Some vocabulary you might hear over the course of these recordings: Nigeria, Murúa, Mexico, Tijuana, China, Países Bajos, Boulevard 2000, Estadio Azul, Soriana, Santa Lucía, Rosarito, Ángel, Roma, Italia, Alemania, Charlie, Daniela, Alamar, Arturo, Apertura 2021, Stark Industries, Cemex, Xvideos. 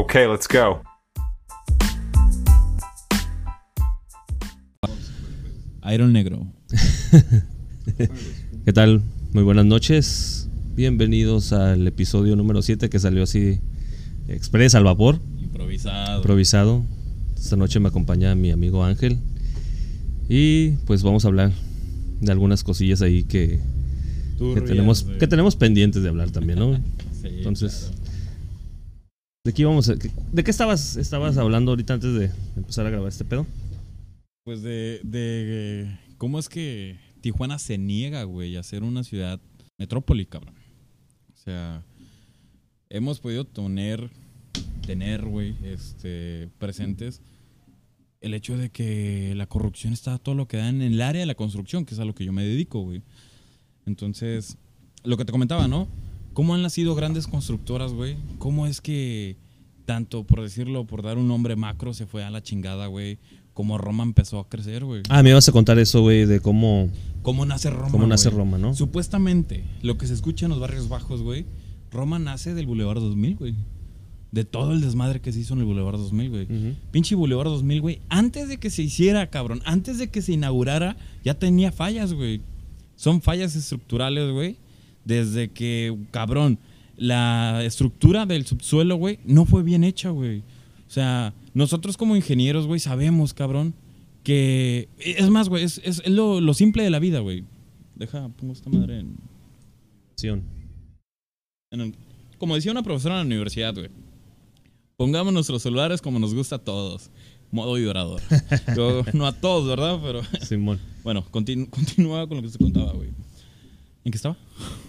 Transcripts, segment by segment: Okay, let's go. Iron Negro. ¿Qué tal? Muy buenas noches. Bienvenidos al episodio número 7 que salió así express, al vapor. Improvisado. Esta noche me acompaña mi amigo Ángel. Y pues vamos a hablar de algunas cosillas ahí que tenemos pendientes de hablar también, ¿no? Sí, entonces, claro. ¿De qué estabas hablando ahorita antes de empezar a grabar este pedo? Pues de cómo es que Tijuana se niega, güey, a ser una ciudad metrópoli, cabrón. O sea, hemos podido tener, güey, presentes el hecho de que la corrupción está a todo lo que da en el área de la construcción, que es a lo que yo me dedico, güey. Entonces, lo que te comentaba, ¿no? ¿Cómo han nacido grandes constructoras, güey? ¿Cómo es que tanto, por decirlo, por dar un nombre macro, se fue a la chingada, güey? Como Roma empezó a crecer, güey. Ah, me ibas a contar eso, güey, de cómo... ¿Cómo nace Roma, ¿no? Supuestamente, lo que se escucha en los barrios bajos, güey, Roma nace del Boulevard 2000, güey. De todo el desmadre que se hizo en el Boulevard 2000, güey. Uh-huh. Pinche Boulevard 2000, güey. Antes de que se hiciera, cabrón, antes de que se inaugurara, ya tenía fallas, güey. Son fallas estructurales, güey. Desde que, cabrón, la estructura del subsuelo, güey, no fue bien hecha, güey. O sea, nosotros como ingenieros, güey, sabemos, cabrón, que... Es más, güey, es lo simple de la vida, güey. Deja, pongo esta madre en... Sion. Como decía una profesora en la universidad, güey. Pongamos nuestros celulares como nos gusta a todos. Modo vibrador. Yo, no a todos, ¿verdad? Pero... Simón. Bueno, continúa con lo que se contaba, güey. ¿En qué estaba?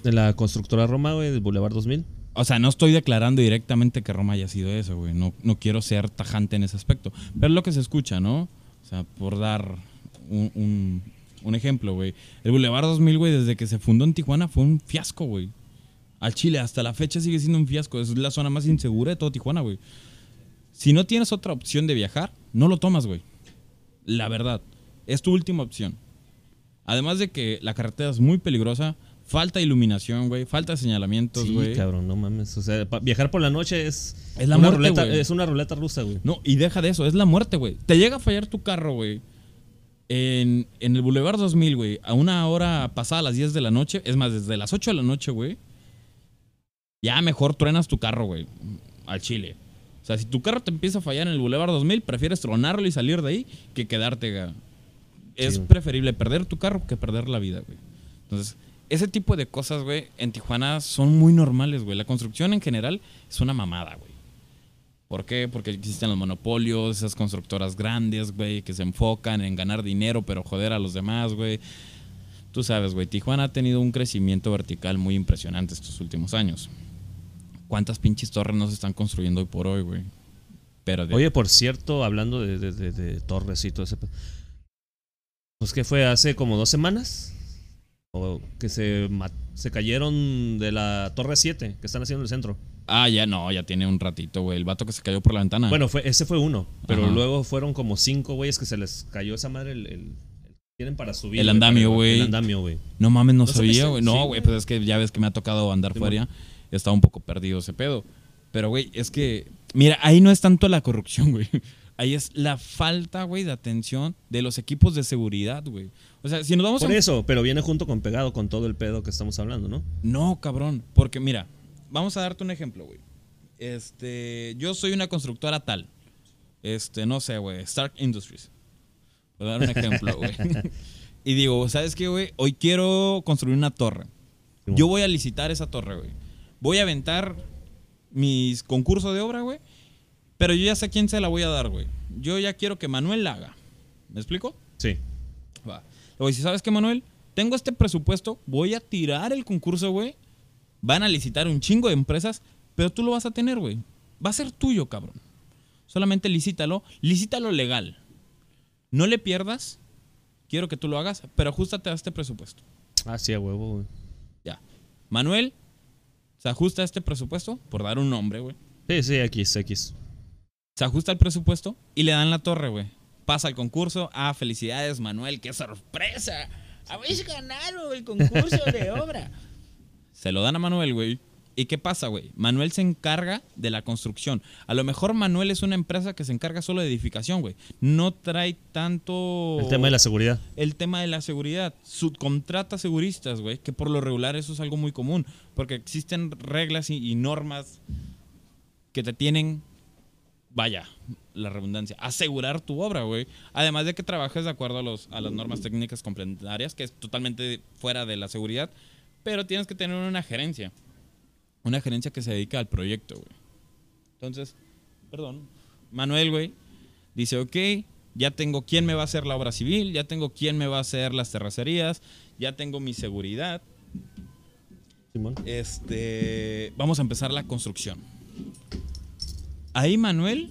De la constructora Roma, güey, del Boulevard 2000. O sea, no estoy declarando directamente que Roma haya sido eso, güey. No quiero ser tajante en ese aspecto. Pero es lo que se escucha, ¿no? O sea, por dar un ejemplo, güey. El Boulevard 2000, güey, desde que se fundó en Tijuana fue un fiasco, güey. Al Chile, hasta la fecha sigue siendo un fiasco. Es la zona más insegura de todo Tijuana, güey. Si no tienes otra opción de viajar, no lo tomas, güey. La verdad. Es tu última opción. Además de que la carretera es muy peligrosa, falta iluminación, güey, falta señalamientos, güey. Sí, cabrón, no mames. O sea, viajar por la noche es la muerte, ruleta, es una ruleta rusa, güey. No, y deja de eso, es la muerte, güey. Te llega a fallar tu carro, güey, en el Boulevard 2000, güey, a una hora pasada a las 10 de la noche, es más, desde las 8 de la noche, güey, ya mejor truenas tu carro, güey, al Chile. O sea, si tu carro te empieza a fallar en el Boulevard 2000, prefieres tronarlo y salir de ahí que quedarte, güey. Es preferible perder tu carro que perder la vida, güey. Entonces, ese tipo de cosas, güey, en Tijuana son muy normales, güey. La construcción en general es una mamada, güey. ¿Por qué? Porque existen los monopolios, esas constructoras grandes, güey, que se enfocan en ganar dinero, pero joder a los demás, güey. Tú sabes, güey, Tijuana ha tenido un crecimiento vertical muy impresionante estos últimos años. ¿Cuántas pinches torres no se están construyendo hoy por hoy, güey? Oye, por cierto, hablando de torres y todo ese... Pues que fue hace como 2 semanas o que se cayeron de la Torre 7 que están haciendo en el centro. Ah, ya no, ya tiene un ratito, güey. El vato que se cayó por la ventana. Bueno, ese fue uno. Pero ajá, luego fueron como 5 güeyes que se les cayó esa madre tienen para subir. El andamio, güey. El andamio, güey. No mames, no sabía, güey. No, güey, sí, pues es que ya ves que me ha tocado andar fuera. Estaba un poco perdido ese pedo. Pero, güey, es que... Mira, ahí no es tanto la corrupción, güey. Ahí es la falta, güey, de atención de los equipos de seguridad, güey. O sea, si nos vamos... Por eso, pero viene junto con pegado con todo el pedo que estamos hablando, ¿no? No, cabrón. Porque, mira, vamos a darte un ejemplo, güey. Yo soy una constructora tal. No sé, güey, Stark Industries. Voy a dar un ejemplo, güey. Y digo, ¿sabes qué, güey? Hoy quiero construir una torre. Yo voy a licitar esa torre, güey. Voy a aventar mis concursos de obra, güey. Pero yo ya sé quién se la voy a dar, güey. Yo ya quiero que Manuel la haga. ¿Me explico? Sí. Va. Luego, si sabes qué, Manuel, tengo este presupuesto, voy a tirar el concurso, güey. Van a licitar un chingo de empresas, pero tú lo vas a tener, güey. Va a ser tuyo, cabrón. Solamente licítalo legal. No le pierdas, quiero que tú lo hagas, pero ajústate a este presupuesto. Ah, sí, a huevo, güey. Ya. Manuel se ajusta a este presupuesto, por dar un nombre, güey. Sí, X. Se ajusta el presupuesto y le dan la torre, güey. Pasa el concurso. Ah, felicidades, Manuel. ¡Qué sorpresa! ¡Habéis ganado el concurso de obra! Se lo dan a Manuel, güey. ¿Y qué pasa, güey? Manuel se encarga de la construcción. A lo mejor Manuel es una empresa que se encarga solo de edificación, güey. No trae tanto... el tema de la seguridad. El tema de la seguridad. Subcontrata seguristas, güey, que por lo regular eso es algo muy común. Porque existen reglas y normas que te tienen... vaya, la redundancia, asegurar tu obra, güey. Además de que trabajes de acuerdo a las normas técnicas complementarias, que es totalmente fuera de la seguridad, pero tienes que tener una gerencia. Una gerencia que se dedica al proyecto, güey. Entonces, perdón, Manuel, güey, dice, ok, ya tengo quién me va a hacer la obra civil, ya tengo quién me va a hacer las terracerías, ya tengo mi seguridad. Simón. Vamos a empezar la construcción. Ahí Manuel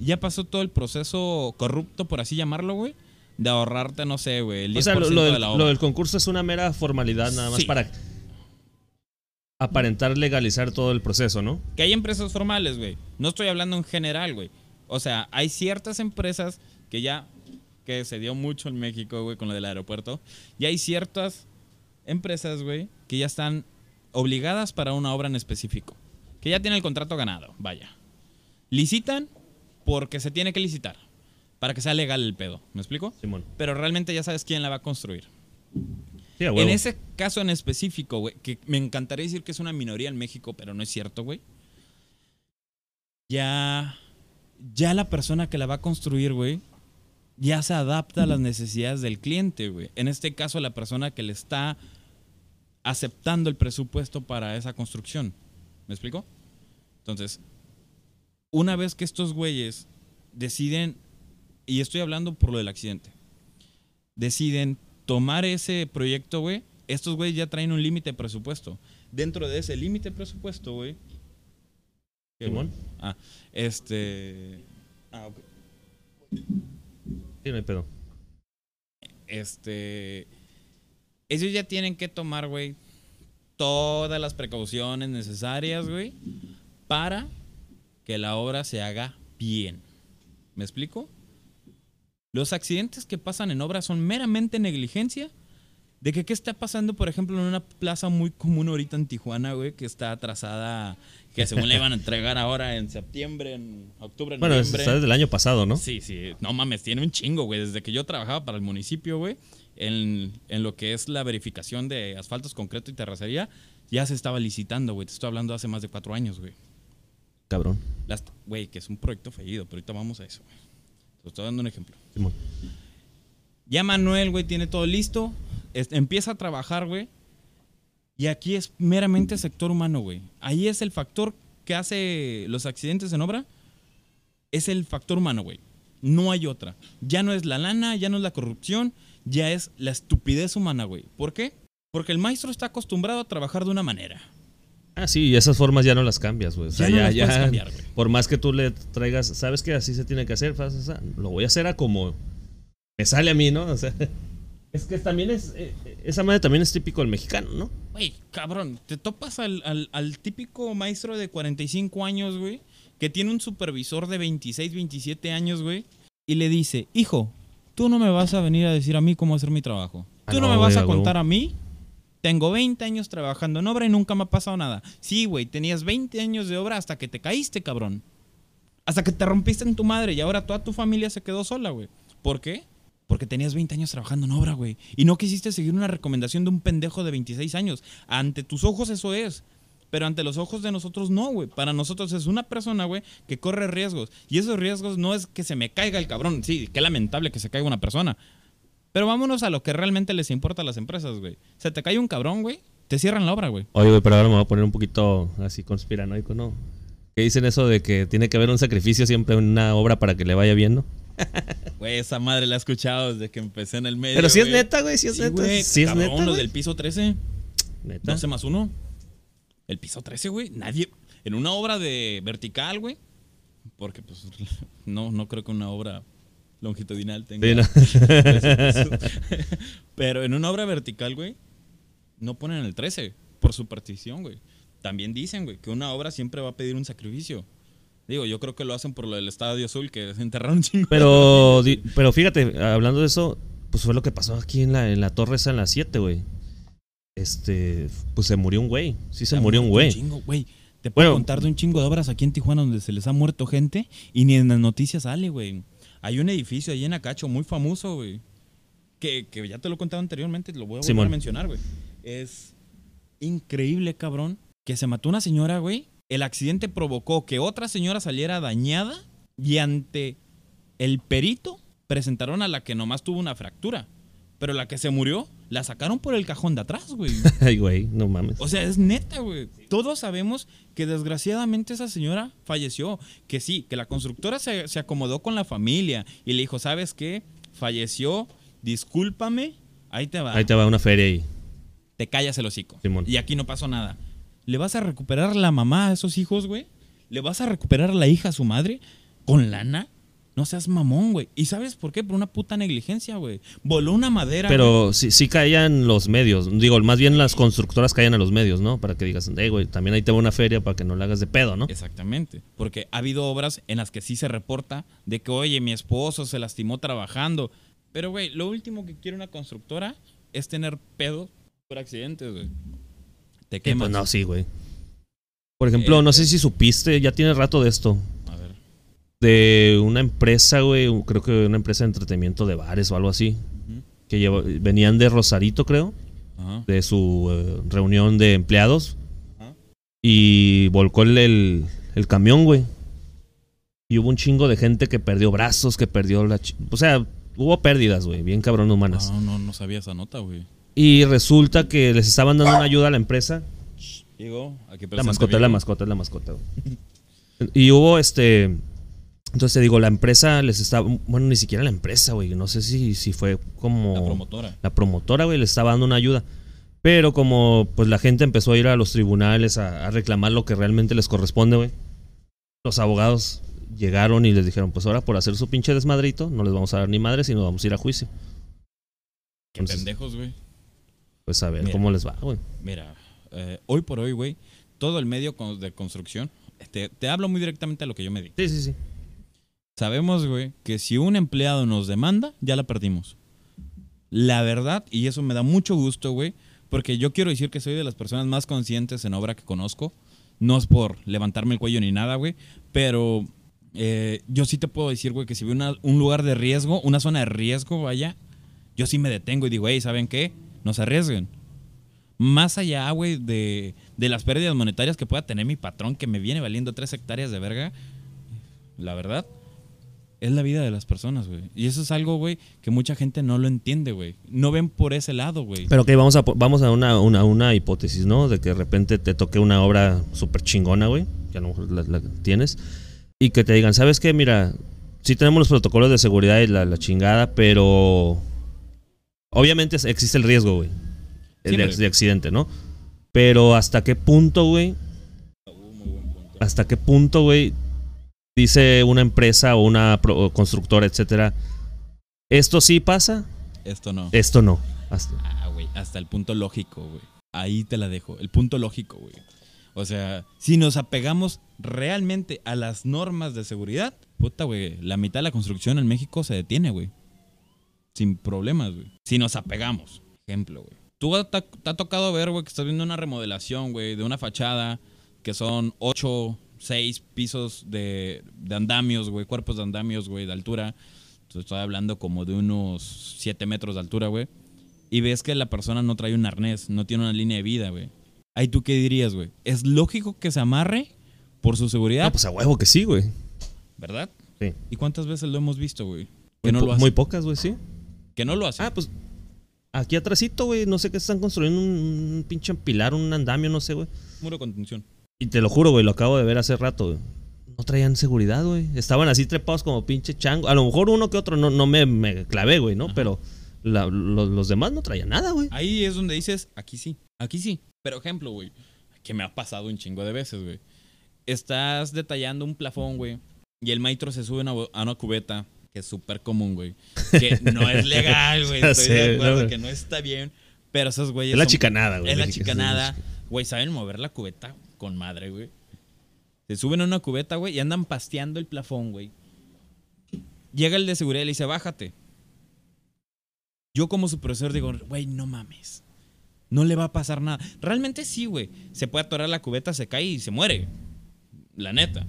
ya pasó todo el proceso corrupto, por así llamarlo, güey, de ahorrarte, no sé, güey, el 10% de la obra. Lo del concurso es una mera formalidad nada más, sí, para aparentar legalizar todo el proceso, ¿no? Que hay empresas formales, güey. No estoy hablando en general, güey. O sea, hay ciertas empresas que ya, que se dio mucho en México, güey, con lo del aeropuerto. Y hay ciertas empresas, güey, que ya están obligadas para una obra en específico. Que ya tienen el contrato ganado, vaya. Licitan porque se tiene que licitar para que sea legal el pedo, ¿me explico? Simón. Pero realmente ya sabes quién la va a construir. Sí, a huevo. En ese caso en específico, güey, que me encantaría decir que es una minoría en México, pero no es cierto, güey. Ya la persona que la va a construir, güey, ya se adapta a las necesidades del cliente, güey. En este caso la persona que le está aceptando el presupuesto para esa construcción, ¿me explico? Entonces, una vez que estos güeyes deciden, y estoy hablando por lo del accidente, deciden tomar ese proyecto, güey, estos güeyes ya traen un límite de presupuesto. Dentro de ese límite de presupuesto, güey... ¿Simón? Ok. Sí, no hay pedo. Ellos ya tienen que tomar, güey, todas las precauciones necesarias, güey, para... que la obra se haga bien. ¿Me explico? Los accidentes que pasan en obras son meramente negligencia de que qué está pasando, por ejemplo, en una plaza muy común ahorita en Tijuana, güey, que está atrasada, que según le iban a entregar ahora en septiembre, en octubre, en noviembre. Bueno, está desde el año pasado, ¿no? Sí, sí. No mames, tiene un chingo, güey. Desde que yo trabajaba para el municipio, güey, en lo que es la verificación de asfaltos, concreto y terracería, ya se estaba licitando, güey. Te estoy hablando hace más de 4 años, güey. Cabrón. Güey, que es un proyecto fallido, pero ahorita vamos a eso, güey. Te estoy dando un ejemplo. Simón. Ya Manuel, güey, tiene todo listo. Empieza a trabajar, güey. Y aquí es meramente sector humano, güey. Ahí es el factor que hace los accidentes en obra. Es el factor humano, güey. No hay otra. Ya no es la lana, ya no es la corrupción, ya es la estupidez humana, güey. ¿Por qué? Porque el maestro está acostumbrado a trabajar de una manera. Ah, sí, esas formas ya no las cambias, güey. O sea, ya no puedes cambiar, güey. Por más que tú le traigas, sabes que así se tiene que hacer, lo voy a hacer a como me sale a mí, ¿no? O sea, es que también es, esa madre también es típico del mexicano, ¿no? Güey, cabrón, te topas al típico maestro de 45 años, güey, que tiene un supervisor de 26, 27 años, güey, y le dice, hijo, tú no me vas a venir a decir a mí cómo hacer mi trabajo. Tú no me vas a contar a mí. Tengo 20 años trabajando en obra y nunca me ha pasado nada. Sí, güey, tenías 20 años de obra hasta que te caíste, cabrón. Hasta que te rompiste en tu madre y ahora toda tu familia se quedó sola, güey. ¿Por qué? Porque tenías 20 años trabajando en obra, güey. Y no quisiste seguir una recomendación de un pendejo de 26 años. Ante tus ojos eso es. Pero ante los ojos de nosotros no, güey. Para nosotros es una persona, güey, que corre riesgos. Y esos riesgos no es que se me caiga el cabrón. Sí, qué lamentable que se caiga una persona. Pero vámonos a lo que realmente les importa a las empresas, güey. Se te cae un cabrón, güey, te cierran la obra, güey. Oye, güey, pero ahora me voy a poner un poquito así conspiranoico, ¿no? Que dicen eso de que tiene que haber un sacrificio siempre en una obra para que le vaya bien, ¿no? Güey, esa madre la he escuchado desde que empecé en el medio. Pero si es neta, güey, si es neta. Si es neta, los del piso 13. ¿Neta? 12+1. El piso 13, güey. Nadie... En una obra de vertical, güey. Porque, pues, no creo que una obra... longitudinal tenga. Sí, no. Pero en una obra vertical, güey, no ponen el 13 por superstición, güey. También dicen, güey, que una obra siempre va a pedir un sacrificio. Digo, yo creo que lo hacen por lo del Estadio Azul, que se enterraron chingo. Pero fíjate, hablando de eso, pues fue lo que pasó aquí en la torre esa en la 7, güey. pues se murió un güey. Sí, se murió un güey. Te puedo contar de un chingo de obras aquí en Tijuana donde se les ha muerto gente y ni en las noticias sale, güey. Hay un edificio ahí en Acacho muy famoso, güey, que ya te lo he contado anteriormente, lo voy a volver a mencionar, güey. Es increíble, cabrón, que se mató una señora, güey. El accidente provocó que otra señora saliera dañada y ante el perito presentaron a la que nomás tuvo una fractura. Pero la que se murió, la sacaron por el cajón de atrás, güey. Ay, güey, no mames. O sea, es neta, güey. Todos sabemos que desgraciadamente esa señora falleció. Que sí, que la constructora se acomodó con la familia y le dijo, ¿sabes qué? Falleció, discúlpame, ahí te va. Ahí te va una feria ahí. Te callas el hocico. Simón. Y aquí no pasó nada. ¿Le vas a recuperar la mamá a esos hijos, güey? ¿Le vas a recuperar la hija a su madre? ¿Con lana? No seas mamón, güey. ¿Y sabes por qué? Por una puta negligencia, güey. Voló una madera. Pero sí, sí caían los medios. Digo, más bien las constructoras caían a los medios, ¿no? Para que digas, hey, güey, también ahí te va una feria para que no la hagas de pedo, ¿no? Exactamente. Porque ha habido obras en las que sí se reporta de que, oye, mi esposo se lastimó trabajando. Pero, güey, lo último que quiere una constructora es tener pedos por accidentes, güey. Te quemas. Pues no, sí, güey. Por ejemplo, no sé si supiste, ya tiene rato de esto. De una empresa, güey, creo que una empresa de entretenimiento de bares o algo así, que venían de Rosarito, creo, de su reunión de empleados, y volcó el camión, güey. Y hubo un chingo de gente que perdió brazos, que perdió la... O sea, hubo pérdidas, güey, bien cabrón humanas. No, no, no sabía esa nota, güey. Y resulta que les estaban dando una ayuda a la empresa. Digo, aquí presente, la mascota, güey. Y hubo Entonces, digo, la empresa les estaba... Bueno, ni siquiera la empresa, güey. No sé si fue como... La promotora. La promotora, güey, les estaba dando una ayuda. Pero como pues la gente empezó a ir a los tribunales a reclamar lo que realmente les corresponde, güey. Los abogados llegaron y les dijeron, pues ahora por hacer su pinche desmadrito, no les vamos a dar ni madres y nos vamos a ir a juicio. Qué pendejos, güey. Pues a ver cómo les va, güey. Mira, hoy por hoy, güey, todo el medio de construcción... Te hablo muy directamente a lo que yo me dedico. Sí, sí, sí. Sabemos, güey, que si un empleado nos demanda, ya la perdimos. La verdad, y eso me da mucho gusto, güey, porque yo quiero decir que soy de las personas más conscientes en obra que conozco. No es por levantarme el cuello ni nada, güey, pero yo sí te puedo decir, güey, que si veo un lugar de riesgo, una zona de riesgo, vaya, yo sí me detengo y digo, hey, ¿saben qué? No se arriesguen. Más allá, güey, de las pérdidas monetarias que pueda tener mi patrón, que me viene valiendo 3 hectáreas de verga, la verdad... Es la vida de las personas, güey. Y eso es algo, güey, que mucha gente no lo entiende, güey. No ven por ese lado, güey. Pero que vamos a una hipótesis, ¿no? De que de repente te toque una obra súper chingona, güey. Que a lo mejor la tienes. Y que te digan, ¿sabes qué? Mira, sí tenemos los protocolos de seguridad y la chingada, pero... Obviamente existe el riesgo, güey. De accidente, ¿no? Pero ¿hasta qué punto, güey? ¿Hasta qué punto, güey? Dice una empresa o una constructora, etcétera, ¿esto sí pasa? Esto no. Esto no. Hasta el punto lógico, güey. Ahí te la dejo. El punto lógico, güey. O sea, si nos apegamos realmente a las normas de seguridad, puta, güey, la mitad de la construcción en México se detiene, güey. Sin problemas, güey. Si nos apegamos. Ejemplo, güey. Tú te ha tocado ver, güey, que estás viendo una remodelación, güey, de una fachada que son 8, 6 pisos de andamios, güey, cuerpos de andamios, güey, de altura. Entonces, estoy hablando como de unos 7 metros de altura, güey. Y ves que la persona no trae un arnés, no tiene una línea de vida, güey. Ahí tú qué dirías, güey. ¿Es lógico que se amarre por su seguridad? No, pues a huevo que sí, güey. ¿Verdad? Sí. ¿Y cuántas veces lo hemos visto, güey? Que no lo hacen. Muy pocas, güey, sí. Que no lo hacen. Ah, pues aquí atrásito, güey, no sé qué están construyendo, un pinche pilar, un andamio, no sé, güey. Muro de contención. Y te lo juro, güey, lo acabo de ver hace rato, güey. No traían seguridad, güey. Estaban así trepados como pinche chango. A lo mejor uno que otro no me clavé, güey, ¿no? Ajá. Pero los demás no traían nada, güey. Ahí es donde dices, aquí sí, aquí sí. Pero ejemplo, güey, que me ha pasado un chingo de veces, güey. Estás detallando un plafón, güey, y el maestro se sube a una cubeta, que es súper común, güey. Que no es legal, güey. Estoy de acuerdo, que no está bien. Pero esos güeyes... Es la chicanada, güey. Es la chicanada. Güey, saben mover la cubeta con madre, güey. Se suben a una cubeta, güey, y andan pasteando el plafón, güey. Llega el de seguridad y le dice, bájate. Yo como supervisor digo, güey, no mames. No le va a pasar nada. Realmente sí, güey. Se puede atorar la cubeta, se cae y se muere. La neta.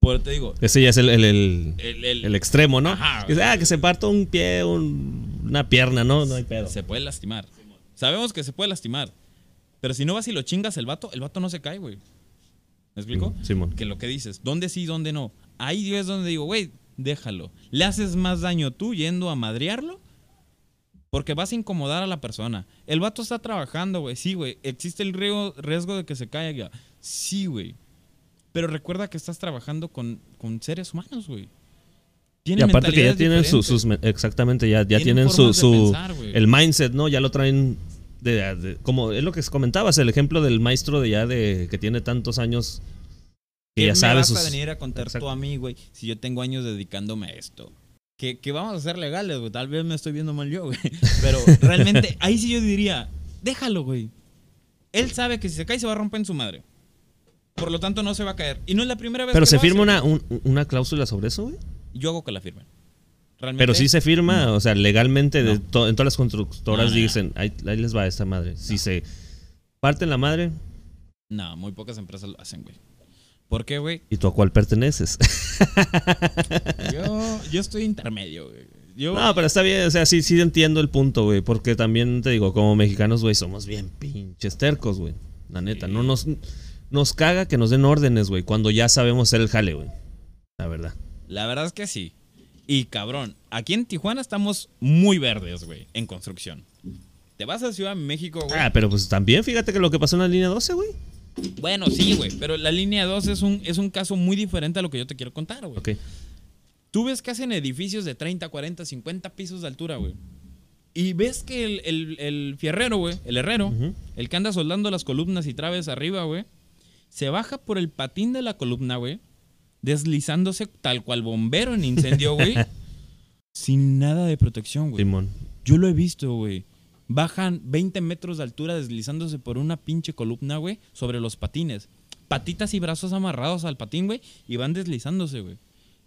Por te digo. Ese ya es el extremo, ¿no? Ajá, que se parta un pie, una pierna, ¿no? No hay pedo. Se puede lastimar. Sabemos que se puede lastimar. Pero si no vas y lo chingas el vato no se cae, güey. ¿Me explico? Sí, man. Que lo que dices, ¿dónde sí, dónde no? Ahí es donde digo, güey, déjalo. Le haces más daño tú yendo a madrearlo porque vas a incomodar a la persona. El vato está trabajando, güey. Sí, güey. Existe el riesgo de que se caiga. Sí, güey. Pero recuerda que estás trabajando con seres humanos, güey. Y aparte que ya tienen sus... Exactamente, ya tienen su el mindset, ¿no? Ya lo traen... como es lo que comentabas, el ejemplo del maestro de ya que tiene tantos años que ya sabes. ¿Qué me vas a venir a contar tú a mí, güey? Si yo tengo años dedicándome a esto. Que vamos a ser legales, güey. Tal vez me estoy viendo mal yo, güey. Pero realmente, ahí sí yo diría, déjalo, güey. Él sabe que si se cae se va a romper en su madre. Por lo tanto, no se va a caer. Y no es la primera vez. Pero se firma una cláusula sobre eso, güey. Yo hago que la firmen. Realmente, pero sí se firma, no. O sea, legalmente no. En todas las constructoras dicen, ahí les va esta madre. No. Si se parten la madre... No, muy pocas empresas lo hacen, güey. ¿Por qué, güey? ¿Y tú a cuál perteneces? Yo estoy intermedio, güey. No, pero está bien, o sea, sí entiendo el punto, güey. Porque también te digo, como mexicanos, güey, somos bien pinches tercos, güey. La neta, sí. No nos caga que nos den órdenes, güey, cuando ya sabemos hacer el jale, güey. La verdad. La verdad es que sí. Y cabrón, aquí en Tijuana estamos muy verdes, güey, en construcción. Te vas a Ciudad de México, güey. Ah, pero pues también fíjate que lo que pasó en la línea 12, güey. Bueno, sí, güey, pero la línea 12 es un caso muy diferente a lo que yo te quiero contar, güey. Okay. Tú ves que hacen edificios de 30, 40, 50 pisos de altura, güey. Y ves que el fierrero, güey, el herrero, el que anda soldando las columnas y traves arriba, güey, se baja por el patín de la columna, güey. Deslizándose tal cual bombero en incendio, güey. Sin nada de protección, güey. Simón. Yo lo he visto, güey. Bajan 20 metros de altura deslizándose por una pinche columna, güey, sobre los patines. Patitas y brazos amarrados al patín, güey, y van deslizándose, güey.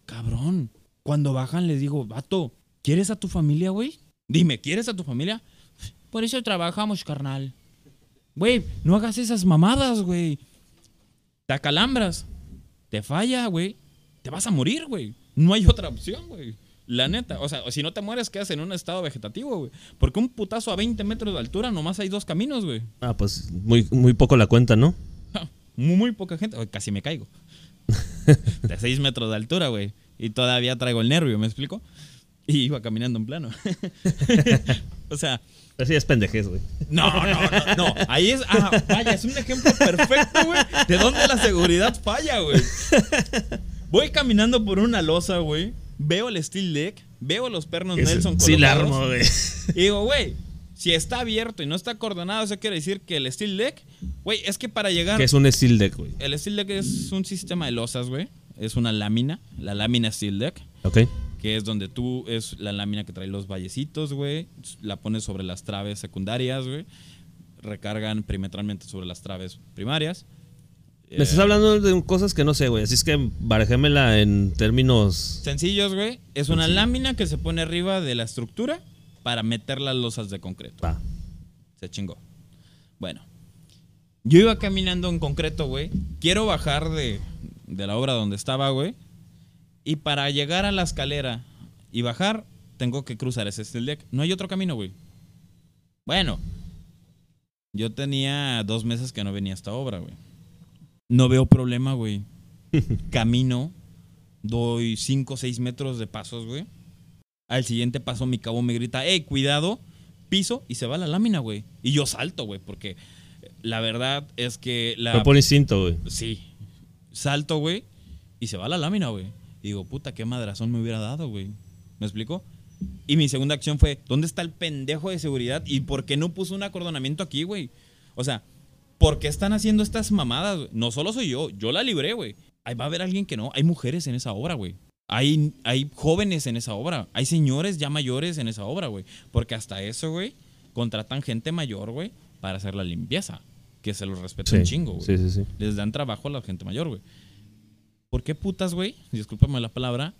Cabrón. Cuando bajan les digo, vato, ¿quieres a tu familia, güey? Dime, ¿quieres a tu familia? Por eso trabajamos, carnal. Güey, no hagas esas mamadas, güey. Te acalambras. Te falla, güey. Te vas a morir, güey. No hay otra opción, güey. La neta. O sea, si no te mueres, quedas en un estado vegetativo, güey. Porque un putazo a 20 metros de altura nomás hay dos caminos, güey. Ah, pues muy, muy poco la cuenta, ¿no? Muy poca gente. Oye, casi me caigo. De 6 metros de altura, güey. Y todavía traigo el nervio, ¿me explico? Y iba caminando en plano. O sea... Pero sí es pendejez, güey. No. Ahí es... Ah, vaya, es un ejemplo perfecto, güey. De dónde la seguridad falla, güey. Voy caminando por una losa, güey. Veo el steel deck. Veo los pernos Nelson colocados. Sí la armo, güey. Y digo, güey, si está abierto y no está acordonado, eso quiere decir que el steel deck... Güey, es que para llegar... ¿Qué es un steel deck, güey? El steel deck es un sistema de losas, güey. Es una lámina. La lámina steel deck. Ok. Que es donde tú, es la lámina que trae los vallecitos, güey. La pones sobre las traves secundarias, güey. Recargan perimetralmente sobre las traves primarias. Me estás hablando de cosas que no sé, güey. Así es que barajémela en términos... Sencillos, güey. Es una lámina que se pone arriba de la estructura para meter las losas de concreto. Va. Se chingó. Bueno. Yo iba caminando en concreto, güey. Quiero bajar de la obra donde estaba, güey. Y para llegar a la escalera y bajar, tengo que cruzar ese steel deck. No hay otro camino, güey. Bueno, yo tenía 2 meses que no venía a esta obra, güey. No veo problema, güey. Camino, doy 5 o 6 metros de pasos, güey. Al siguiente paso mi cabo me grita, ¡ey, cuidado! Piso y se va la lámina, güey. Y yo salto, güey, porque la verdad es que... Fue por instinto, güey. Sí. Salto, güey, y se va la lámina, güey. Digo, puta, qué madrazón me hubiera dado, güey. ¿Me explico? Y mi segunda acción fue, ¿dónde está el pendejo de seguridad? ¿Y por qué no puso un acordonamiento aquí, güey? O sea, ¿por qué están haciendo estas mamadas, güey? No solo soy yo, yo la libré, güey. Ahí va a haber alguien que no. Hay mujeres en esa obra, güey. Hay jóvenes en esa obra. Hay señores ya mayores en esa obra, güey. Porque hasta eso, güey, contratan gente mayor, güey, para hacer la limpieza. Que se los respeta un chingo, güey. Sí. Les dan trabajo a la gente mayor, güey. ¿Por qué putas, güey? Discúlpame la palabra.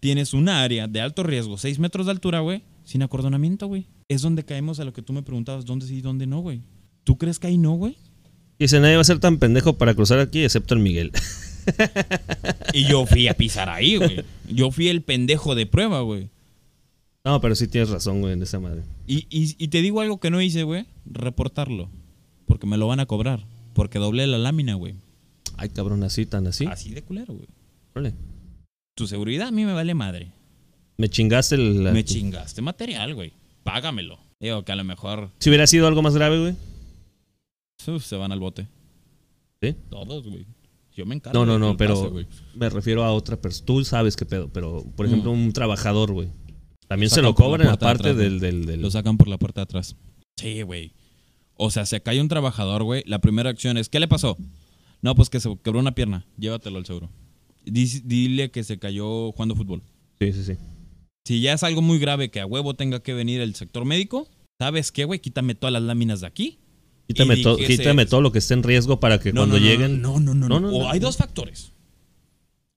Tienes un área de alto riesgo, 6 metros de altura, güey, sin acordonamiento, güey. es donde caemos a lo que tú me preguntabas, ¿dónde sí y dónde no, güey? ¿Tú crees que ahí no, güey? Dice, nadie va a ser tan pendejo para cruzar aquí, excepto el Miguel. Y yo fui a pisar ahí, güey. Yo fui el pendejo de prueba, güey. No, pero sí tienes razón, güey, en esa madre. Y te digo algo que no hice, güey. Reportarlo. Porque me lo van a cobrar. Porque doblé la lámina, güey. Ay, cabrón, así, tan así. Así de culero, güey. Vale. Tu seguridad a mí me vale madre. Me chingaste el... Me chingaste material, güey. Págamelo. Digo que a lo mejor... Si hubiera sido algo más grave, güey. Se van al bote. ¿Sí? Todos, güey. Yo me encargo. No, pero pase, me refiero a otra persona. Tú sabes qué pedo, pero por ejemplo un trabajador, güey. También se lo cobran aparte del... Lo sacan por la puerta de atrás. Sí, güey. O sea, se cae un trabajador, güey. La primera acción es, ¿qué le pasó? No, pues que se quebró una pierna. Llévatelo al seguro. Dile que se cayó jugando fútbol. Sí. Si ya es algo muy grave que a huevo tenga que venir el sector médico, ¿sabes qué, güey? Quítame todas las láminas de aquí. Quítame todo lo que esté en riesgo para que cuando lleguen... No. Hay dos factores.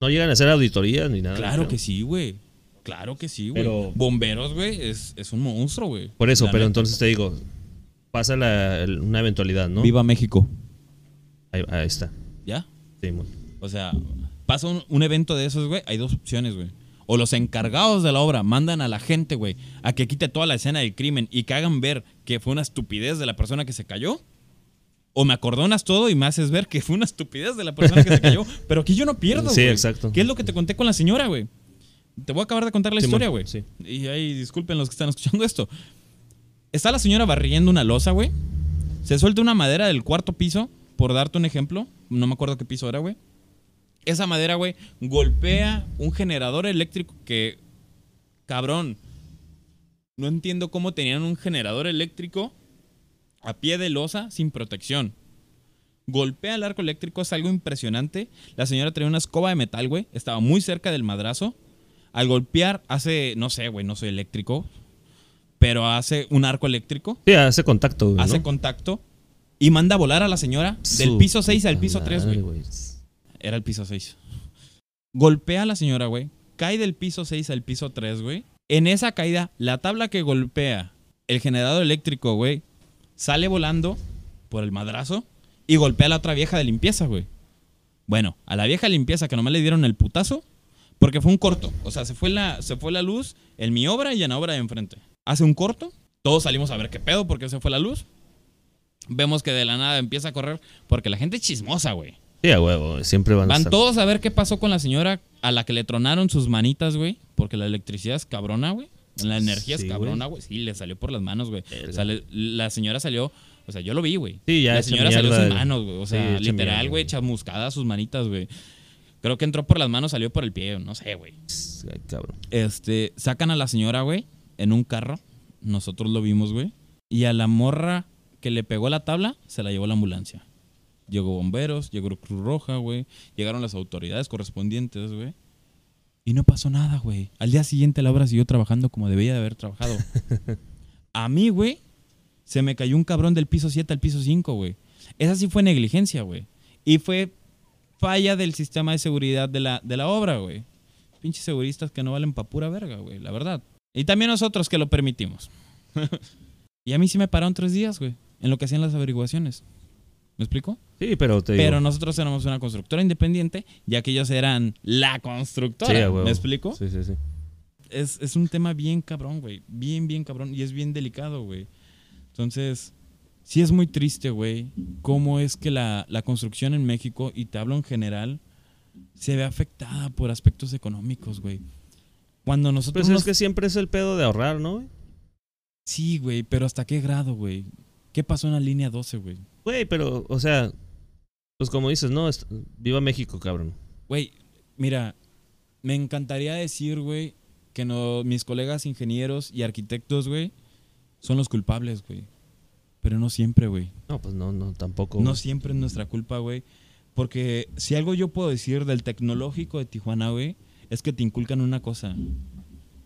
No llegan a hacer auditorías ni nada. Claro que sí, güey. Claro que sí, güey. Pero... Bomberos, güey, es un monstruo, güey. Por eso, pero entonces te digo, pasa una eventualidad, ¿no? Viva México. Ahí está. ¿Ya? Sí, güey. O sea, pasa un evento de esos, güey, hay dos opciones, güey. O los encargados de la obra mandan a la gente, güey, a que quite toda la escena del crimen y que hagan ver que fue una estupidez de la persona que se cayó. O me acordonas todo y me haces ver que fue una estupidez de la persona que se cayó. Pero aquí yo no pierdo, güey. Sí, exacto. ¿Qué es lo que te conté con la señora, güey? Te voy a acabar de contar la historia, güey. Sí. Y ahí, disculpen los que están escuchando esto. Está la señora barriendo una losa, güey. Se suelta una madera del cuarto piso, por darte un ejemplo. No me acuerdo qué piso era, güey. Esa madera, güey, golpea un generador eléctrico que... Cabrón. No entiendo cómo tenían un generador eléctrico a pie de losa sin protección. Golpea el arco eléctrico, es algo impresionante. La señora traía una escoba de metal, güey. Estaba muy cerca del madrazo. Al golpear hace... No sé, güey, no soy eléctrico. Pero hace un arco eléctrico. Sí, hace contacto, güey. Hace contacto. Y manda a volar a la señora del piso 6 al piso 3, güey. Era el piso 6. Golpea a la señora, güey. Cae del piso 6 al piso 3, güey. En esa caída, la tabla que golpea el generador eléctrico, güey, sale volando por el madrazo y golpea a la otra vieja de limpieza, güey. Bueno, a la vieja de limpieza que nomás le dieron el putazo porque fue un corto. O sea, se fue la luz en mi obra y en la obra de enfrente. Hace un corto. Todos salimos a ver qué pedo porque se fue la luz. Vemos que de la nada empieza a correr porque la gente es chismosa, güey. Sí, a huevo, siempre van a estar. Van todos a ver qué pasó con la señora a la que le tronaron sus manitas, güey. Porque la electricidad es cabrona, güey. La energía es cabrona, güey. Sí, le salió por las manos, güey. O sea, la señora salió... O sea, yo lo vi, güey. Sí, ya. La señora salió sus manos, güey. O sea, sí, literal, güey, chamuscada sus manitas, güey. Creo que entró por las manos, salió por el pie, no sé, güey. Ay, cabrón. Sacan a la señora, güey, en un carro. Nosotros lo vimos, güey. Y a la morra que le pegó la tabla, se la llevó la ambulancia. Llegó bomberos, llegó Cruz Roja, güey. Llegaron las autoridades correspondientes, güey. Y no pasó nada, güey. Al día siguiente la obra siguió trabajando como debía de haber trabajado. A mí, güey, se me cayó un cabrón del piso 7 al piso 5, güey. Esa sí fue negligencia, güey. Y fue falla del sistema de seguridad de la obra, güey. Pinches seguristas que no valen pa' pura verga, güey, la verdad. Y también nosotros que lo permitimos. Y a mí sí me pararon 3 días, güey, en lo que hacían las averiguaciones. ¿Me explico? Sí, pero te digo. Pero nosotros éramos una constructora independiente, ya que ellos eran la constructora. Sí, ¿me explico? Sí. Es un tema bien cabrón, güey. Bien cabrón. Y es bien delicado, güey. Entonces, sí es muy triste, güey, cómo es que la construcción en México, y te hablo en general, se ve afectada por aspectos económicos, güey. Cuando nosotros... Pues es que siempre es el pedo de ahorrar, ¿no? Sí, güey, pero ¿hasta qué grado, güey? ¿Qué pasó en la línea 12, güey? Güey, pero, o sea, pues como dices, no, viva México, cabrón. Güey, mira, me encantaría decir, güey, que no, mis colegas ingenieros y arquitectos, güey, son los culpables, güey. Pero no siempre, güey. No, pues no, tampoco. No siempre es nuestra culpa, güey. Porque si algo yo puedo decir del Tecnológico de Tijuana, güey, es que te inculcan una cosa.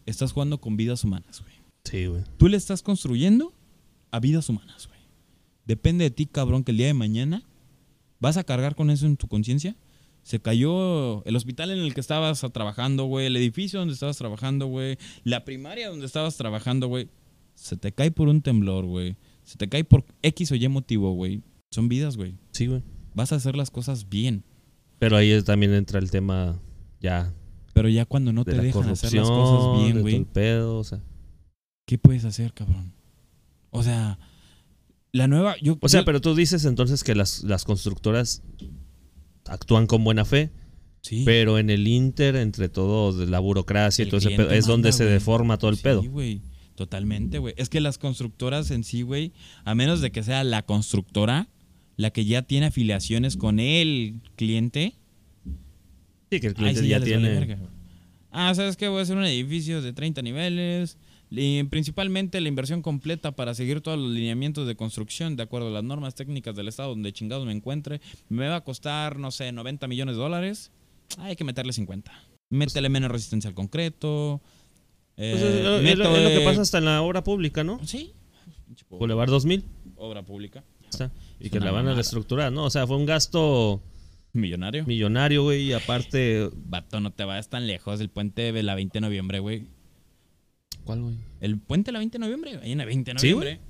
Estás jugando con vidas humanas, güey. Sí, güey. Tú le estás construyendo a vidas humanas, güey. Depende de ti, cabrón, que el día de mañana vas a cargar con eso en tu conciencia. Se cayó el hospital en el que estabas trabajando, güey. El edificio donde estabas trabajando, güey. La primaria donde estabas trabajando, güey. se te cae por un temblor, güey, se te cae por X o Y motivo, güey, son vidas, güey. Sí, güey. Vas a hacer las cosas bien. Pero ahí también entra el tema ya... Pero ya cuando no te dejan hacer las cosas bien, güey. El pedo, o sea. ¿Qué puedes hacer, cabrón? O sea, la nueva... pero tú dices entonces que las constructoras actúan con buena fe. Sí. Pero en el inter, entre todo, la burocracia y todo ese pedo, es donde se deforma todo el pedo. Sí, güey. Totalmente, güey. Es que las constructoras en sí, güey, a menos de que sea la constructora la que ya tiene afiliaciones con el cliente... Sí, que el cliente ya tiene. ¿Sabes qué? Voy a hacer un edificio de 30 niveles. Y principalmente la inversión completa para seguir todos los lineamientos de construcción de acuerdo a las normas técnicas del estado donde chingados me encuentre. Me va a costar, no sé, $90 millones. Hay que meterle 50. Métele menos resistencia al concreto. Es lo que pasa hasta en la obra pública, ¿no? Sí. Boulevard 2000. Obra pública. Está. Y que la van a reestructurar, ¿no? O sea, fue un gasto... Millonario, güey, y aparte... Vato, no te vayas tan lejos, el puente de la 20 de noviembre, güey. ¿Cuál, güey? El puente de la 20 de noviembre, ahí en la 20 de noviembre. ¿Sí,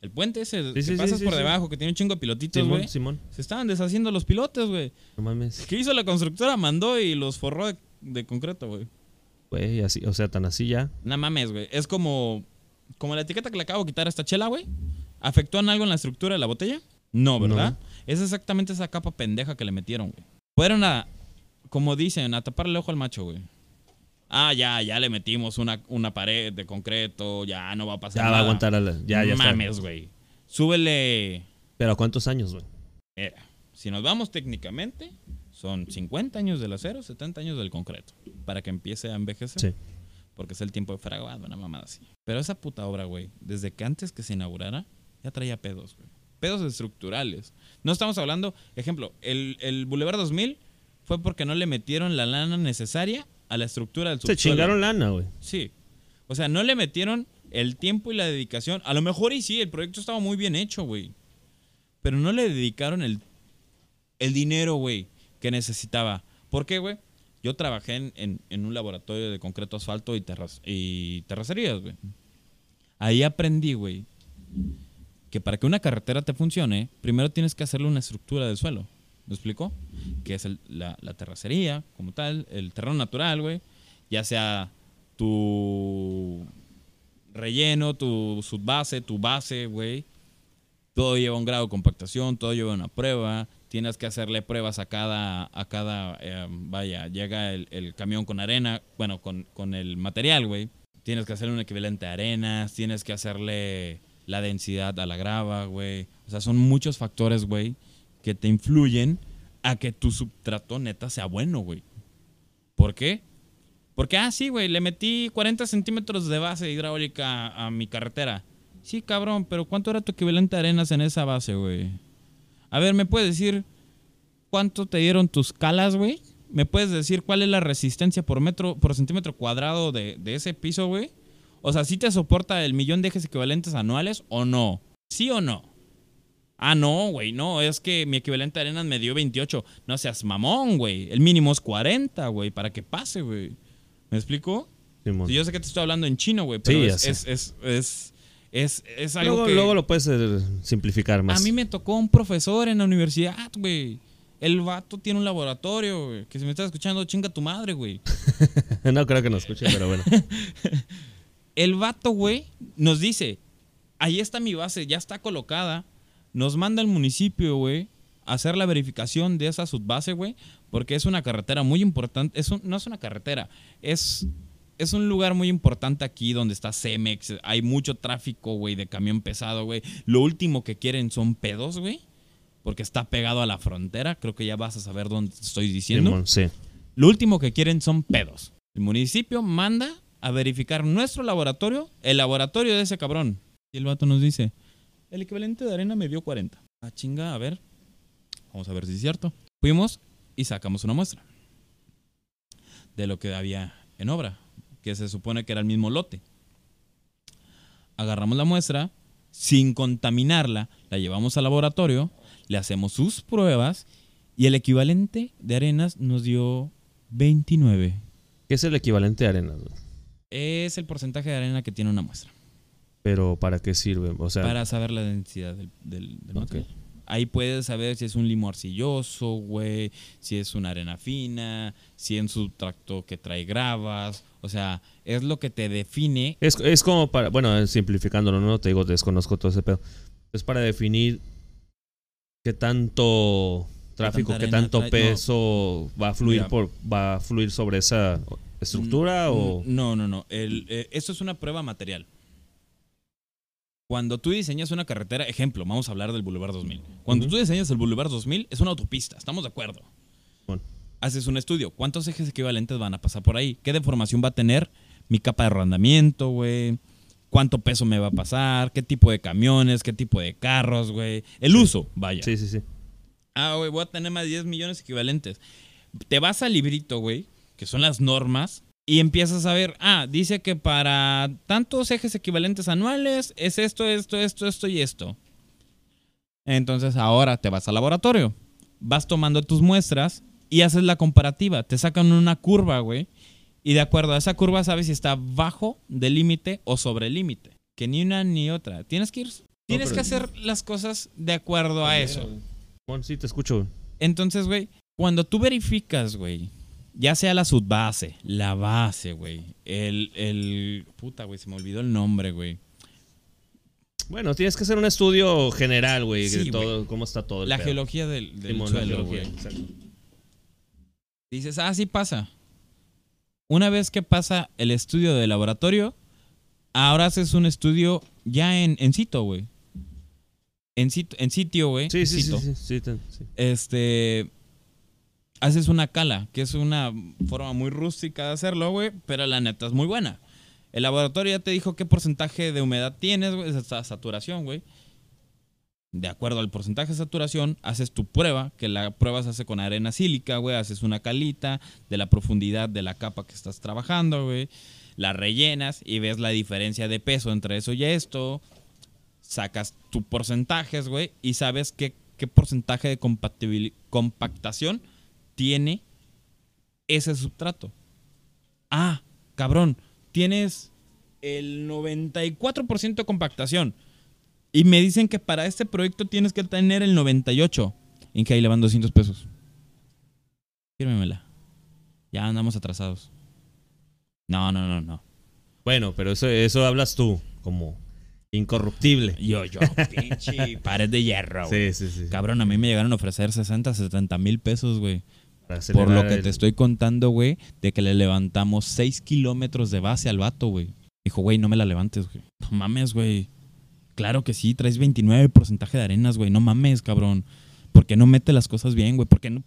el puente ese que pasas por debajo, que tiene un chingo de pilotitos, güey. Simón. Se estaban deshaciendo los pilotes, güey. No mames. ¿Qué hizo la constructora? Mandó y los forró de concreto, güey. Güey, así, o sea, tan así ya. No mames, güey. Es como la etiqueta que le acabo de quitar a esta chela, güey. ¿Afectó en algo en la estructura de la botella? No, ¿verdad? No. Es exactamente esa capa pendeja que le metieron, güey. Fueron a, como dicen, a tapar el ojo al macho, güey. Ya le metimos una pared de concreto, ya no va a pasar nada. Ya va a aguantar ya está. Mames, güey. Súbele. ¿Pero cuántos años, güey? Si nos vamos técnicamente, son 50 años del acero, 70 años del concreto. Para que empiece a envejecer. Sí. Porque es el tiempo de fraguado, una mamada así. Pero esa puta obra, güey, desde que antes que se inaugurara, ya traía pedos, güey. Pedos estructurales. No estamos hablando... Ejemplo, el Boulevard 2000 fue porque no le metieron la lana necesaria a la estructura del subsuelo. Se chingaron lana, güey. Sí. O sea, no le metieron el tiempo y la dedicación. A lo mejor y sí, el proyecto estaba muy bien hecho, güey. Pero no le dedicaron el dinero, güey, que necesitaba. ¿Por qué, güey? Yo trabajé en un laboratorio de concreto, asfalto y terracerías, güey. Ahí aprendí, güey, que para que una carretera te funcione, primero tienes que hacerle una estructura del suelo. ¿Me explico? Que es la terracería, como tal, el terreno natural, güey. Ya sea tu relleno, tu subbase, tu base, güey. Todo lleva un grado de compactación, todo lleva una prueba. Tienes que hacerle pruebas llega el camión con arena, bueno, con el material, güey. Tienes que hacerle un equivalente a arenas, tienes que hacerle... la densidad a la grava, güey. O sea, son muchos factores, güey, que te influyen a que tu subtrato neta sea bueno, güey. ¿Por qué? Porque, sí, güey, le metí 40 centímetros de base hidráulica a mi carretera. Sí, cabrón, pero ¿cuánto era tu equivalente a arenas en esa base, güey? A ver, ¿me puedes decir cuánto te dieron tus calas, güey? ¿Me puedes decir cuál es la resistencia por centímetro cuadrado de ese piso, güey? O sea, ¿sí te soporta el millón de ejes equivalentes anuales o no? ¿Sí o no? No, güey, no. Es que mi equivalente de arenas me dio 28. No seas mamón, güey. El mínimo es 40, güey, para que pase, güey. ¿Me explico? Sí, sí, yo sé que te estoy hablando en chino, güey, pero sí, es algo luego, que... Luego lo puedes simplificar más. A mí me tocó un profesor en la universidad, güey. El vato tiene un laboratorio, güey. Que si me estás escuchando, chinga tu madre, güey. No creo que nos escuche, pero bueno. El vato, güey, nos dice, ahí está mi base, ya está colocada. Nos manda el municipio, güey, a hacer la verificación de esa subbase, güey, porque es una carretera muy importante. No es una carretera, es un lugar muy importante aquí donde está Cemex. Hay mucho tráfico, güey, de camión pesado, güey. Lo último que quieren son pedos, güey, porque está pegado a la frontera. Creo que ya vas a saber dónde te estoy diciendo. Sí. Lo último que quieren son pedos. El municipio manda a verificar nuestro laboratorio, el laboratorio de ese cabrón. Y el vato nos dice, el equivalente de arena me dio 40. Chinga, a ver. Vamos a ver si es cierto. Fuimos y sacamos una muestra de lo que había en obra, que se supone que era el mismo lote. Agarramos la muestra, sin contaminarla, la llevamos al laboratorio, le hacemos sus pruebas y el equivalente de arenas nos dio 29. ¿Qué es el equivalente de arenas, güey? Es el porcentaje de arena que tiene una muestra. Pero ¿para qué sirve? O sea, para saber la densidad del material. Ahí puedes saber si es un limo arcilloso, güey, si es una arena fina, si es un subtracto que trae gravas. O sea, es lo que te define. Es como para, bueno, simplificándolo, no te digo, desconozco todo ese pedo. Es para definir qué tanto tráfico, qué tanto peso va a fluir sobre esa estructura. No. Eso es una prueba material. Cuando tú diseñas una carretera, ejemplo, vamos a hablar del Boulevard 2000. Cuando tú diseñas el Boulevard 2000, es una autopista, estamos de acuerdo. Bueno. Haces un estudio. ¿Cuántos ejes equivalentes van a pasar por ahí? ¿Qué deformación va a tener mi capa de arrendamiento, güey? ¿Cuánto peso me va a pasar? ¿Qué tipo de camiones? ¿Qué tipo de carros, güey? El uso, vaya. Sí. Ah, güey, voy a tener más de 10 millones equivalentes. Te vas al librito, güey, que son las normas. Y empiezas a ver, dice que para tantos ejes equivalentes anuales es esto y esto. Entonces ahora te vas al laboratorio, vas tomando tus muestras y haces la comparativa. Te sacan una curva, güey, y de acuerdo a esa curva sabes si está bajo del límite o sobre el límite. Que ni una ni otra. Tienes que hacer las cosas de acuerdo a eso. Bueno, sí, te escucho. Entonces, güey, cuando tú verificas, güey, ya sea la subbase, la base, güey. Puta, güey, se me olvidó el nombre, güey. Bueno, tienes que hacer un estudio general, güey, sí, de todo, cómo está todo el pedo. La geología del suelo, güey. Dices, sí pasa. Una vez que pasa el estudio de laboratorio, ahora haces un estudio ya en sitio, güey. En sitio, güey. Sí. Haces una cala, que es una forma muy rústica de hacerlo, güey, pero la neta es muy buena. El laboratorio ya te dijo qué porcentaje de humedad tienes, güey, esa saturación, güey. De acuerdo al porcentaje de saturación, haces tu prueba, que la prueba se hace con arena sílica, güey. Haces una calita de la profundidad de la capa que estás trabajando, güey. La rellenas y ves la diferencia de peso entre eso y esto. Sacas tus porcentajes, güey, y sabes qué porcentaje de compactación tiene ese sustrato. Cabrón, tienes el 94% de compactación y me dicen que para este proyecto tienes que tener el 98%. En que ahí le van $200. Fírmemela. Ya andamos atrasados. No. Bueno, pero eso hablas tú como incorruptible. Yo, pinche pared de hierro, güey. Sí. Cabrón, a mí me llegaron a ofrecer 60,000 pesos, güey. Por lo que te estoy contando, güey, de que le levantamos 6 kilómetros de base al vato, güey. Dijo, güey, no me la levantes, güey. No mames, güey. Claro que sí, traes 29% de arenas, güey. No mames, cabrón. ¿Por qué no metes las cosas bien, güey? ¿Por qué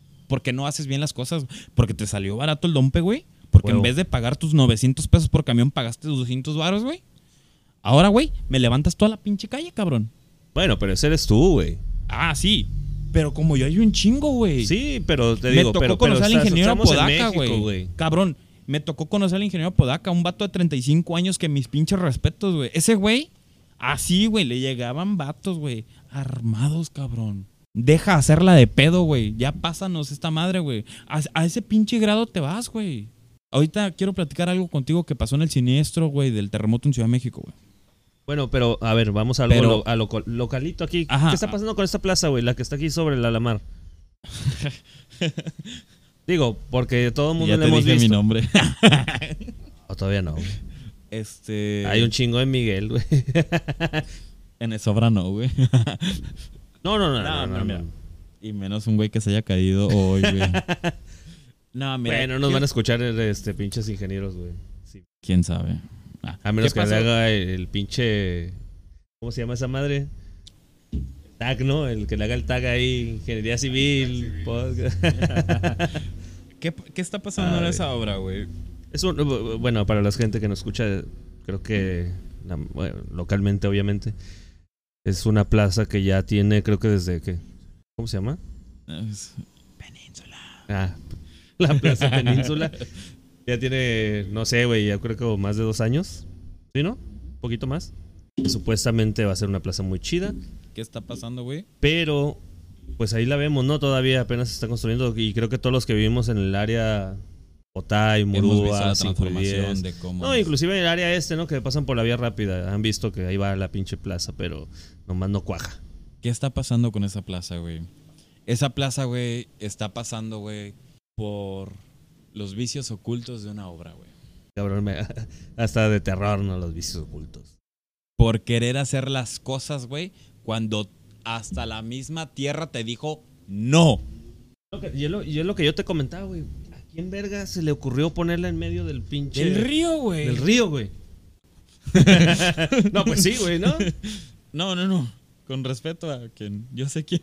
no haces bien las cosas? ¿Porque te salió barato el dompe, güey? Porque en vez de pagar tus $900 por camión, pagaste $200, güey. Ahora, güey, me levantas toda la pinche calle, cabrón. Bueno, pero ese eres tú, güey. Sí. Pero como yo hay un chingo, güey. Sí, pero te digo, me tocó conocer al ingeniero Podaca, güey. Cabrón, me tocó conocer al ingeniero Podaca, un vato de 35 años que mis pinches respetos, güey. Ese güey, así, güey, le llegaban vatos, güey, armados, cabrón. Deja hacerla de pedo, güey. Ya pásanos esta madre, güey. A ese pinche grado te vas, güey. Ahorita quiero platicar algo contigo que pasó en el siniestro, güey, del terremoto en Ciudad de México, güey. Bueno, pero a ver, vamos a localito aquí. Ajá, ¿qué está pasando con esta plaza, güey? La que está aquí sobre la Alamar. Digo, porque todo el mundo le hemos visto. Ya te dije mi nombre. O todavía no, güey. Hay un chingo de Miguel, güey. En el Sobrano, güey. No. Y menos un güey que se haya caído hoy, güey. No, mira. Bueno, nos van a escuchar pinches ingenieros, güey. Sí. ¿Quién sabe? A menos que le haga el pinche... ¿Cómo se llama esa madre? Tag, ¿no? El que le haga el tag ahí, Ingeniería Civil. ¿Qué está pasando en esa obra, güey? Bueno, para la gente que nos escucha, creo que localmente, obviamente, es una plaza que ya tiene, creo que desde... ¿Cómo se llama? Península. La Plaza Península. Ya tiene, no sé, güey, ya creo que más de 2 años. ¿Sí, no? Un poquito más. Supuestamente va a ser una plaza muy chida. ¿Qué está pasando, güey? Pero, pues ahí la vemos, ¿no? Todavía apenas se está construyendo. Y creo que todos los que vivimos en el área Otay, Murúa, 510. De cómo no, inclusive en el área este, ¿no? Que pasan por la vía rápida. Han visto que ahí va la pinche plaza, pero nomás no cuaja. ¿Qué está pasando con esa plaza, güey? Esa plaza, güey, está pasando, güey, por los vicios ocultos de una obra, güey. Cabrón, hasta de terror, ¿no? Los vicios ocultos. Por querer hacer las cosas, güey, cuando hasta la misma tierra te dijo no. Y es lo que yo te comentaba, güey. ¿A quién verga se le ocurrió ponerla en medio del pinche... del río, güey. Del río, güey. No, pues sí, güey, ¿no? No. Con respeto a quien... yo sé quién...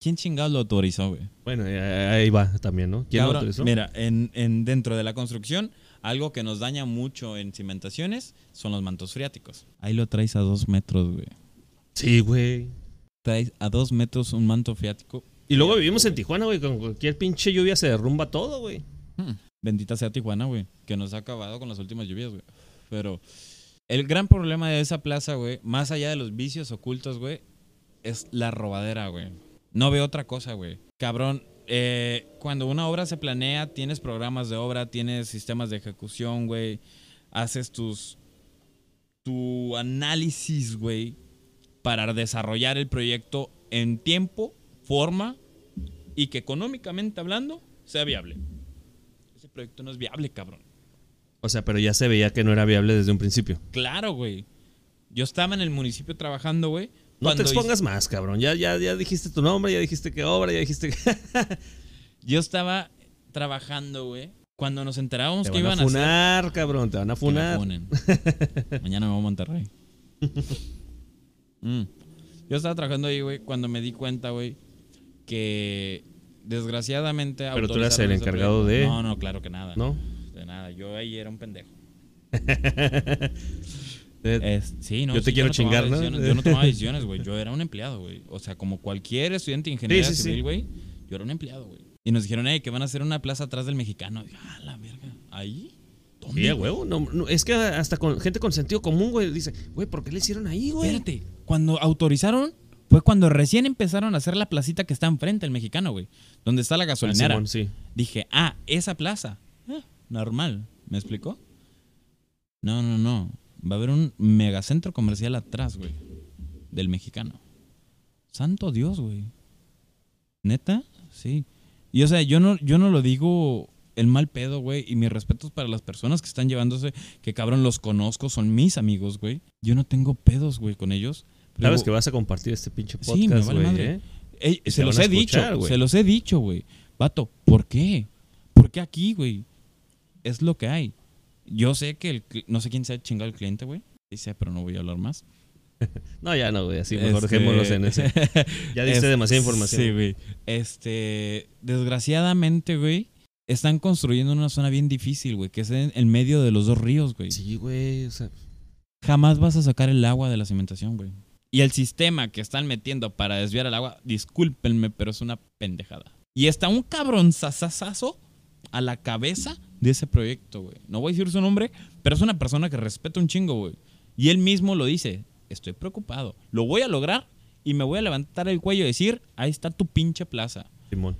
¿quién chingado lo autorizó, güey? Bueno, ahí va también, ¿no? ¿Quién lo autorizó? Mira, dentro de la construcción, algo que nos daña mucho en cimentaciones son los mantos freáticos. Ahí lo traes a 2 metros, güey. Sí, güey. Traes a 2 metros un manto freático. Y luego vivimos en Tijuana, güey. Con cualquier pinche lluvia se derrumba todo, güey. Bendita sea Tijuana, güey. Que nos ha acabado con las últimas lluvias, güey. Pero el gran problema de esa plaza, güey, más allá de los vicios ocultos, güey, es la robadera, güey. No veo otra cosa, güey. Cabrón, cuando una obra se planea, tienes programas de obra, tienes sistemas de ejecución, güey. Haces tu análisis, güey, para desarrollar el proyecto en tiempo, forma y que económicamente hablando sea viable. Ese proyecto no es viable, cabrón. O sea, pero ya se veía que no era viable desde un principio. Claro, güey. Yo estaba en el municipio trabajando, güey. No te expongas más, cabrón. Ya dijiste tu nombre, ya dijiste qué obra, ya dijiste que... Yo estaba trabajando, güey, cuando nos enterábamos que iban a hacer... Te van a funar, cabrón, te van a funar. Mañana me voy a Monterrey. Yo estaba trabajando ahí, güey, cuando me di cuenta, güey, que desgraciadamente... Pero tú eras el encargado de... No, claro que nada. ¿No? De nada, yo ahí era un pendejo. Sí, no, yo te quiero chingar, ¿no? Yo no tomaba decisiones, güey. Yo era un empleado, güey. O sea, como cualquier estudiante de ingeniería civil, güey, yo era un empleado, güey. Y nos dijeron, que van a hacer una plaza atrás del Mexicano. Ah, la verga. Ahí. ¿Dónde? Sí, güey. No, es que hasta con gente con sentido común, güey, dice, güey, ¿por qué le hicieron ahí, güey? Espérate. Cuando autorizaron, fue cuando recién empezaron a hacer la placita que está enfrente del Mexicano, güey. Donde está la gasolinera. Simón, sí. Dije, esa plaza. Normal. ¿Me explicó? No. Va a haber un megacentro comercial atrás, güey, del Mexicano. Santo Dios, güey. ¿Neta? Sí. Y o sea, yo no lo digo el mal pedo, güey. Y mis respetos para las personas que están llevándose, que cabrón, los conozco, son mis amigos, güey. Yo no tengo pedos, güey, con ellos. Sabes que vas a compartir este pinche podcast, güey. Sí, me vale madre. Se los he dicho, güey. Vato, ¿por qué? ¿Por qué aquí, güey? Es lo que hay. Yo sé que no sé quién se ha chingado el cliente, güey. Dice, pero no voy a hablar más. No, ya no, güey. Así mejor dejémoslos en ese. Ya diste demasiada información. Sí, güey. Desgraciadamente, güey, están construyendo una zona bien difícil, güey, que es en el medio de los dos ríos, güey. Sí, güey. O sea, jamás vas a sacar el agua de la cimentación, güey. Y el sistema que están metiendo para desviar el agua, discúlpenme, pero es una pendejada. Y está un cabronzazazazo a la cabeza de ese proyecto, güey. No voy a decir su nombre, pero es una persona que respeto un chingo, güey. Y él mismo lo dice. Estoy preocupado. Lo voy a lograr y me voy a levantar el cuello y decir, ahí está tu pinche plaza. Simón.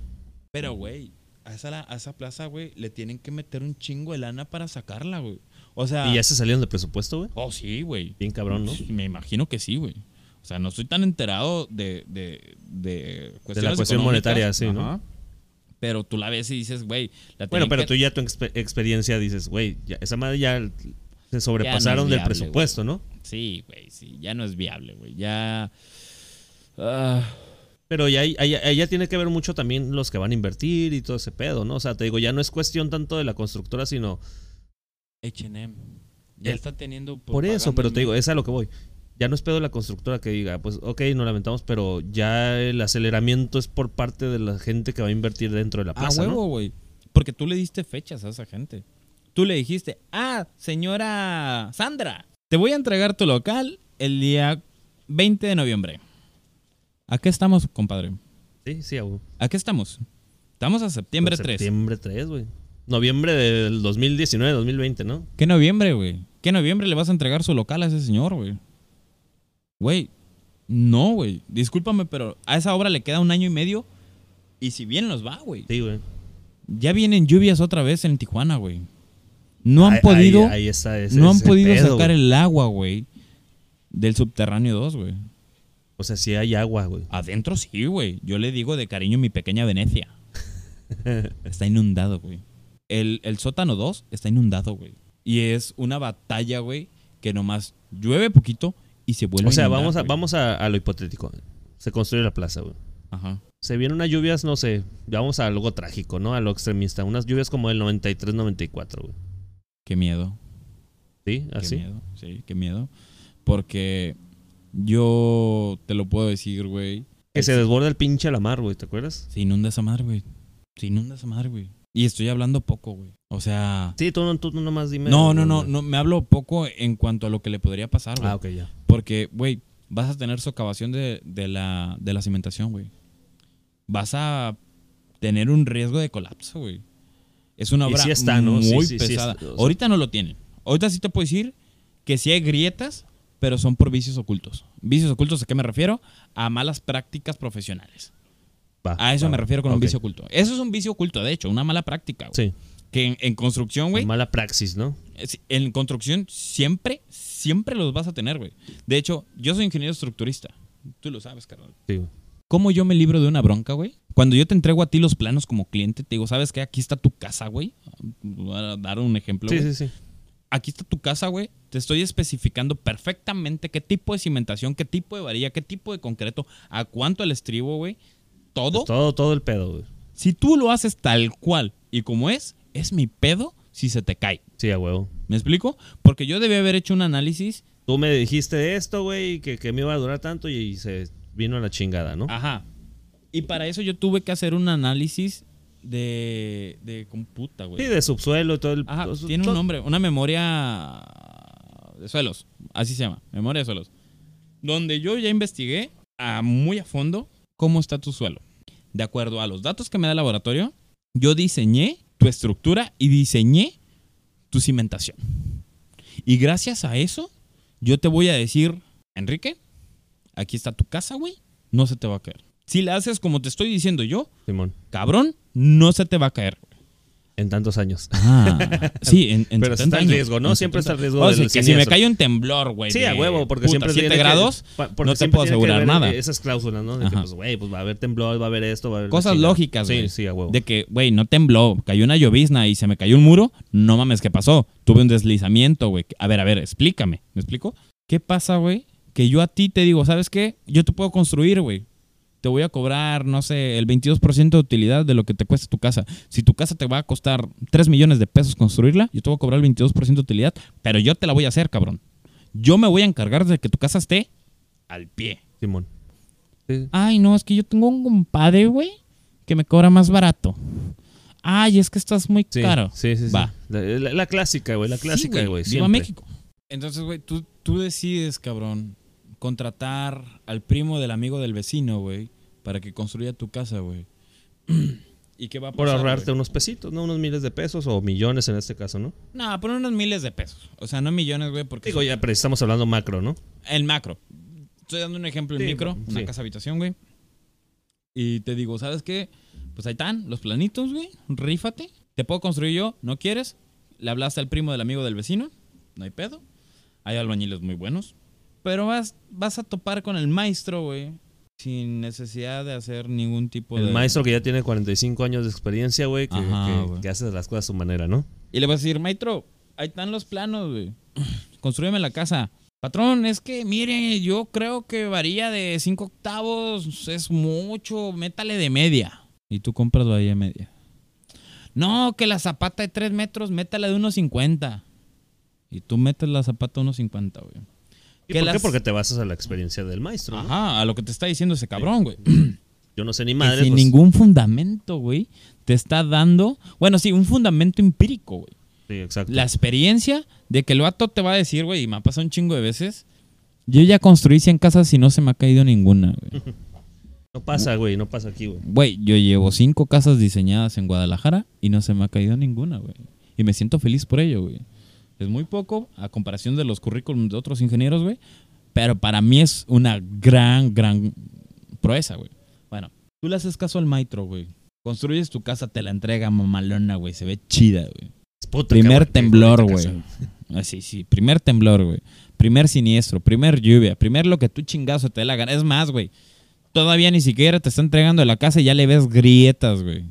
Pero, güey, a esa plaza, güey, le tienen que meter un chingo de lana para sacarla, güey. O sea... ¿Y ya se salieron de presupuesto, güey? Oh, sí, güey. Bien cabrón, ¿no? Me imagino que sí, güey. O sea, no estoy tan enterado de cuestiones de la cuestión monetaria, sí, ¿no? Ajá. Pero tú la ves y dices, güey... Bueno, pero tú ya tu experiencia dices, güey, esa madre ya se sobrepasaron del presupuesto, ¿no? Sí, güey, sí, ya no es viable, güey, ya... Pero ya tiene que ver mucho también los que van a invertir y todo ese pedo, ¿no? O sea, te digo, ya no es cuestión tanto de la constructora, sino... H&M, ya está teniendo... Por eso, pero te digo, es a lo que voy. Ya no es pedo la constructora que diga, pues ok, nos lamentamos, pero ya el aceleramiento es por parte de la gente que va a invertir dentro de la plaza, ¿no? A huevo, güey. Porque tú le diste fechas a esa gente. Tú le dijiste, señora Sandra, te voy a entregar tu local el día 20 de noviembre. ¿A qué estamos, compadre? Sí, a huevo. ¿A qué estamos? Estamos a septiembre 3. Septiembre 3, güey. Noviembre del 2019, 2020, ¿no? ¿Qué noviembre, güey? ¿Qué noviembre le vas a entregar su local a ese señor, güey? Güey, no, güey. Discúlpame, pero a esa obra le queda 1 año y medio. Y si bien nos va, güey. Sí, güey. Ya vienen lluvias otra vez en Tijuana, güey. No han podido, ahí está, no han podido pedo, sacar el agua, güey, del subterráneo 2, güey. O sea, sí hay agua, güey. Adentro sí, güey. Yo le digo de cariño mi pequeña Venecia. Está inundado, güey. El sótano 2 está inundado, güey. Y es una batalla, güey, que nomás llueve poquito y se vuelve a inundar. O sea, vamos a lo hipotético. Se construye la plaza, güey. Ajá. Se vienen unas lluvias, no sé, vamos a algo trágico, ¿no? A lo extremista. Unas lluvias como del 93, 94, güey. Qué miedo. ¿Sí? ¿Así? Qué miedo, sí, qué miedo. Porque yo te lo puedo decir, güey. Que se desborda el pinche Alamar, güey, ¿te acuerdas? Se inunda esa madre, güey. Se inunda esa madre, güey. Y estoy hablando poco, güey. O sea... Sí, tú nomás dime. No, me hablo poco en cuanto a lo que le podría pasar, güey. Ah, ok, ya. Porque, güey, vas a tener socavación de la cimentación, güey. Vas a tener un riesgo de colapso, güey. Es una obra muy pesada. Sí, ahorita no lo tienen. Ahorita sí te puedo decir que sí hay grietas, pero son por vicios ocultos. ¿Vicios ocultos a qué me refiero? A malas prácticas profesionales. A eso me refiero con un vicio oculto. Eso es un vicio oculto, de hecho, una mala práctica, güey. Sí. Que en construcción, güey. Mala praxis, ¿no? En construcción siempre los vas a tener, güey. De hecho, yo soy ingeniero estructurista. Tú lo sabes, carnal. Sí, güey. ¿Cómo yo me libro de una bronca, güey? Cuando yo te entrego a ti los planos como cliente, te digo, ¿sabes qué? Aquí está tu casa, güey. Voy a dar un ejemplo, güey. Sí. Aquí está tu casa, güey. Te estoy especificando perfectamente qué tipo de cimentación, qué tipo de varilla, qué tipo de concreto, a cuánto el estribo, güey. Todo el pedo, güey. Si tú lo haces tal cual y como es mi pedo si se te cae. Sí, a huevo. ¿Me explico? Porque yo debí haber hecho un análisis. Tú me dijiste esto, güey, que me iba a durar tanto y se vino a la chingada, ¿no? Ajá. Y para eso yo tuve que hacer un análisis de computa, güey. Sí, de subsuelo y todo el... Ajá, tiene un nombre, una memoria de suelos. Así se llama, memoria de suelos. Donde yo ya investigué muy a fondo cómo está tu suelo. De acuerdo a los datos que me da el laboratorio, yo diseñé tu estructura y diseñé tu cimentación. Y gracias a eso, yo te voy a decir, Enrique, aquí está tu casa, güey, no se te va a caer. Si la haces como te estoy diciendo yo, Simón, cabrón, no se te va a caer. En tantos años. Ah, sí, en pero 70 está el riesgo, ¿no? Siempre está el riesgo. O sea, que si me cae un temblor, güey. Sí, a huevo, porque siempre 7 grados, no te puedo asegurar nada. Esas cláusulas, ¿no? De que, pues, güey, pues va a haber temblor, va a haber esto, va a haber... Cosas lógicas, güey. Sí, a huevo. De que, güey, no tembló, cayó una llovizna y se me cayó un muro. No mames, ¿qué pasó? Tuve un deslizamiento, güey. A ver, explícame. ¿Me explico? ¿Qué pasa, güey? Que yo a ti te digo, ¿sabes qué? Yo te puedo construir, güey. Te voy a cobrar, no sé, el 22% de utilidad de lo que te cuesta tu casa. Si tu casa te va a costar 3 millones de pesos construirla, yo te voy a cobrar el 22% de utilidad, pero yo te la voy a hacer, cabrón. Yo me voy a encargar de que tu casa esté al pie. Simón. Sí. Ay, no, es que yo tengo un compadre, güey, que me cobra más barato. Ay, es que estás muy caro. Sí. Va. La clásica, güey, güey. Viva México. Entonces, güey, tú decides, cabrón, contratar al primo del amigo del vecino, güey, para que construya tu casa, güey. ¿Y qué va a pasar? Por ahorrarte, güey, unos pesitos, ¿no? Unos miles de pesos o millones en este caso, ¿no? No, por unos miles de pesos. O sea, no millones, güey, porque... Digo, ya, pero estamos hablando macro, ¿no? El macro. Estoy dando un ejemplo, el micro, una casa habitación, güey. Y te digo, ¿sabes qué? Pues ahí están los planitos, güey. Rífate. Te puedo construir yo, ¿no quieres? Le hablaste al primo del amigo del vecino. No hay pedo. Hay albañiles muy buenos. Pero vas a topar con el maestro, güey. Sin necesidad de hacer ningún tipo de... El maestro que ya tiene 45 años de experiencia, güey, que hace las cosas a su manera, ¿no? Y le vas a decir, maestro, ahí están los planos, güey. Construyeme la casa. Patrón, es que, mire, yo creo que varía de 5 octavos. Es mucho, métale de media. Y tú compras varía de media. No, que la zapata de 3 metros, métale de 1.50. Y tú metes la zapata de 1.50, güey. ¿Y por qué? Porque te basas a la experiencia del maestro. Ajá, ¿no? A lo que te está diciendo ese cabrón, güey. Yo no sé ni madre. Sin ningún fundamento, güey, te está dando... Bueno, sí, un fundamento empírico, güey. Sí, exacto. La experiencia de que el vato te va a decir, güey, y me ha pasado un chingo de veces, yo ya construí 100 casas y no se me ha caído ninguna, güey. No pasa, güey, no pasa aquí, güey. Güey, yo llevo 5 casas diseñadas en Guadalajara y no se me ha caído ninguna, güey. Y me siento feliz por ello, güey. Es muy poco a comparación de los currículums de otros ingenieros, güey. Pero para mí es una gran proeza, güey. Bueno, tú le haces caso al maestro, güey. Construyes tu casa, te la entrega mamalona, güey. Se ve chida, güey. Primer temblor, güey. Sí, sí. Primer temblor, güey. Primer siniestro. Primer lluvia. Primer lo que tú chingazo te dé la gana. Es más, güey. Todavía ni siquiera te está entregando la casa y ya le ves grietas, güey.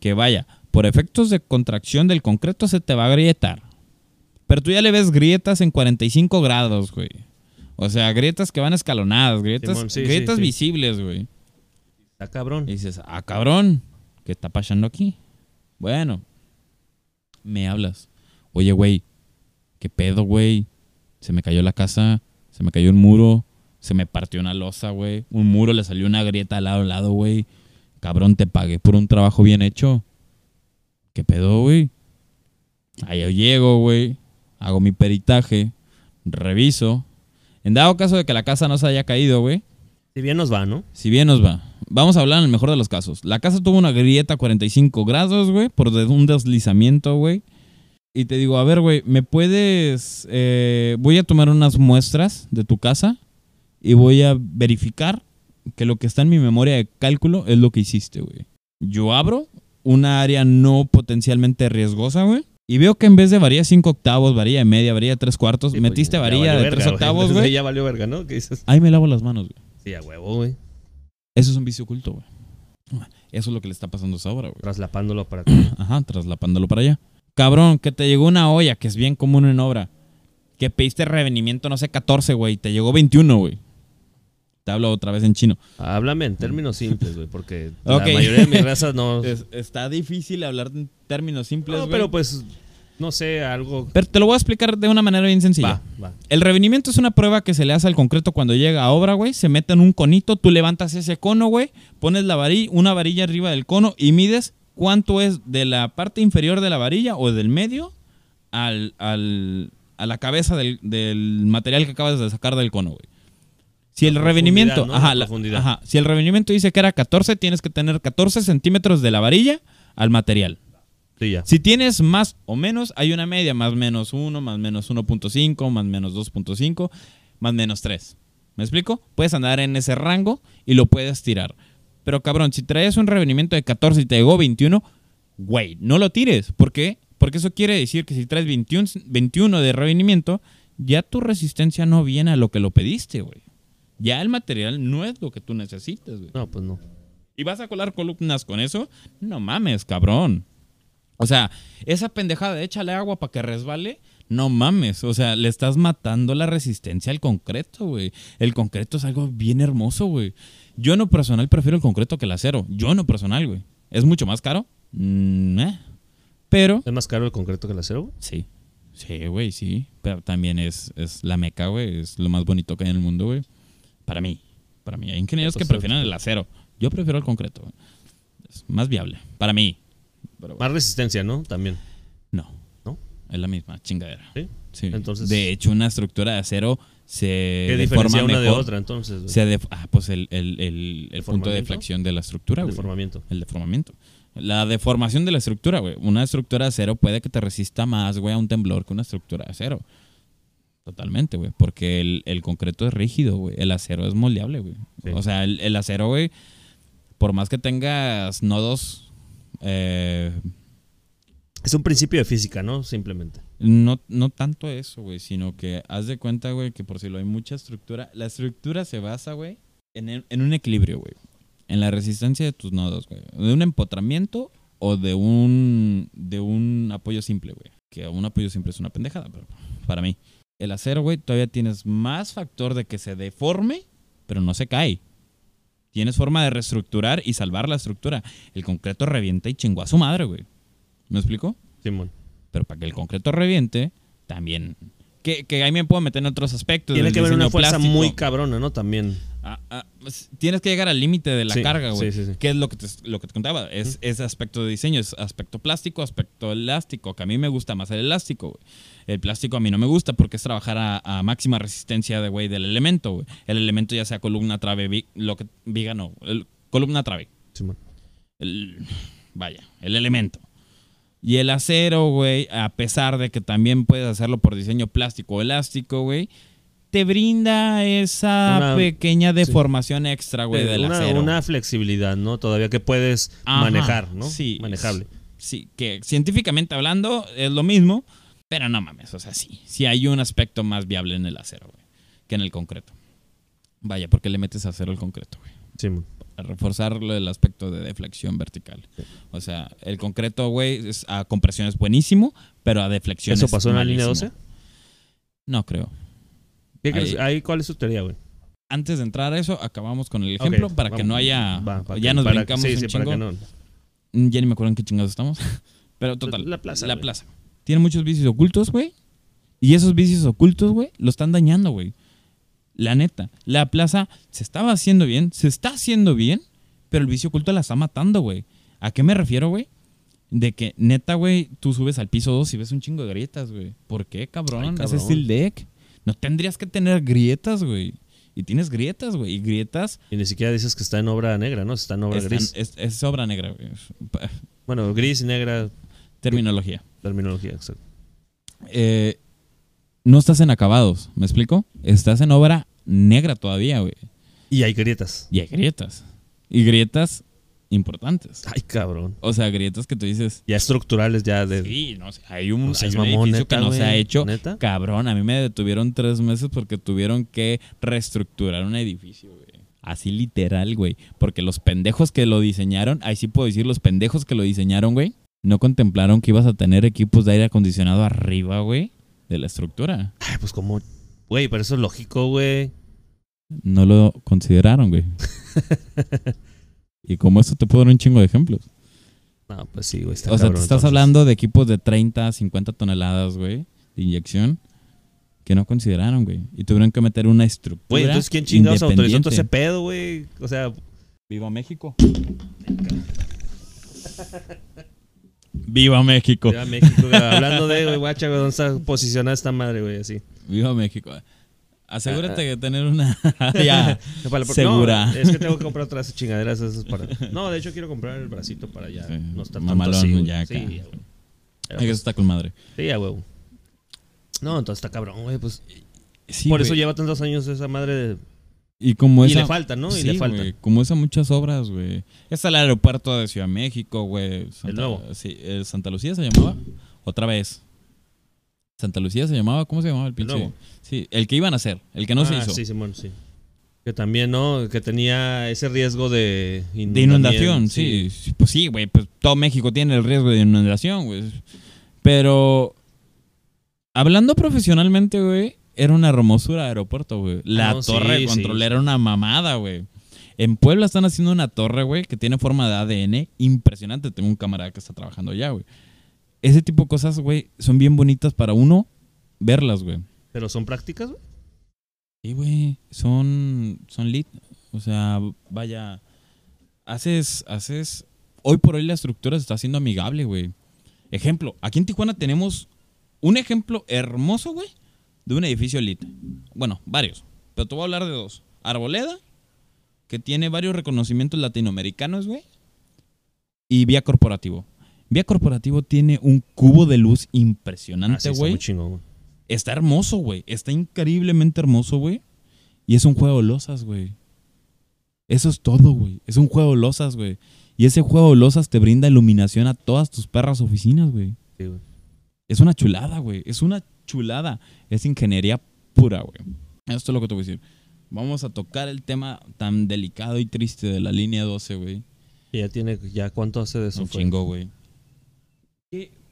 Que vaya, por efectos de contracción del concreto se te va a agrietar. Pero tú ya le ves grietas en 45 grados, güey. O sea, grietas que van escalonadas, grietas, sí, grietas sí, visibles, güey. Está cabrón. Y dices, ah, cabrón, ¿qué está pasando aquí? Bueno, me hablas. Oye, güey, ¿qué pedo, güey? Se me cayó la casa, se me cayó un muro, se me partió una losa, güey. Un muro, le salió una grieta al lado, güey. Cabrón, te pagué por un trabajo bien hecho. ¿Qué pedo, güey? Ahí yo llego, güey. Hago mi peritaje. Reviso. En dado caso de que la casa no se haya caído, güey. Si bien nos va, ¿no? Si bien nos va. Vamos a hablar en el mejor de los casos. La casa tuvo una grieta a 45 grados, güey. Por un deslizamiento, güey. Y te digo, a ver, güey, ¿me puedes...? Voy a tomar unas muestras de tu casa. Y voy a verificar que lo que está en mi memoria de cálculo es lo que hiciste, güey. Yo abro una área no potencialmente riesgosa, güey. Y veo que en vez de varilla 5 octavos, varilla de media, varilla de 3/4, sí, metiste varilla de 3 octavos, güey. Ya valió verga, ¿no? ¿Qué dices? Ahí me lavo las manos, güey. Sí, a huevo, güey. Eso es un vicio oculto, güey. Eso es lo que le está pasando hasta ahora, güey. Traslapándolo para acá. Ajá, traslapándolo para allá. Cabrón, que te llegó una olla, que es bien común en obra. Que pediste revenimiento, no sé, 14, güey. Te llegó 21, güey. Te hablo otra vez en chino. Háblame en términos simples, güey, porque okay, la mayoría de mis razas no... Está difícil hablar en términos simples, güey. No, pero pues, no sé, algo... Pero te lo voy a explicar de una manera bien sencilla. Va. El revenimiento es una prueba que se le hace al concreto cuando llega a obra, güey. Se mete en un conito, tú levantas ese cono, güey. Pones la varilla, una varilla arriba del cono y mides cuánto es de la parte inferior de la varilla o del medio a la cabeza del material que acabas de sacar del cono, güey. Si el revenimiento, ¿no? Si el revenimiento dice que era 14, tienes que tener 14 centímetros de la varilla al material. Sí, ya. Si tienes más o menos, hay una media, más menos 1, más menos 1.5, más menos 2.5, más menos 3. ¿Me explico? Puedes andar en ese rango y lo puedes tirar. Pero cabrón, si traes un revenimiento de 14 y te llegó 21, güey, no lo tires. ¿Por qué? Porque eso quiere decir que si traes 21 de revenimiento, ya tu resistencia no viene a lo que lo pediste, güey. Ya el material no es lo que tú necesitas, güey. No, pues no. ¿Y vas a colar columnas con eso? No mames, cabrón. O sea, esa pendejada de échale agua para que resbale, no mames. O sea, le estás matando la resistencia al concreto, güey. El concreto es algo bien hermoso, güey. Yo en lo personal prefiero el concreto que el acero. Yo en lo personal, güey. ¿Es mucho más caro? Pero... ¿Es más caro el concreto que el acero, güey? Sí. Sí, güey, sí. Pero también es la meca, güey. Es lo más bonito que hay en el mundo, güey. Para mí. Hay ingenieros que prefieren el acero. Yo prefiero el concreto. Es más viable. Para mí. Pero bueno. Más resistencia, ¿no? También. No. Es la misma chingadera. Sí. Entonces, de hecho, una estructura de acero se deforma una mejor de otra, entonces, güey. Pues el punto de flexión de la estructura, güey. El deformamiento. La deformación de la estructura, güey. Una estructura de acero puede que te resista más, güey, a un temblor que una estructura de acero. Totalmente, güey. Porque el concreto es rígido, güey. El acero es moldeable, güey. Sí. O sea, el acero, güey, por más que tengas nodos... Es un principio de física, ¿no? Simplemente. No tanto eso, güey. Sino que haz de cuenta, güey, que por si lo hay mucha estructura... La estructura se basa, güey, en un equilibrio, güey. En la resistencia de tus nodos, güey. De un empotramiento o de un apoyo simple, güey. Que un apoyo simple es una pendejada, pero para mí... El acero, güey, todavía tienes más factor de que se deforme, pero no se cae. Tienes forma de reestructurar y salvar la estructura. El concreto revienta y chingó a su madre, güey. ¿Me explico? Simón. Pero para que el concreto reviente, también... Que ahí me puedo meter en otros aspectos. Tiene que haber una fuerza plástico muy cabrona, ¿no? También. Tienes que llegar al límite de la carga, güey. Sí. Que es lo que te contaba. Es aspecto de diseño, es aspecto plástico, aspecto elástico. Que a mí me gusta más el elástico, güey. El plástico a mí no me gusta porque es trabajar a máxima resistencia de, güey, del elemento, güey. El elemento ya sea columna, trave, columna, trave. Sí, man. El elemento. Y el acero, güey, a pesar de que también puedes hacerlo por diseño plástico o elástico, güey, te brinda esa pequeña deformación extra, güey, del acero. Una flexibilidad, ¿no? Todavía que puedes manejar, ¿no? Sí. Manejable. Sí, que científicamente hablando es lo mismo, pero no mames, o sea, sí hay un aspecto más viable en el acero, güey, que en el concreto. Vaya, ¿por qué le metes acero al concreto, güey? Sí, man. Reforzar el aspecto de deflexión vertical. O sea, el concreto, güey, a compresión es buenísimo, pero a deflexión es malísimo. ¿Eso pasó en la línea 12? No creo. ¿Qué crees? Ahí, ¿cuál es su teoría, güey? Antes de entrar a eso, acabamos con el ejemplo, okay, para vamos, que no haya... Ya nos brincamos un chingo. No. Ya ni me acuerdo en qué chingados estamos. Pero total, la plaza. Tiene muchos vicios ocultos, güey. Y esos vicios ocultos, güey, lo están dañando, güey. La neta, la plaza se estaba haciendo bien, se está haciendo bien, pero el vicio oculto la está matando, güey. ¿A qué me refiero, güey? De que, neta, güey, tú subes al piso 2 y ves un chingo de grietas, güey. ¿Por qué, cabrón? Ay, cabrón. Es Steel Deck. No tendrías que tener grietas, güey. Y tienes grietas, güey. Y grietas... Y ni siquiera dices que está en obra negra, ¿no? Está en obra gris. Es obra negra, güey. Bueno, gris, negra... Terminología, exacto. No estás en acabados, ¿me explico? Estás en obra negra todavía, güey. Y hay grietas. Y grietas importantes. Ay, cabrón. O sea, grietas que tú dices... Ya estructurales, ya de... Sí, no sé. Hay un, edificio, neta, que no se ha hecho. ¿Neta? Cabrón, a mí me detuvieron 3 meses porque tuvieron que reestructurar un edificio, güey. Así literal, güey. Porque los pendejos que lo diseñaron... Ahí sí puedo decir, los pendejos que lo diseñaron, güey. No contemplaron que ibas a tener equipos de aire acondicionado arriba, güey. De la estructura. Ay, pues como... Güey, pero eso es lógico, güey. No lo consideraron, güey. Y como esto te puedo dar un chingo de ejemplos. No, pues sí, güey. Está o sea, cabrón, te estás hablando de equipos de 30, 50 toneladas, güey, de inyección, que no consideraron, güey. Y tuvieron que meter una estructura. Güey, entonces, ¿quién chingados autorizó todo ese pedo, güey? O sea... ¡Viva México! ¡Viva México! ¡Viva México! Hablando de, güey, guacha, güey, ¿dónde está posicionada esta madre, güey? Así. ¡Viva México! Asegúrate de tener una área segura. No, es que tengo que comprar otras chingaderas esas para... No, de hecho quiero comprar el bracito para ya no estar tanto así. Ya acá. Sí, güey. Eso está con madre. Sí, ya, güey. No, entonces está cabrón, güey, pues... Sí, por eso lleva tantos años esa madre de... Y como esa, y le faltan, ¿no? Sí, y le faltan. Güey, como esas muchas obras, güey. Está el aeropuerto de Ciudad de México, güey. El nuevo. Sí, Santa Lucía se llamaba. Otra vez. Santa Lucía se llamaba. ¿Cómo se llamaba el pinche? El nuevo. Sí, el que iban a hacer. El que no se hizo. Sí, Simón, sí. Que también, ¿no? Que tenía ese riesgo de inundación. De inundación, sí. Pues sí, güey. Pues todo México tiene el riesgo de inundación, güey. Pero... Hablando profesionalmente, güey. Era una hermosura de aeropuerto, güey. La torre de control era una mamada, güey. En Puebla están haciendo una torre, güey, que tiene forma de ADN impresionante. Tengo un camarada que está trabajando allá, güey. Ese tipo de cosas, güey, son bien bonitas para uno verlas, güey. ¿Pero son prácticas, güey? Sí, güey. Son lit. O sea, vaya. Haces... Hoy por hoy la estructura se está haciendo amigable, güey. Ejemplo. Aquí en Tijuana tenemos un ejemplo hermoso, güey. De un edificio elite. Bueno, varios. Pero te voy a hablar de 2. Arboleda, que tiene varios reconocimientos latinoamericanos, güey. Y Vía Corporativo. Vía Corporativo tiene un cubo de luz impresionante, güey. Está muy chingón, güey. Está hermoso, güey. Está increíblemente hermoso, güey. Y es un juego de losas, güey. Eso es todo, güey. Es un juego de losas, güey. Y ese juego de losas te brinda iluminación a todas tus perras oficinas, güey. Sí, güey. Es una chulada, güey. Es una chulada. Es ingeniería pura, güey. Esto es lo que te voy a decir. Vamos a tocar el tema tan delicado y triste de la línea 12, güey. Ya tiene... ¿Ya cuánto hace de eso? Un chingo, güey.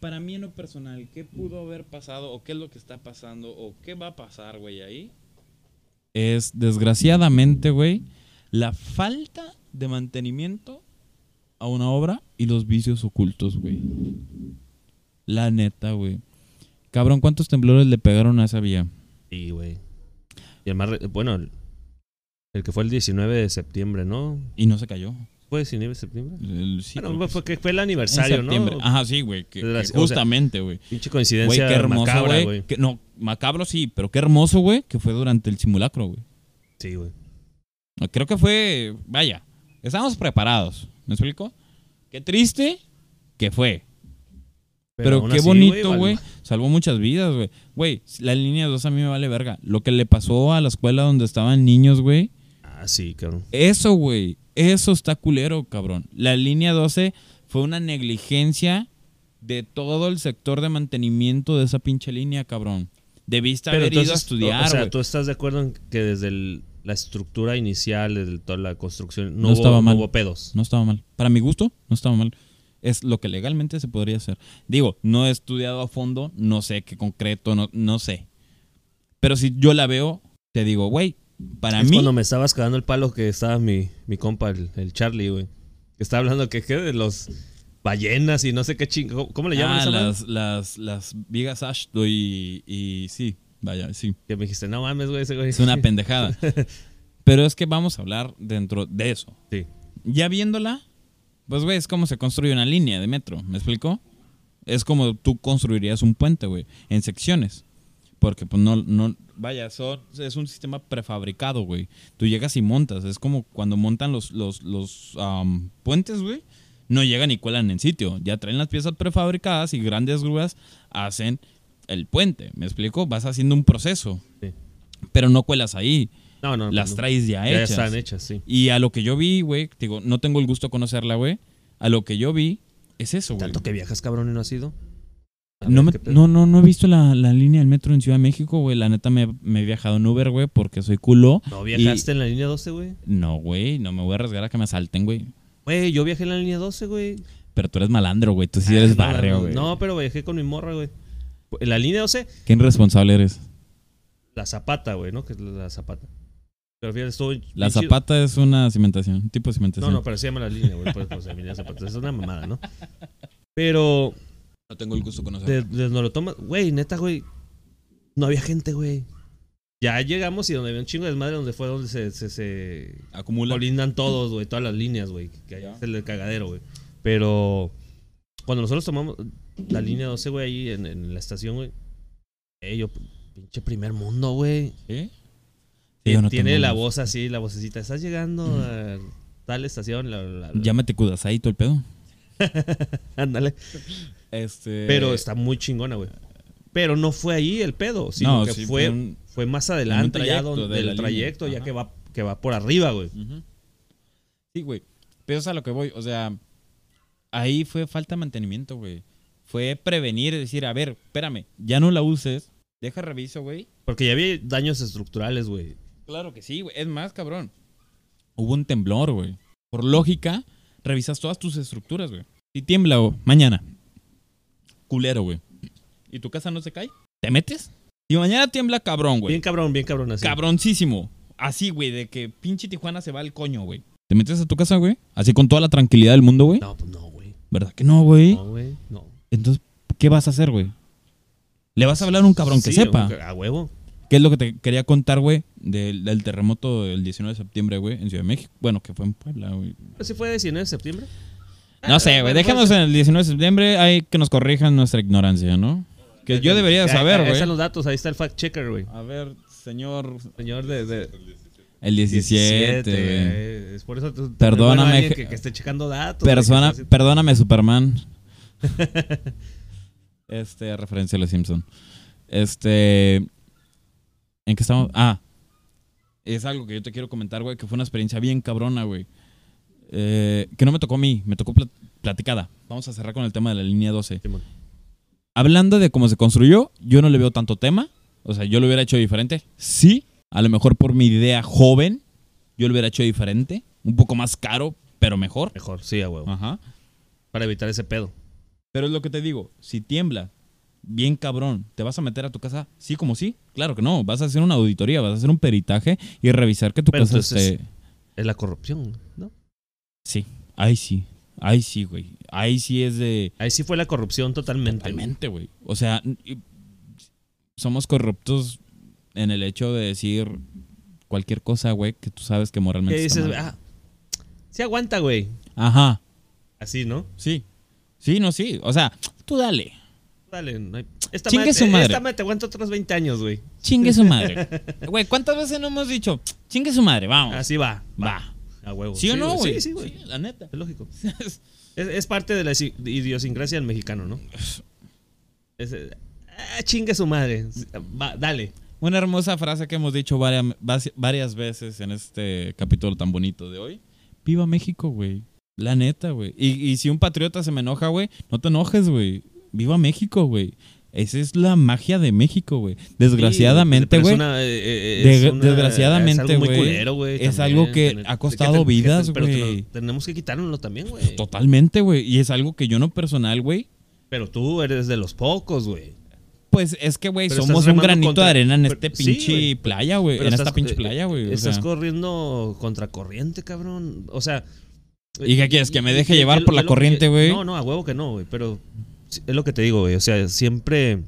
Para mí en lo personal, ¿qué pudo haber pasado? ¿O qué es lo que está pasando? ¿O qué va a pasar, güey, ahí? Es, desgraciadamente, güey, la falta de mantenimiento a una obra y los vicios ocultos, güey. La neta, güey. Cabrón, ¿cuántos temblores le pegaron a esa vía? Sí, güey. Y además, bueno, el que fue el 19 de septiembre, ¿no? Y no se cayó. ¿Fue el 19 de septiembre? Sí, bueno, pues, fue el aniversario, ¿no? Ajá, sí, güey. Justamente, güey. O sea, pinche coincidencia, güey, qué hermoso, güey. No, macabro sí, pero qué hermoso, güey, que fue durante el simulacro, güey. Sí, güey. Creo que fue... Vaya, estábamos preparados. ¿Me explico? Qué triste que fue. Pero qué bonito, güey. Salvó muchas vidas, güey. Güey, la línea 2 a mí me vale verga. Lo que le pasó a la escuela donde estaban niños, güey. Ah, sí, cabrón. Eso, güey. Eso está culero, cabrón. La línea 12 fue una negligencia de todo el sector de mantenimiento de esa pinche línea, cabrón. Debiste haber ido a estudiar, güey. O sea, ¿tú estás de acuerdo en que desde la estructura inicial, desde toda la construcción, no hubo pedos? No estaba mal. Para mi gusto, no estaba mal. Es lo que legalmente se podría hacer. Digo, no he estudiado a fondo, no sé qué concreto, no sé. Pero si yo la veo, te digo, güey, para mí... Es cuando me estabas cagando el palo que estaba mi compa, el Charlie, güey. Estaba hablando que de los... ballenas y no sé qué chingo. ¿Cómo le llaman? Las vigas ashto y sí, vaya, sí. Que me dijiste, no mames, güey, ese güey. Es una pendejada. Pero es que vamos a hablar dentro de eso. Sí. Ya viéndola, pues, güey, es como se construye una línea de metro, ¿me explico? Es como tú construirías un puente, güey, en secciones. Porque, pues, vaya, eso es un sistema prefabricado, güey. Tú llegas y montas. Es como cuando montan los puentes, güey. No llegan y cuelan en sitio. Ya traen las piezas prefabricadas y grandes grúas hacen el puente. ¿Me explico? Vas haciendo un proceso. Sí. Pero no cuelas ahí. No. Las traes ya hechas. Ya están hechas, sí. Y a lo que yo vi, güey, digo, no tengo el gusto de conocerla, güey. A lo que yo vi es eso, güey. ¿Tanto que viajas, cabrón, y no has ido? No he visto la línea del metro en Ciudad de México, güey. La neta me he viajado en Uber, güey, porque soy culo. ¿No viajaste en la línea 12, güey? No, güey. No me voy a arriesgar a que me asalten, güey. Güey, yo viajé en la línea 12, güey. Pero tú eres malandro, güey. Tú sí eres barrio, güey. No, pero viajé con mi morra, güey. En la línea 12... ¿Qué irresponsable eres? La Zapata, güey, ¿no? Que es la Zapata. Pero fíjate, estoy... La Zapata chido. Es una cimentación, un tipo de cimentación. No, pero sí llama la línea, güey. Pues la línea Zapata. Es una mamada, ¿no? Pero... No tengo el gusto de conocerlo. No lo tomas... Güey, neta, güey. No había gente, güey. Ya llegamos y donde había un chingo de desmadre, donde se acumulan, colindan todos, güey, todas las líneas, güey, que allá es el cagadero, güey. Pero cuando nosotros tomamos la línea 12, güey, ahí en la estación, güey, yo, pinche primer mundo, güey. ¿Eh? Sí, no tiene la voz así, la vocecita, estás llegando a tal estación, llámate Kudasai, todo el pedo. Ándale. Pero está muy chingona, güey. Pero no fue ahí el pedo, sino que sí, fue más adelante ya del trayecto, ya que va por arriba, güey. Uh-huh. Sí, güey. Pero es a lo que voy. O sea, ahí fue falta de mantenimiento, güey. Fue prevenir, decir, a ver, espérame, ya no la uses. Deja reviso, güey. Porque ya había daños estructurales, güey. Claro que sí, güey. Es más, cabrón. Hubo un temblor, güey. Por lógica, revisas todas tus estructuras, güey. Si tiembla, güey, mañana. Culero, güey. ¿Y tu casa no se cae? ¿Te metes? Y mañana tiembla cabrón, güey. Bien cabrón así. Cabroncísimo. Así, güey, de que pinche Tijuana se va al coño, güey. ¿Te metes a tu casa, güey? Así con toda la tranquilidad del mundo, güey. No, pues no, güey. ¿Verdad que no, güey? No, güey, no. Entonces, ¿qué vas a hacer, güey? ¿Le vas a hablar a un cabrón que sepa? A huevo. ¿Qué es lo que te quería contar, güey? Del terremoto del 19 de septiembre, güey, en Ciudad de México. Bueno, que fue en Puebla, güey. ¿Sí fue el 19 de septiembre? No sé, güey. Dejemos en el 19 de septiembre. Hay que nos corrijan nuestra ignorancia, ¿no? Que yo debería saber, güey. Ahí están los datos, ahí está el fact checker, güey. A ver, señor de... El 17, güey. Es por eso... Perdóname... Bueno, que esté checando datos. Perdóname, Superman. Referencia a los Simpson. ¿En qué estamos? Ah. Es algo que yo te quiero comentar, güey, que fue una experiencia bien cabrona, güey. Que no me tocó a mí, me tocó platicada. Vamos a cerrar con el tema de la línea 12. Sí, hablando de cómo se construyó, yo no le veo tanto tema. O sea, yo lo hubiera hecho diferente. Sí, a lo mejor por mi idea joven, yo lo hubiera hecho diferente. Un poco más caro, pero mejor. Mejor, sí, a huevo. Ajá. Para evitar ese pedo. Pero es lo que te digo, si tiembla, bien cabrón, ¿te vas a meter a tu casa? Sí, como sí. Claro que no, vas a hacer una auditoría, vas a hacer un peritaje y revisar que tu casa esté... Es la corrupción, ¿no? Sí, ahí sí. Ahí sí, güey. Ahí sí es de... Ahí sí fue la corrupción totalmente. Totalmente, güey. O sea, somos corruptos en el hecho de decir cualquier cosa, güey, que tú sabes que moralmente está mal. Sí aguanta, güey. Ajá. Así, ¿no? Sí. Sí, no, sí. O sea, tú dale. Dale. No hay... Chingue su madre. Esta madre te aguanta otros 20 años, güey. Chingue su madre. Güey, ¿cuántas veces no hemos dicho? Chingue su madre, vamos. Así va. Va. A huevo. ¿Sí o no, güey? Sí, güey. Sí, la neta. Es lógico. Es parte de la idiosincrasia del mexicano, ¿no? Chingue su madre. Va, dale. Una hermosa frase que hemos dicho varias veces en este capítulo tan bonito de hoy. Viva México, güey. La neta, güey. Y si un patriota se me enoja, güey, no te enojes, güey. Viva México, güey. Esa es la magia de México, güey. Desgraciadamente, güey. Sí, desgraciadamente, güey. Es algo muy culero, güey. Es algo que ha costado vidas, güey. Pero tenemos que quitárnoslo también, güey. Totalmente, güey. Y es algo que yo no personal, güey. Pero tú eres de los pocos, güey. Pues es que, güey, somos un granito de arena en este pinche playa, güey. En esta pinche playa, güey. Estás corriendo contracorriente, cabrón. O sea... ¿Y qué quieres? ¿Que me deje llevar por la corriente, güey? No, no, a huevo que no, güey. Pero... es lo que te digo, güey. O sea, siempre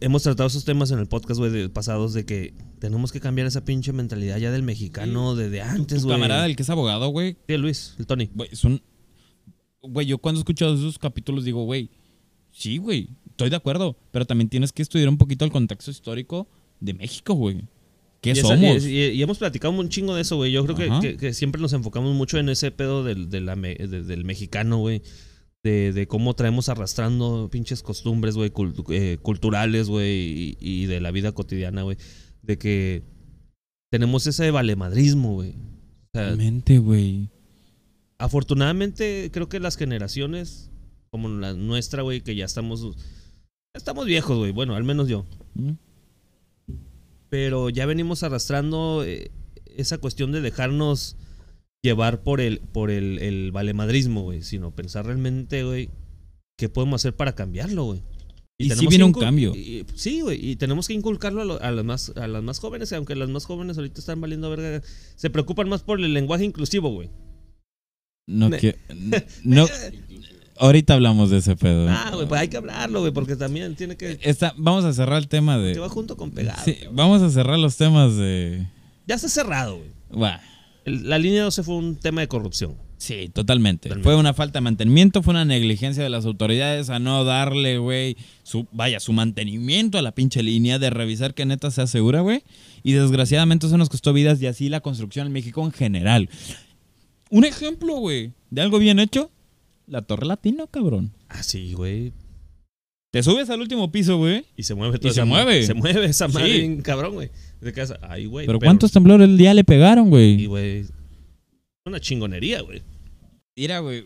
hemos tratado esos temas en el podcast, güey, pasados, de que tenemos que cambiar esa pinche mentalidad ya del mexicano desde antes, güey. Tu camarada, el que es abogado, güey. Sí, Luis, el Tony. Güey, son... güey, yo cuando he escuchado esos capítulos digo, güey, sí, güey, estoy de acuerdo. Pero también tienes que estudiar un poquito el contexto histórico de México, güey. ¿Qué somos? Y hemos platicado un chingo de eso, güey. Yo creo que siempre nos enfocamos mucho en ese pedo del mexicano, güey. De cómo traemos arrastrando pinches costumbres, güey, culturales, güey, y de la vida cotidiana, güey. De que tenemos ese valemadrismo, güey. O sea, realmente, güey. Afortunadamente, creo que las generaciones como la nuestra, güey, que ya estamos viejos, güey. Bueno, al menos yo. Pero ya venimos arrastrando esa cuestión de dejarnos llevar por el valemadrismo, güey, sino pensar realmente, güey, qué podemos hacer para cambiarlo, güey. Y sí viene un cambio. Sí, güey, y tenemos que inculcarlo a las más jóvenes, aunque las más jóvenes ahorita están valiendo verga, se preocupan más por el lenguaje inclusivo, güey. No, ahorita hablamos de ese pedo. Ah, güey, pues hay que hablarlo, güey, porque también tiene que... vamos a cerrar el tema de... que va junto con pegado. Sí, wey. Vamos a cerrar los temas de... Ya está cerrado, güey. Bueno. La línea 12 fue un tema de corrupción. Sí, totalmente. Fue una falta de mantenimiento, fue una negligencia de las autoridades a no darle, güey, su mantenimiento a la pinche línea, de revisar que neta sea segura, güey. Y desgraciadamente eso nos costó vidas y así la construcción en México en general. Un ejemplo, güey, de algo bien hecho, la Torre Latino, cabrón. Ah, sí, güey. Te subes al último piso, güey. Y se mueve todo. Y se mueve esa madre, sí. Bien cabrón, güey. De casa. Ay, güey. Pero ¿cuántos temblores el día le pegaron, güey? Y, güey, una chingonería, güey. Mira, güey,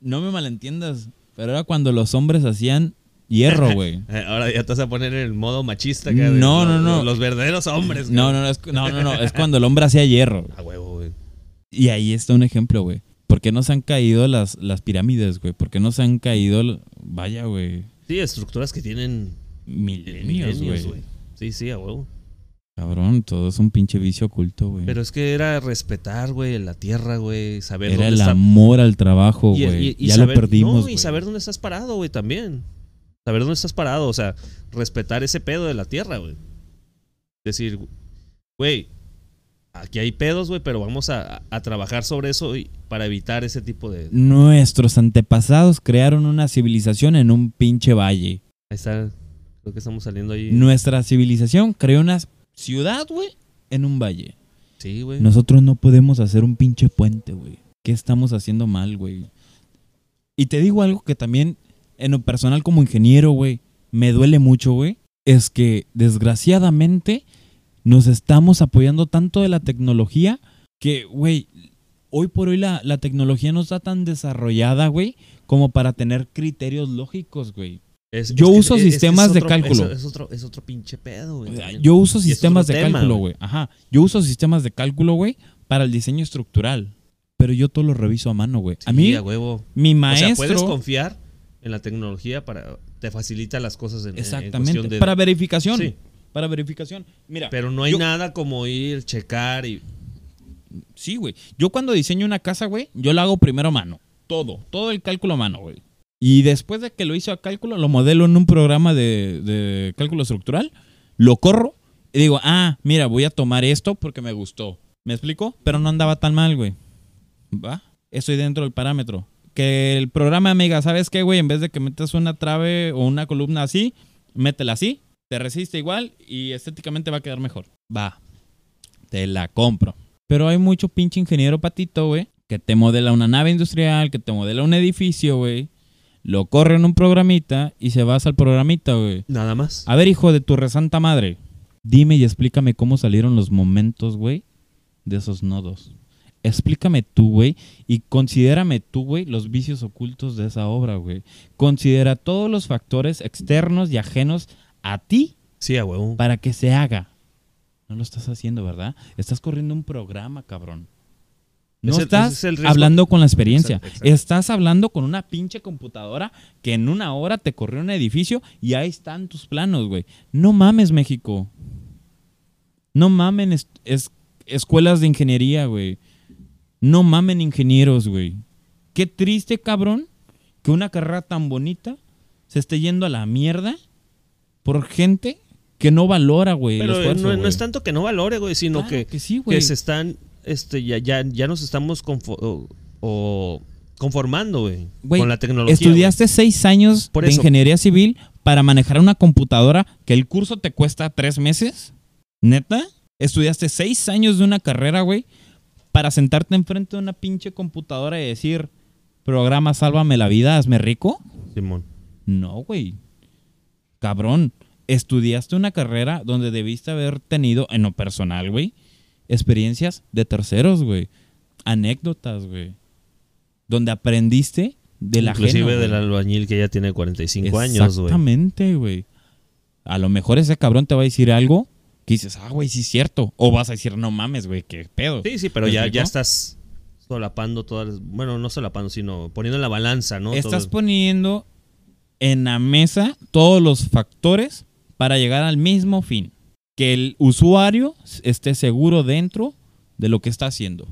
no me malentiendas, pero era cuando los hombres hacían hierro, güey. Ahora ya te vas a poner en el modo machista, güey. No, no, no. Los verdaderos hombres, güey. No, es cuando el hombre hacía hierro. A huevo, güey. Y ahí está un ejemplo, güey. ¿Por qué no se han caído las pirámides, güey? ¿Por qué no se han caído? Vaya, güey. Sí, estructuras que tienen milenios, güey. Sí, sí, a huevo. Cabrón, todo es un pinche vicio oculto, güey. Pero es que era respetar, güey, la tierra, güey. Saber era dónde el amor al trabajo, güey. Ya saber, lo perdimos, güey. No, y saber dónde estás parado, güey, también. Saber dónde estás parado, o sea, respetar ese pedo de la tierra, güey. Decir, güey, aquí hay pedos, güey, pero vamos a trabajar sobre eso y para evitar ese tipo de... Nuestros antepasados crearon una civilización en un pinche valle. Ahí está, creo que estamos saliendo ahí. Nuestra civilización creó unas... ciudad, güey, en un valle. Sí, güey. Nosotros no podemos hacer un pinche puente, güey. ¿Qué estamos haciendo mal, güey? Y te digo algo que también, en lo personal como ingeniero, güey, me duele mucho, güey. Es que, desgraciadamente, nos estamos apoyando tanto de la tecnología que, güey, hoy por hoy la tecnología no está tan desarrollada, güey, como para tener criterios lógicos, güey. Yo uso sistemas de cálculo. Es otro pinche pedo, güey. Yo uso sistemas de cálculo, güey. Ajá. Yo uso sistemas de cálculo, güey, para el diseño estructural. Pero yo todo lo reviso a mano, güey. Sí, a mí, huevo. Mi maestro... O sea, puedes confiar en la tecnología para... Te facilita las cosas en exactamente. En de... Para verificación. Sí. Para verificación. Mira. Pero no hay nada como ir, checar y... Sí, güey. Yo cuando diseño una casa, güey, yo la hago primero a mano. Todo el cálculo a mano, güey. Y después de que lo hice a cálculo, lo modelo en un programa de cálculo estructural, lo corro y digo, ah, mira, voy a tomar esto porque me gustó. ¿Me explico? Pero no andaba tan mal, güey. ¿Va? Estoy dentro del parámetro. Que el programa me diga, ¿sabes qué, güey? En vez de que metas una trave o una columna así, métela así, te resiste igual y estéticamente va a quedar mejor. Va, te la compro. Pero hay mucho pinche ingeniero patito, güey, que te modela una nave industrial, que te modela un edificio, güey. Lo corren un programita y se vas al programita, güey. Nada más. A ver, hijo de tu resanta madre, dime y explícame cómo salieron los momentos, güey, de esos nodos. Explícame tú, güey, y considérame tú, güey, los vicios ocultos de esa obra, güey. Considera todos los factores externos y ajenos a ti. Sí, a huevo. Para que se haga. No lo estás haciendo, ¿verdad? Estás corriendo un programa, cabrón. No estás hablando con la experiencia. Exacto. Estás hablando con una pinche computadora que en una hora te corrió un edificio y ahí están tus planos, güey. No mames, México. No mamen escuelas de ingeniería, güey. No mamen ingenieros, güey. Qué triste, cabrón, que una carrera tan bonita se esté yendo a la mierda por gente que no valora, güey. Pero esfuerzo, no es tanto que no valore, güey, sino claro que sí, que se están... ya nos estamos conformando, güey, con la tecnología. Estudiaste 6 años de ingeniería civil para manejar una computadora que el curso te cuesta 3 meses. ¿Neta? Estudiaste 6 años de una carrera, güey, para sentarte enfrente de una pinche computadora y decir, programa, sálvame la vida, hazme rico. Simón. No, güey. Cabrón, estudiaste una carrera donde debiste haber tenido, en lo personal, güey, experiencias de terceros, güey. Anécdotas, güey. Donde aprendiste de la gente. Inclusive del albañil que ya tiene 45 años, güey. Exactamente, güey. A lo mejor ese cabrón te va a decir algo que dices, ah, güey, sí es cierto. O vas a decir, no mames, güey, qué pedo. Sí, sí, pero ya estás solapando todas. Bueno, no solapando, sino poniendo en la balanza, ¿no? Estás poniendo en la mesa todos los factores para llegar al mismo fin. Que el usuario esté seguro dentro de lo que está haciendo.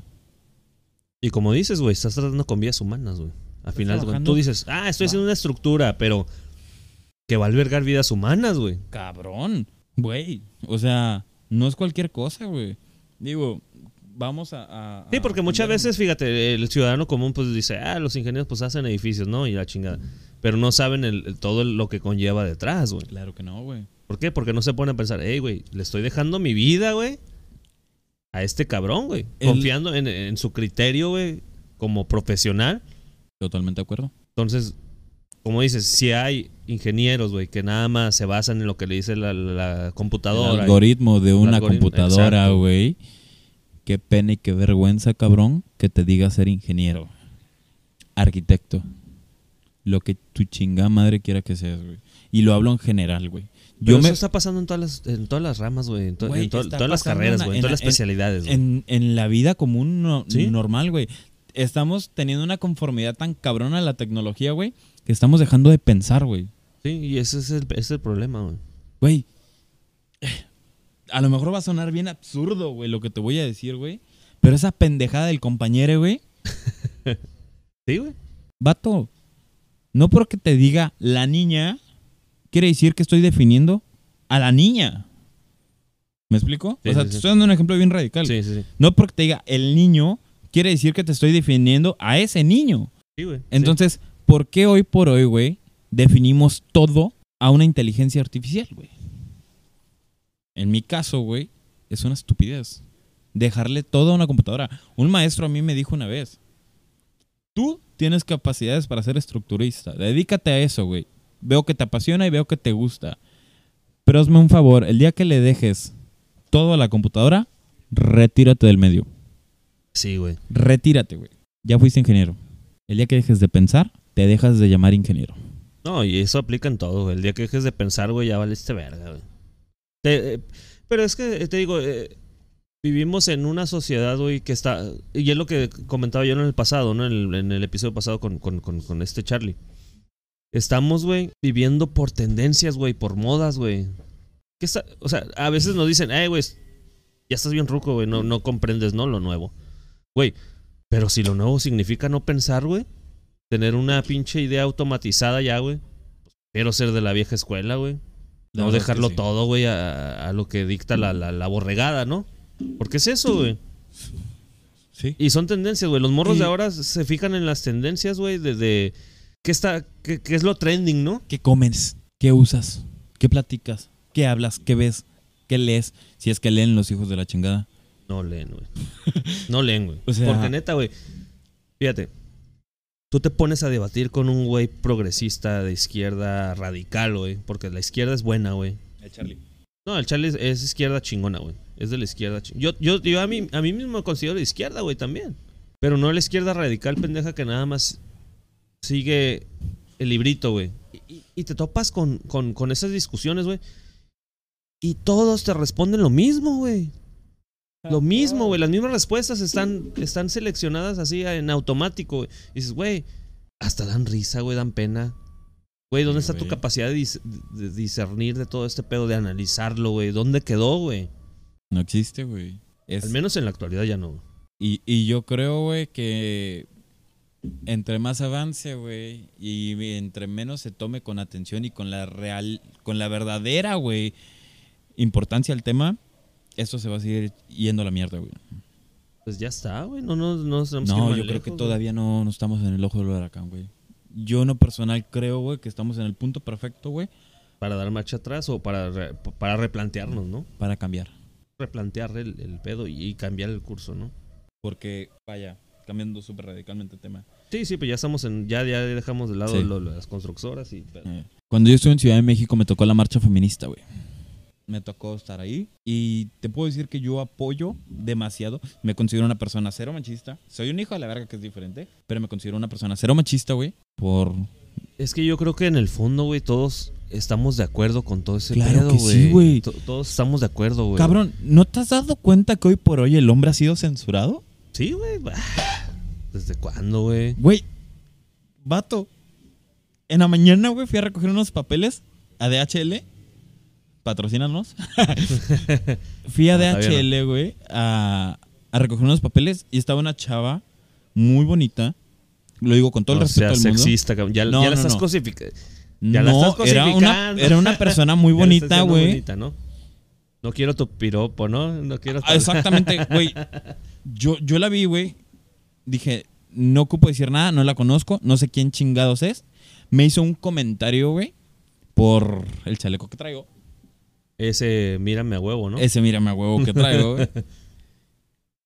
Y como dices, güey, estás tratando con vidas humanas, güey. Al final, güey, tú dices, ah, estoy haciendo una estructura, pero que va a albergar vidas humanas, güey. Cabrón, güey. O sea, no es cualquier cosa, güey. Digo, vamos a sí, porque muchas veces, fíjate, el ciudadano común pues dice, ah, los ingenieros pues hacen edificios, ¿no? Y la chingada. Pero no saben todo lo que conlleva detrás, güey. Claro que no, güey. ¿Por qué? Porque no se pone a pensar, hey, güey, le estoy dejando mi vida, güey, a este cabrón, güey. Confiando en su criterio, güey, como profesional. Totalmente de acuerdo. Entonces, como dices, si hay ingenieros, güey, que nada más se basan en lo que le dice la computadora. El algoritmo de una computadora, güey. Qué pena y qué vergüenza, cabrón, que te diga ser ingeniero, arquitecto. Lo que tu chingada madre quiera que seas, güey. Y lo hablo en general, güey. Pero eso está pasando en todas las ramas, güey. En todas las carreras, güey. En todas las especialidades, güey. En la vida común normal, güey. Estamos teniendo una conformidad tan cabrona a la tecnología, güey, que estamos dejando de pensar, güey. Sí, y ese es el problema, güey. Güey, a lo mejor va a sonar bien absurdo, güey, lo que te voy a decir, güey. Pero esa pendejada del compañero, güey. Sí, güey. Vato, no porque te diga la niña... Quiere decir que estoy definiendo a la niña. ¿Me explico? Sí, o sea, te estoy dando un ejemplo bien radical. Sí, sí, sí. No porque te diga el niño, quiere decir que te estoy definiendo a ese niño. Sí, güey. Entonces, sí. ¿Por qué hoy por hoy, güey, definimos todo a una inteligencia artificial, güey? En mi caso, güey, es una estupidez. Dejarle todo a una computadora. Un maestro a mí me dijo una vez, tú tienes capacidades para ser estructurista. Dedícate a eso, güey. Veo que te apasiona y veo que te gusta. Pero hazme un favor, el día que le dejes todo a la computadora, retírate del medio. Sí, güey. Retírate, güey. Ya fuiste ingeniero. El día que dejes de pensar, te dejas de llamar ingeniero. No, y eso aplica en todo, güey. El día que dejes de pensar, güey, ya valiste verga, güey. Pero es que, te digo, vivimos en una sociedad, güey, que está... Y es lo que comentaba yo en el pasado, ¿no? En el episodio pasado con este Charlie. Estamos, güey, viviendo por tendencias, güey, por modas, güey. O sea, a veces nos dicen, hey, güey, ya estás bien ruco, güey, no comprendes, ¿no? Lo nuevo. Güey, pero si lo nuevo significa no pensar, güey, tener una pinche idea automatizada ya, güey. Quiero ser de la vieja escuela, güey. No dejarlo todo, güey, a lo que dicta la borregada, ¿no? Porque es eso, güey. Sí. Y son tendencias, güey. Los morros de ahora se fijan en las tendencias, güey, desde... ¿Qué es lo trending, no? ¿Qué comes? ¿Qué usas? ¿Qué platicas? ¿Qué hablas? ¿Qué ves? ¿Qué lees? Si es que leen los hijos de la chingada. No leen, güey. O sea, porque neta, güey. Fíjate. tú te pones a debatir con un güey progresista de izquierda radical, güey, porque la izquierda es buena, güey. El Charlie. No, el Charlie es izquierda chingona, güey. Es de la izquierda chingona. Yo a mí mismo me considero de izquierda, güey, también. Pero no la izquierda radical pendeja que nada más sigue el librito, güey. Y te topas con esas discusiones, güey. Y todos te responden lo mismo, güey. Lo mismo, güey. Las mismas respuestas están seleccionadas así en automático, güey. Dices, güey, hasta dan risa, güey, dan pena. Güey, ¿dónde está tu capacidad de discernir de todo este pedo, de analizarlo, güey? ¿Dónde quedó, güey? No existe, güey. Al menos en la actualidad ya no. Y yo creo, güey, que entre más avance, güey, y entre menos se tome con atención y con la verdadera, güey, importancia al tema, esto se va a seguir yendo a la mierda, güey. Pues ya está, güey. No, yo creo que todavía no estamos en el ojo del huracán, güey. Yo no personal creo, güey, que estamos en el punto perfecto, güey. Para dar marcha atrás o para replantearnos, ¿no? Para cambiar. Replantear el pedo y cambiar el curso, ¿no? Porque, vaya, cambiando súper radicalmente el tema. Sí, pues ya estamos ya dejamos de lado las constructoras y... Cuando yo estuve en Ciudad de México me tocó la marcha feminista, güey. Me tocó estar ahí y te puedo decir que yo apoyo demasiado. Me considero una persona cero machista. Soy un hijo de la verga, que es diferente, pero me considero una persona cero machista, güey. Es que yo creo que en el fondo, güey, todos estamos de acuerdo con todo ese pedo, güey. Claro que sí, güey. Todos estamos de acuerdo, güey. Cabrón, ¿no te has dado cuenta que hoy por hoy el hombre ha sido censurado? Sí, güey. ¿Desde cuándo, güey? Güey, vato. En la mañana, güey, fui a recoger unos papeles a DHL. Patrocínanos. Fui a DHL, güey, a recoger unos papeles y estaba una chava muy bonita. Lo digo con todo el respeto del mundo. Sexista, cabrón. Ya la estás cosificando. Ya la estás cosificando. Era una persona muy bonita, güey. ¿No? No quiero tu piropo, ¿no? No quiero tu... Exactamente, güey. Yo la vi, güey. Dije, no ocupo decir nada, no la conozco, no sé quién chingados es. Me hizo un comentario, güey, por el chaleco que traigo. Ese mírame a huevo, ¿no? Ese mírame a huevo que traigo, güey.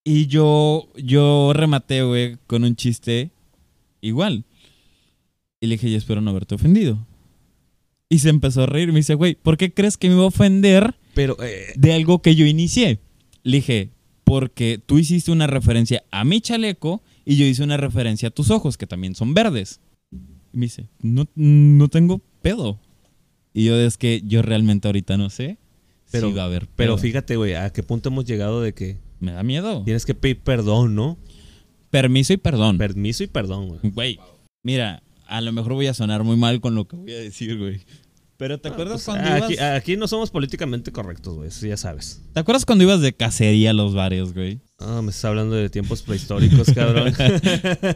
Y yo rematé, güey, con un chiste igual. Y le dije, yo espero no haberte ofendido. Y se empezó a reír. Me dice, güey, ¿por qué crees que me iba a ofender de algo que yo inicié? Le dije, porque tú hiciste una referencia a mi chaleco y yo hice una referencia a tus ojos, que también son verdes. Y me dice, no tengo pedo. Y yo es que yo realmente ahorita no sé. Pero, sí va a haber, pero fíjate, güey, ¿a qué punto hemos llegado de que... Me da miedo. Tienes que pedir perdón, ¿no? Permiso y perdón. Permiso y perdón, güey. Güey, mira, a lo mejor voy a sonar muy mal con lo que voy a decir, güey. Pero ¿te acuerdas cuando ibas...? Aquí no somos políticamente correctos, güey, eso ya sabes. ¿Te acuerdas cuando ibas de cacería a los bares, güey? Ah, me estás hablando de tiempos prehistóricos, cabrón.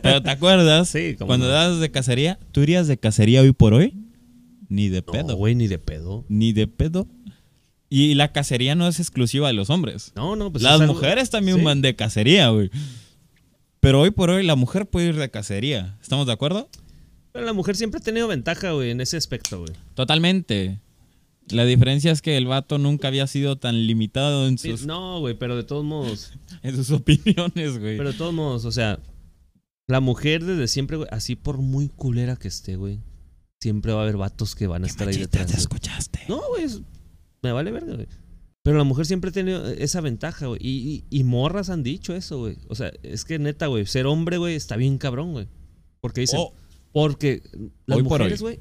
Pero ¿te acuerdas? Sí, como cuando ibas de cacería, ¿tú irías de cacería hoy por hoy? Ni de pedo. No, güey, ni de pedo. Ni de pedo. Y la cacería no es exclusiva de los hombres. No, pues... Las mujeres también van de cacería, güey. Pero hoy por hoy la mujer puede ir de cacería. ¿Estamos de acuerdo? Pero la mujer siempre ha tenido ventaja, güey, en ese aspecto, güey. Totalmente. La diferencia es que el vato nunca había sido tan limitado en sus... No, güey, pero de todos modos... en sus opiniones, güey. Pero de todos modos, o sea... La mujer desde siempre, güey, así por muy culera que esté, güey. Siempre va a haber vatos que van a estar ahí detrás. ¿Te escuchaste? No, güey. Me vale verga, güey. Pero la mujer siempre ha tenido esa ventaja, güey. Y morras han dicho eso, güey. O sea, es que neta, güey. Ser hombre, güey, está bien cabrón, güey. Porque dicen... Oh. Porque las hoy mujeres, güey...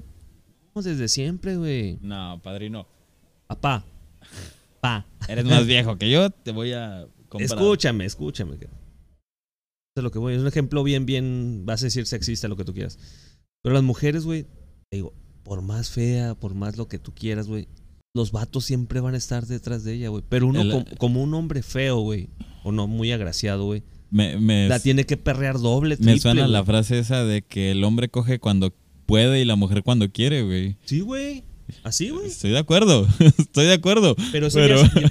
Desde siempre, güey. No, padrino. Papá. Pa. Eres más viejo que yo. Te voy a comparar. Escúchame. Eso es lo que voy. Es un ejemplo bien... Vas a decir sexista, lo que tú quieras. Pero las mujeres, güey... Te digo, por más fea, por más lo que tú quieras, güey, los vatos siempre van a estar detrás de ella, güey. Pero uno como un hombre feo, güey, o no muy agraciado, güey, la tiene que perrear doble, triple. Me suena la frase esa de que el hombre coge cuando puede y la mujer cuando quiere, güey. Sí, güey. Así, güey. Estoy de acuerdo. Pero eso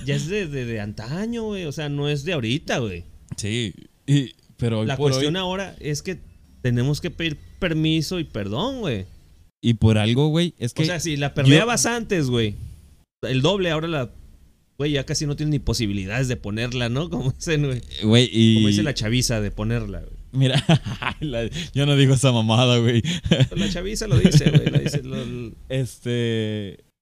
ya es de antaño, güey. O sea, no es de ahorita, güey. Sí. Pero la cuestión ahora es que tenemos que pedir permiso y perdón, güey. Y por algo, güey, es que... O sea, si la perreabas antes, güey, el doble, ahora la... Güey, ya casi no tienes ni posibilidades de ponerla, ¿no? Como dicen, güey. Como dice la chaviza, de ponerla, güey. Mira, yo no digo esa mamada, güey. La chaviza lo dice, güey. Lo dice,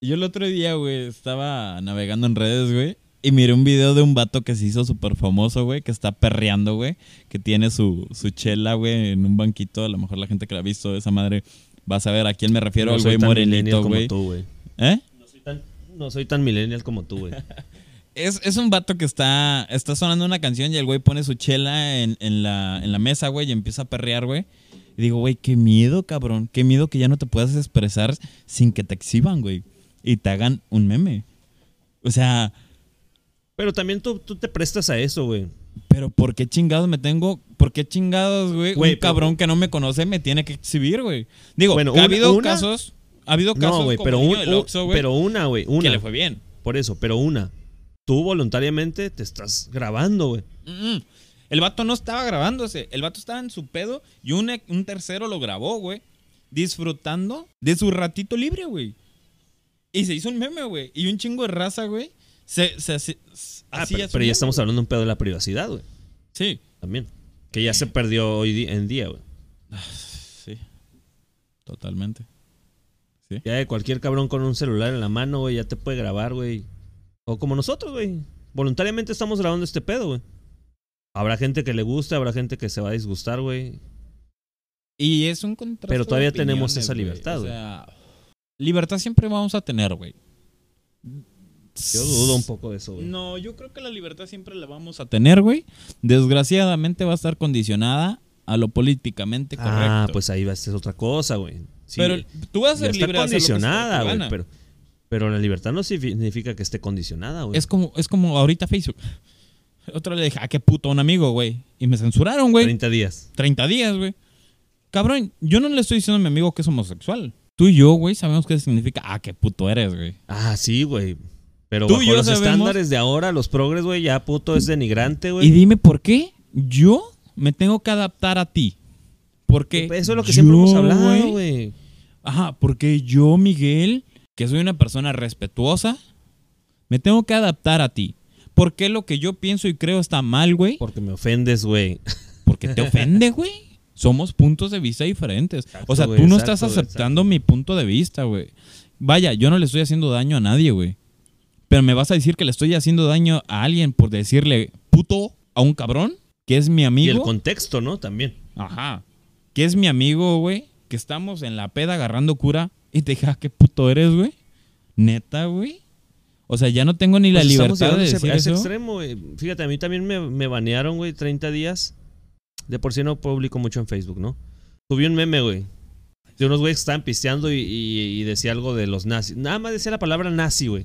yo el otro día, güey, estaba navegando en redes, güey, y miré un video de un vato que se hizo súper famoso, güey, que está perreando, güey, que tiene su chela, güey, en un banquito. A lo mejor la gente que la ha visto esa madre va a saber a quién me refiero, al güey morenito, güey. ¿Eh? No soy tan millennial como tú, güey. Es un vato que está sonando una canción y el güey pone su chela en la mesa, güey, y empieza a perrear, güey. Y digo, güey, qué miedo, cabrón. Qué miedo que ya no te puedas expresar sin que te exhiban, güey. Y te hagan un meme. O sea... Pero también tú te prestas a eso, güey. Pero ¿por qué chingados me tengo? ¿Por qué chingados, güey? Un cabrón que no me conoce me tiene que exhibir, güey. Digo, bueno, ha habido casos... Ha habido casos como el Oxxo, güey. Pero una, güey. Que le fue bien. Por eso, pero una... Tú voluntariamente te estás grabando, güey. El vato no estaba grabándose. El vato estaba en su pedo y un tercero lo grabó, güey. Disfrutando de su ratito libre, güey. Y se hizo un meme, güey. Y un chingo de raza, güey. Pero ya estamos hablando de un pedo de la privacidad, güey. Sí. También. Que ya se perdió hoy en día, güey. Sí. Totalmente. ¿Sí? Ya de cualquier cabrón con un celular en la mano, güey, ya te puede grabar, güey. O como nosotros, güey. Voluntariamente estamos grabando este pedo, güey. Habrá gente que le guste, habrá gente que se va a disgustar, güey. Y es un contraste. Pero todavía tenemos esa libertad, güey. O sea, libertad siempre vamos a tener, güey. Yo dudo un poco de eso, güey. No, yo creo que la libertad siempre la vamos a tener, güey. Desgraciadamente va a estar condicionada a lo políticamente correcto. Ah, pues ahí va a ser otra cosa, güey. Sí, pero tú vas a ser libre de hacer lo que se te condicionada, güey, pero la libertad no significa que esté condicionada, güey. Es como ahorita Facebook. Otro le dije, ah, qué puto, un amigo, güey. Y me censuraron, güey. 30 días. 30 días, güey. Cabrón, yo no le estoy diciendo a mi amigo que es homosexual. Tú y yo, güey, sabemos qué significa, ah, qué puto eres, güey. Ah, sí, güey. Pero bajo los estándares de ahora, los progres, güey, ya puto es denigrante, güey. Y dime por qué yo me tengo que adaptar a ti. Porque eso es lo que siempre hemos hablado, güey. Ajá, porque yo, Miguel... que soy una persona respetuosa, me tengo que adaptar a ti. ¿Por qué lo que yo pienso y creo está mal, güey? Porque me ofendes, güey. Porque te ofende, güey. Somos puntos de vista diferentes. Exacto, o sea, güey, tú no estás aceptando mi punto de vista, güey. Vaya, yo no le estoy haciendo daño a nadie, güey. Pero me vas a decir que le estoy haciendo daño a alguien por decirle puto a un cabrón que es mi amigo. Y el contexto, ¿no? También. Ajá. Que es mi amigo, güey. Que estamos en la peda agarrando cura. Y te dije, ah, qué puto eres, güey. Neta, güey. O sea, ya no tengo ni la libertad de decir eso. Es extremo, güey. Fíjate, a mí también me banearon, güey, 30 días. De por sí no publico mucho en Facebook, ¿no? Subí un meme, güey. De unos güeyes que estaban pisteando y decía algo de los nazis. Nada más decía la palabra nazi, güey.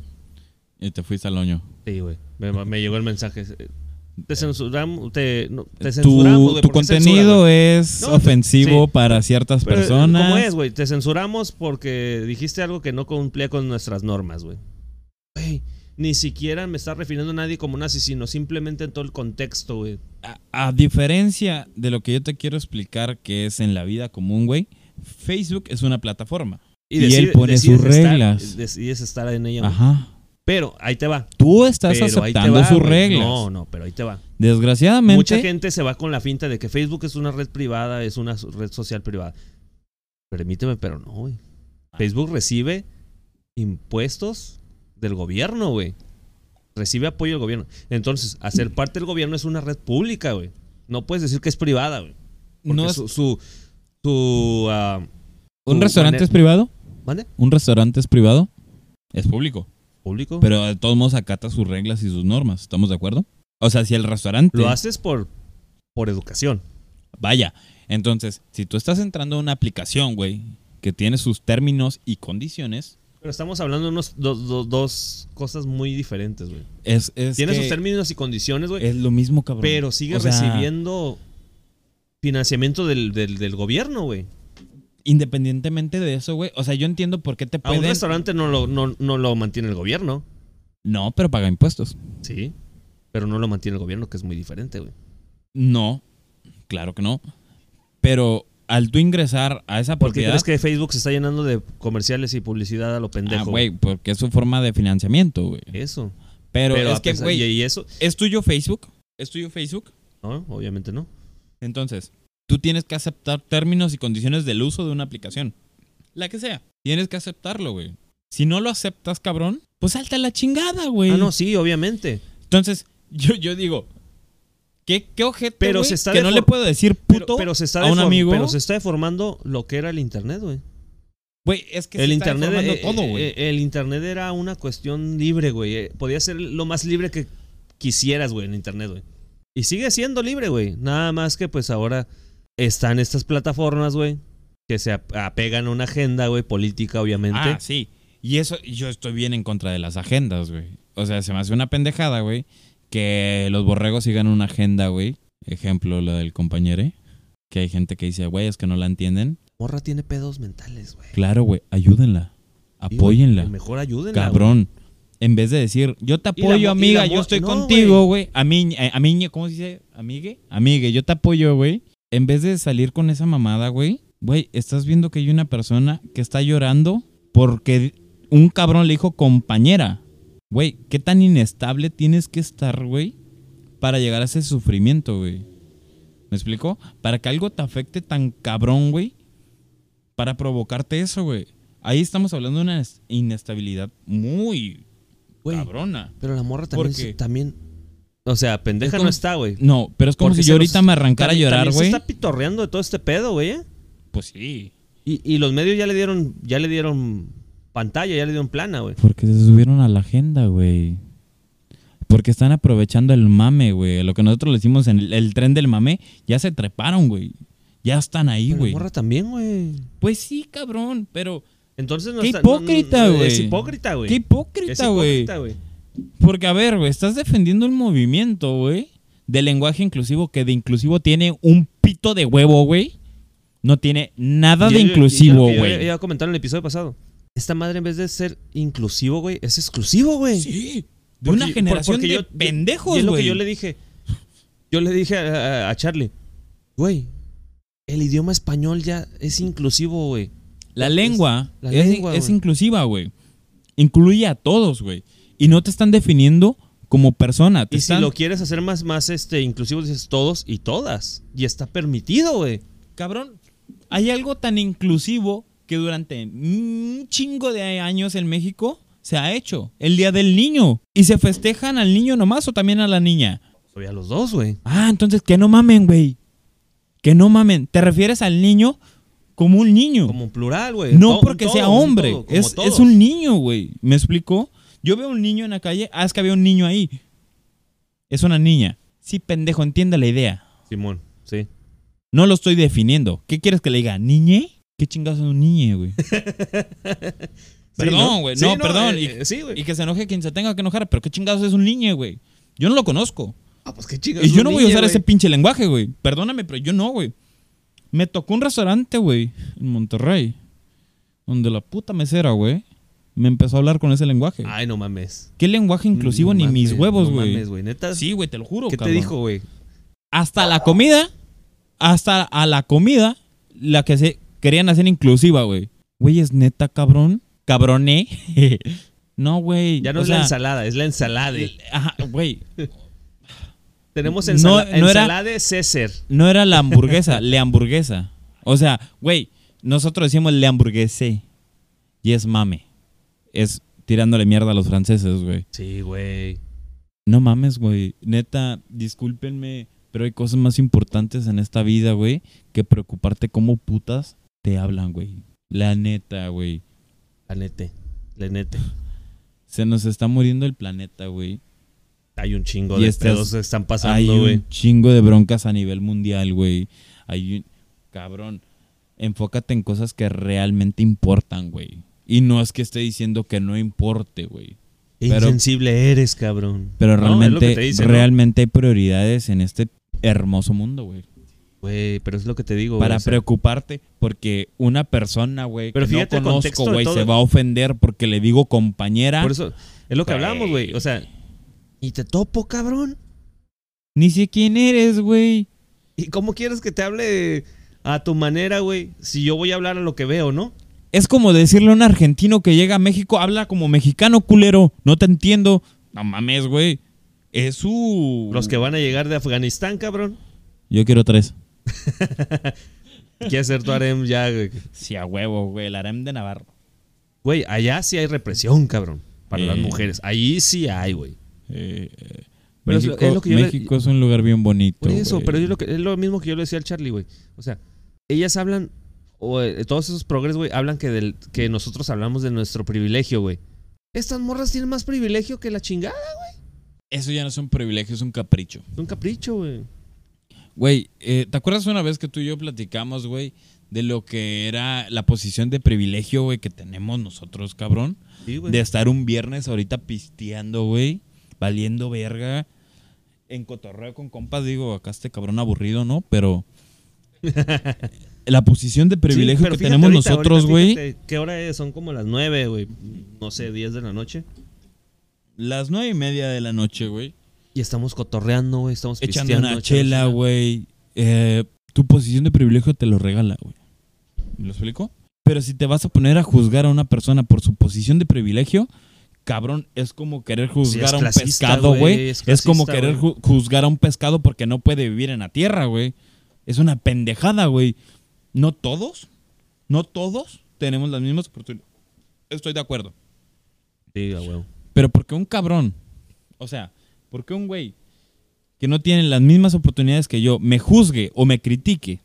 Y te fuiste al oño. Sí, güey. Me llegó el mensaje. Te censuramos, güey. Tu contenido es ofensivo para ciertas personas. ¿Cómo es, güey? Te censuramos porque dijiste algo que no cumplía con nuestras normas, güey. Ni siquiera me está refiriendo a nadie como nazi, sino simplemente en todo el contexto, güey. A diferencia de lo que yo te quiero explicar, que es en la vida común, güey, Facebook es una plataforma. Y él pone sus reglas. Decides estar en ella, güey. Ajá. Pero ahí te va. Tú estás aceptando sus reglas. No, pero ahí te va. Desgraciadamente. Mucha gente se va con la finta de que Facebook es una red privada, es una red social privada. Permíteme, pero no, güey. Facebook recibe impuestos del gobierno, güey. Recibe apoyo del gobierno. Entonces, hacer parte del gobierno es una red pública, güey. No puedes decir que es privada, güey. No es... ¿Un restaurante es privado? ¿Vale? ¿Un restaurante es privado? Es público. Público. Pero de todos modos acata sus reglas y sus normas, ¿estamos de acuerdo? O sea, si el restaurante... Lo haces por educación. Vaya, entonces, si tú estás entrando a una aplicación, güey, que tiene sus términos y condiciones... Pero estamos hablando de dos cosas muy diferentes, güey. Tiene sus términos y condiciones, güey. Es lo mismo, cabrón. Pero sigue recibiendo financiamiento del gobierno, güey. Independientemente de eso, güey. O sea, yo entiendo por qué te pueden... A un restaurante no lo mantiene el gobierno. No, pero paga impuestos. Sí, pero no lo mantiene el gobierno, que es muy diferente, güey. No, claro que no. Pero al tú ingresar a esa propiedad... ¿Por qué crees que Facebook se está llenando de comerciales y publicidad a lo pendejo? Ah, güey, porque es su forma de financiamiento, güey. Eso. Pero es que, güey, ¿es tuyo Facebook? ¿Es tuyo Facebook? No, obviamente no. Entonces... Tú tienes que aceptar términos y condiciones del uso de una aplicación. La que sea. Tienes que aceptarlo, güey. Si no lo aceptas, cabrón, pues salta la chingada, güey. Ah, no, sí, obviamente. Entonces, yo digo... ¿Qué ojete, güey? Que no le puedo decir puto a un amigo. Pero se está deformando lo que era el internet, güey. Güey, es que el internet está deformando todo, güey. El internet era una cuestión libre, güey. Podía ser lo más libre que quisieras, güey, en internet, güey. Y sigue siendo libre, güey. Nada más que, pues, ahora están estas plataformas, güey, que se apegan a una agenda, güey, política, obviamente. Ah, sí. Y eso, yo estoy bien en contra de las agendas, güey. O sea, se me hace una pendejada, güey, que los borregos sigan una agenda, güey. Ejemplo, la del compañero, ¿eh? Que hay gente que dice, güey, es que no la entienden. Morra tiene pedos mentales, güey. Claro, güey. Ayúdenla. Apóyenla. Sí, mejor ayúdenla. Cabrón. Wey. En vez de decir, yo te apoyo, amiga, yo estoy contigo, güey. A mí, ¿cómo se dice? ¿Amigue? Amigue, yo te apoyo, güey. En vez de salir con esa mamada, güey. Güey, estás viendo que hay una persona que está llorando porque un cabrón le dijo compañera. Güey, ¿qué tan inestable tienes que estar, güey, para llegar a ese sufrimiento, güey? ¿Me explico? Para que algo te afecte tan cabrón, güey, para provocarte eso, güey. Ahí estamos hablando de una inestabilidad muy cabrona. Pero la morra también... O sea, pendeja no está, güey. No, pero es como si yo ahorita me arrancara a llorar, güey. Se está pitorreando de todo este pedo, güey. Pues sí. Y los medios ya le dieron pantalla, ya le dieron plana, güey. Porque se subieron a la agenda, güey. Porque están aprovechando el mame, güey. Lo que nosotros le decimos en el tren del mame, ya se treparon, güey. Ya están ahí, güey. Morra también, güey. Pues sí, cabrón, pero... Entonces no... Qué hipócrita, güey. Es hipócrita, güey. Qué hipócrita, güey. Porque, a ver, güey, estás defendiendo el movimiento, güey, de lenguaje inclusivo, que de inclusivo tiene un pito de huevo, güey. No tiene nada de inclusivo, güey. Ya comentaron en el episodio pasado. Esta madre, en vez de ser inclusivo, güey, es exclusivo, güey. Sí. De una generación de pendejos, güey. Es lo que yo le dije. Yo le dije a Charlie, güey, el idioma español ya es inclusivo, güey. La lengua es inclusiva, güey. Incluye a todos, güey. Y no te están definiendo como persona. Y si lo quieres hacer más inclusivo, dices todos y todas. Y está permitido, güey. Cabrón, hay algo tan inclusivo que durante un chingo de años en México se ha hecho. El Día del Niño. Y se festejan al niño nomás o también a la niña. Soy a los dos, güey. Ah, entonces que no mamen, güey. Que no mamen. ¿Te refieres al niño como un niño? Como un plural, güey. No porque sea hombre. Es un niño, güey. ¿Me explico? Yo veo un niño en la calle. Ah, es que había un niño ahí. Es una niña. Sí, pendejo, entienda la idea. Simón, sí. No lo estoy definiendo. ¿Qué quieres que le diga? ¿Niñe? ¿Qué chingados es un niñe, güey? Perdón, güey. No, perdón. Y que se enoje quien se tenga que enojar. Pero ¿qué chingados es un niñe, güey? Yo no lo conozco. Ah, pues qué chingados. Y yo no voy a usar ese pinche lenguaje, güey. Perdóname, pero yo no, güey. Me tocó un restaurante, güey, en Monterrey, donde la puta mesera, güey, me empezó a hablar con ese lenguaje. Ay, no mames. ¿Qué lenguaje inclusivo? No, ni mames, mis huevos, güey. No mames, güey. ¿Neta? Sí, güey, te lo juro, cabrón. ¿Qué te dijo, güey? Hasta a la comida, la que se querían hacer inclusiva, güey. Güey, es neta, cabrón. Cabroné. No, güey. Ya no es la ensalada, es la ensalada. Ajá, güey. Tenemos ensalada de César. No era la hamburguesa, le hamburguesa. O sea, güey, nosotros decimos le hamburguesé. Y es mame. Es tirándole mierda a los franceses, güey. Sí, güey. No mames, güey. Neta, discúlpenme, pero hay cosas más importantes en esta vida, güey, que preocuparte cómo putas te hablan, güey. La neta, güey. La neta. Se nos está muriendo el planeta, güey. Hay un chingo de pedos que están pasando, güey. Hay un chingo de broncas a nivel mundial, güey. Cabrón, enfócate en cosas que realmente importan, güey. Y no es que esté diciendo que no importe, güey. Insensible eres, cabrón. Pero realmente hay prioridades en este hermoso mundo, güey. Güey, pero es lo que te digo, güey. Para preocuparte, porque una persona, güey, que no conozco, güey, se va a ofender porque le digo compañera. Por eso, es lo que hablamos, güey. O sea... Y te topo, cabrón. Ni sé quién eres, güey. ¿Y cómo quieres que te hable a tu manera, güey? Si yo voy a hablar a lo que veo, ¿no? Es como decirle a un argentino que llega a México, habla como mexicano, culero. No te entiendo. No mames, güey. Los que van a llegar de Afganistán, cabrón. Yo quiero 3. Quieres ser tu harem ya, güey. Sí, a huevo, güey. El harem de Navarro. Güey, allá sí hay represión, cabrón. Para las mujeres. Allí sí hay, güey. Pero México es, lo que yo México es un lugar bien bonito. Por eso, güey. Pero yo es lo mismo que yo le decía al Charlie, güey. O sea, ellas hablan, o todos esos progres, güey, hablan que nosotros hablamos de nuestro privilegio, güey. Estas morras tienen más privilegio que la chingada, güey. Eso ya no es un privilegio, es un capricho. Es un capricho, güey. Güey, ¿te acuerdas una vez que tú y yo platicamos, güey, de lo que era la posición de privilegio, güey, que tenemos nosotros, cabrón? Sí, güey. De estar un viernes ahorita pisteando, güey, valiendo verga, en cotorreo con compas, digo, acá este cabrón aburrido, ¿no? Pero la posición de privilegio que tenemos ahorita, nosotros, güey. ¿Qué hora es? Son como las 9, güey, no sé, 10 de la noche. Las 9:30 de la noche, güey. Y estamos cotorreando, güey, estamos pisteando. Echando una chela, güey. Tu posición de privilegio te lo regala, güey. ¿Me lo explico? Pero si te vas a poner a juzgar a una persona por su posición de privilegio, cabrón, es como querer juzgar a un pescado, güey. Es como querer juzgar a un pescado porque no puede vivir en la tierra, güey. Es una pendejada, güey. No todos tenemos las mismas oportunidades. Estoy de acuerdo. Sí, güey. Pero porque un cabrón, o sea, porque un güey que no tiene las mismas oportunidades que yo me juzgue o me critique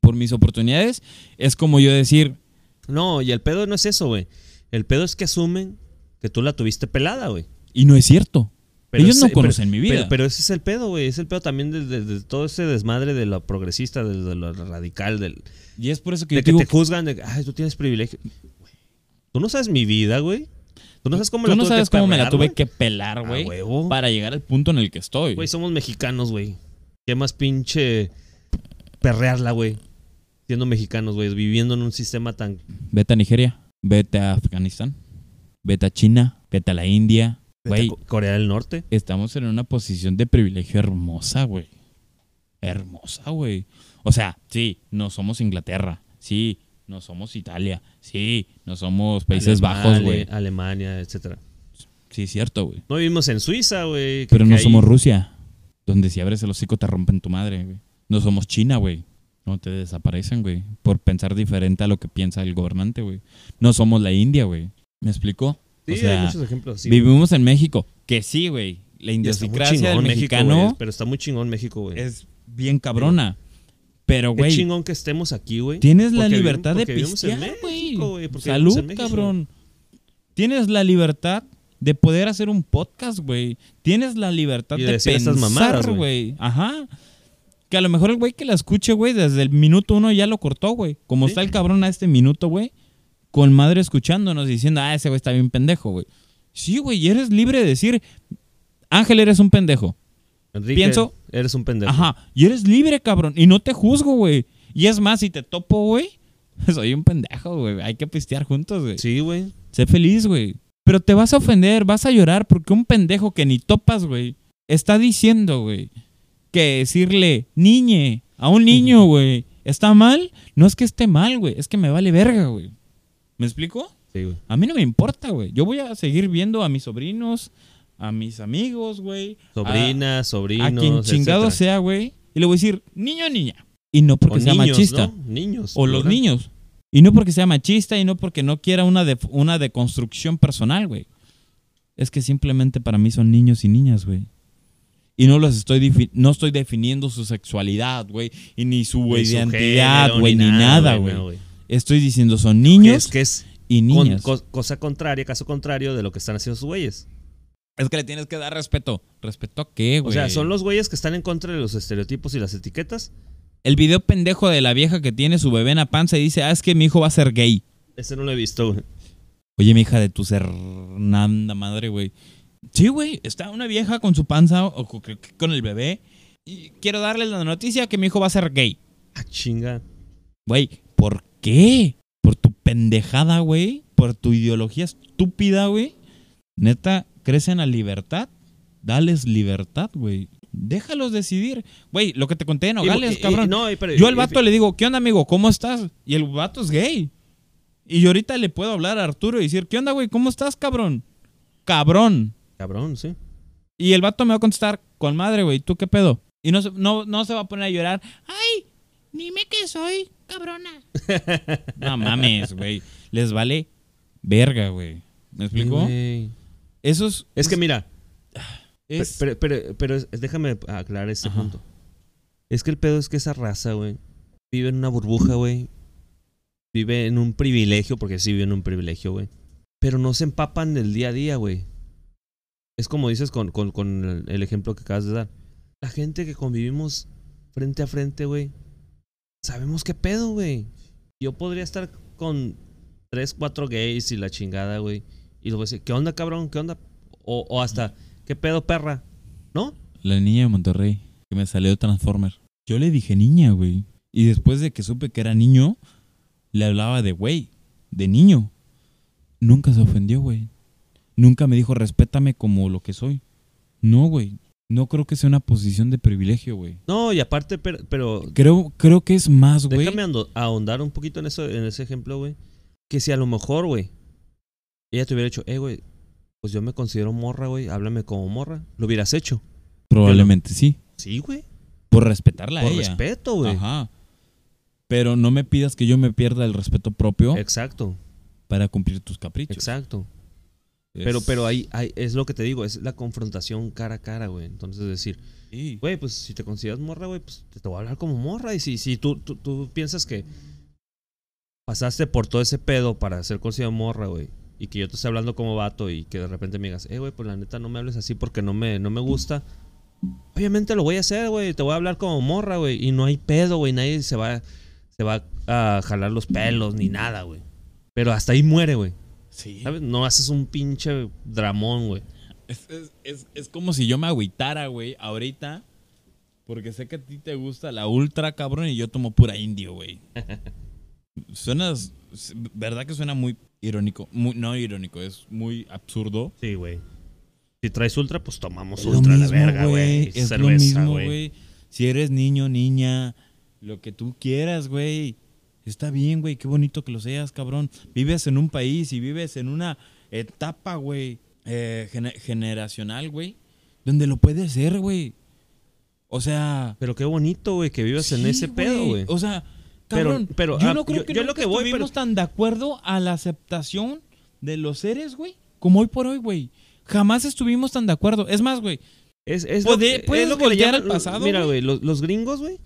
por mis oportunidades, es como yo decir... No, y el pedo no es eso, güey. El pedo es que asumen que tú la tuviste pelada, güey. Y no es cierto. Pero ellos no conocen mi vida. Pero ese es el pedo, güey. Es el pedo también de todo ese desmadre de lo progresista, de lo radical. Y es por eso que yo digo... que te juzgan de... Ay, tú tienes privilegio. Wey. Tú no sabes mi vida, güey. Tú no sabes cómo, me la tuve que pelar, güey, para llegar al punto en el que estoy. Güey, somos mexicanos, güey. ¿Qué más pinche perrearla, güey? Siendo mexicanos, güey, viviendo en un sistema tan... Vete a Nigeria, vete a Afganistán, vete a China, vete a la India, güey. Corea del Norte. Estamos en una posición de privilegio hermosa, güey. Hermosa, güey. O sea, sí, no somos Inglaterra, sí. No somos Italia, sí, no somos Países Bajos, güey. Alemania, etcétera. Sí, cierto, güey. No vivimos en Suiza, güey. Pero no somos Rusia, donde si abres el hocico te rompen tu madre, güey. No somos China, güey. No te desaparecen, güey, por pensar diferente a lo que piensa el gobernante, güey. No somos la India, güey. ¿Me explicó? Sí, o sea, hay muchos ejemplos así. Vivimos en México, que sí, güey. La idiosincrasia del mexicano... México, pero está muy chingón México, güey. Es bien cabrona. Pero, güey. Qué chingón que estemos aquí, güey. Tienes la libertad de pistear, güey. Salud, cabrón. Tienes la libertad de poder hacer un podcast, güey. Tienes la libertad de pensar, güey. Ajá. Que a lo mejor el güey que la escuche, güey, desde el minuto 1 ya lo cortó, güey. Como está el cabrón a este minuto, güey. Con madre escuchándonos diciendo, ah, ese güey está bien pendejo, güey. Sí, güey, eres libre de decir, Ángel, eres un pendejo. Enrique, pienso, eres un pendejo. Ajá, y eres libre, cabrón. Y no te juzgo, güey. Y es más, si te topo, güey, soy un pendejo, güey. Hay que pistear juntos, güey. Sí, güey. Sé feliz, güey. Pero te vas a ofender, vas a llorar, porque un pendejo que ni topas, güey, está diciendo, güey, que decirle niñe a un niño, güey, ¿está mal? No es que esté mal, güey. Es que me vale verga, güey. ¿Me explico? Sí, güey. A mí no me importa, güey. Yo voy a seguir viendo a mis sobrinos, a mis amigos, güey. Sobrinas, sobrinos, a quien chingado etcétera sea, güey. Y le voy a decir, niño o niña. Y no porque o sea niños, machista. ¿No? Niños. O los niños. Y no porque sea machista y no porque no quiera una deconstrucción personal, güey. Es que simplemente para mí son niños y niñas, güey. Y no estoy definiendo su sexualidad, güey. Y ni su identidad, güey, ni nada, güey. No, estoy diciendo son niños y niñas. Caso contrario de lo que están haciendo sus güeyes. Es que le tienes que dar respeto. ¿Respeto a qué, güey? O sea, son los güeyes que están en contra de los estereotipos y las etiquetas. El video pendejo de la vieja que tiene su bebé en la panza y dice, ah, es que mi hijo va a ser gay. Ese no lo he visto, güey. Oye, mi hija de tu hernanda madre, güey. Sí, güey, está una vieja con su panza o con el bebé. Y quiero darle la noticia que mi hijo va a ser gay. Ah, chinga. Güey, ¿por qué? Por tu pendejada, güey. Por tu ideología estúpida, güey. Neta... Crecen a libertad, dales libertad, güey. Déjalos decidir. Güey, lo que te conté en Nogales, cabrón. Yo al vato le digo, ¿qué onda, amigo? ¿Cómo estás? Y el vato es gay. Y yo ahorita le puedo hablar a Arturo y decir, ¿qué onda, güey? ¿Cómo estás, cabrón? Cabrón. Cabrón, sí. Y el vato me va a contestar, con madre, güey, ¿tú qué pedo? Y no se va a poner a llorar. ¡Ay! Dime que soy cabrona. No mames, güey. Les vale verga, güey. ¿Me explico? Eso es... Es que mira... Es... Pero déjame aclarar este punto. Es que el pedo es que esa raza, güey, vive en una burbuja, güey. Vive en un privilegio, porque sí vive en un privilegio, güey. Pero no se empapan del día a día, güey. Es como dices con el ejemplo que acabas de dar. La gente que convivimos frente a frente, güey, sabemos qué pedo, güey. Yo podría estar con 3, 4 gays y la chingada, güey. Y luego decir, ¿qué onda, cabrón? ¿Qué onda? O hasta, ¿qué pedo, perra? ¿No? La niña de Monterrey, que me salió Transformer. Yo le dije niña, güey. Y después de que supe que era niño, le hablaba de güey, de niño. Nunca se ofendió, güey. Nunca me dijo, respétame como lo que soy. No, güey. No creo que sea una posición de privilegio, güey. No, y aparte, pero creo que es más, güey. Déjame ahondar un poquito en eso, en ese ejemplo, güey. Que si a lo mejor, güey, ella te hubiera dicho, güey, pues yo me considero morra, güey, háblame como morra. ¿Lo hubieras hecho? Probablemente pero, sí. Sí, güey. Por respetarla a ella. Por respeto, güey. Ajá. Pero no me pidas que yo me pierda el respeto propio. Exacto. Para cumplir tus caprichos. Exacto. Pero ahí es lo que te digo, es la confrontación cara a cara, güey. Entonces decir, güey, pues si te consideras morra, güey, pues te voy a hablar como morra. Y si tú piensas que pasaste por todo ese pedo para ser considerado morra, güey, y que yo te esté hablando como vato y que de repente me digas, güey, pues la neta no me hables así porque no me gusta. Obviamente lo voy a hacer, güey, te voy a hablar como morra, güey. Y no hay pedo, güey, nadie se va a jalar los pelos ni nada, güey. Pero hasta ahí muere, güey. Sí. ¿Sabes? No haces un pinche dramón, güey. Es como si yo me agüitara, güey, ahorita. Porque sé que a ti te gusta la ultra, cabrón, y yo tomo pura indio, güey. Suenas... ¿Verdad que suena muy irónico? No irónico, es muy absurdo. Sí, güey. Si traes ultra, pues tomamos ultra, la verga, güey. Es lo mismo, güey. Si eres niño, niña, lo que tú quieras, güey. Está bien, güey, qué bonito que lo seas, cabrón. Vives en un país y vives en una etapa, güey, generacional, güey, donde lo puedes ser, güey. O sea... Pero qué bonito, güey, que vivas en ese pedo, güey. O sea, cabrón, yo no creo que estuvimos tan de acuerdo a la aceptación de los seres, güey, como hoy por hoy, güey. Jamás estuvimos tan de acuerdo. Es más, güey, ¿puedes lo que le llaman al pasado? Mira, güey, los gringos, güey,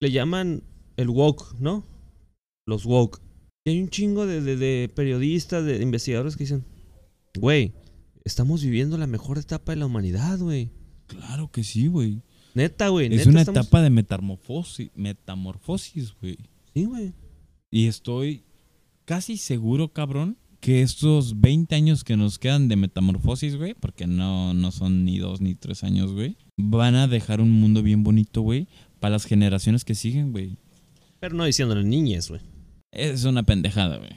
le llaman el woke, ¿no? Los woke. Y hay un chingo de periodistas, de investigadores que dicen, güey, estamos viviendo la mejor etapa de la humanidad, güey. Claro que sí, güey. Neta, güey. Es una etapa de metamorfosis, güey. Sí, güey. Y estoy casi seguro, cabrón, que estos 20 años que nos quedan de metamorfosis, güey, porque no son ni 2 ni 3 años, güey, van a dejar un mundo bien bonito, güey, para las generaciones que siguen, güey. Pero no diciéndole niñez, güey. Es una pendejada, güey.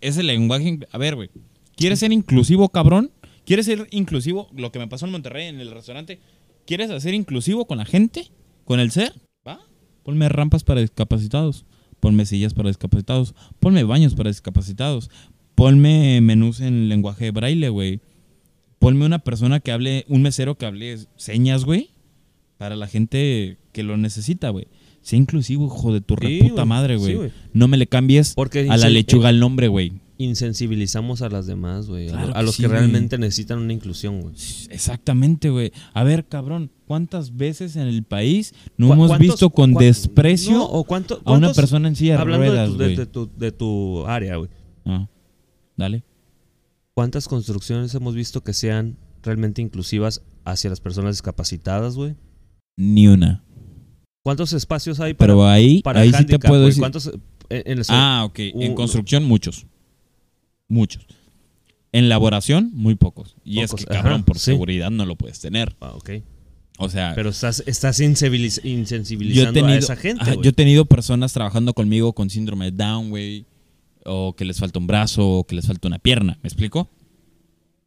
Es el lenguaje... A ver, güey. ¿Quieres ser inclusivo, cabrón? ¿Quieres ser inclusivo? Lo que me pasó en Monterrey, en el restaurante. ¿Quieres hacer inclusivo con la gente? ¿Con el ser? ¿Va? Ponme rampas para discapacitados. Ponme sillas para discapacitados. Ponme baños para discapacitados. Ponme menús en lenguaje braille, güey. Ponme una persona que hable... Un mesero que hable señas, güey. Para la gente que lo necesita, güey. Sé inclusivo, hijo de tu reputa madre, güey. Sí, no me le cambies a la lechuga el nombre, güey. Insensibilizamos a las demás, güey. Claro, a los que realmente necesitan una inclusión, güey. Exactamente, güey. A ver, cabrón, ¿cuántas veces en el país no hemos visto con desprecio a una persona en silla de ruedas, güey? Hablando de tu área, güey. Ah, dale. ¿Cuántas construcciones hemos visto que sean realmente inclusivas hacia las personas discapacitadas, güey? Ni una. ¿Cuántos espacios hay para handicap? Pero ahí handicap, sí te puedo decir. ¿Cuántos en el ok. En construcción, muchos. Muchos. En elaboración, muy pocos. Y pocos, es que, cabrón, por seguridad no lo puedes tener. Ah, ok. O sea... Pero estás insensibilizando a esa gente, güey. Yo he tenido personas trabajando conmigo con síndrome de Down, güey. O que les falta un brazo, o que les falta una pierna. ¿Me explico?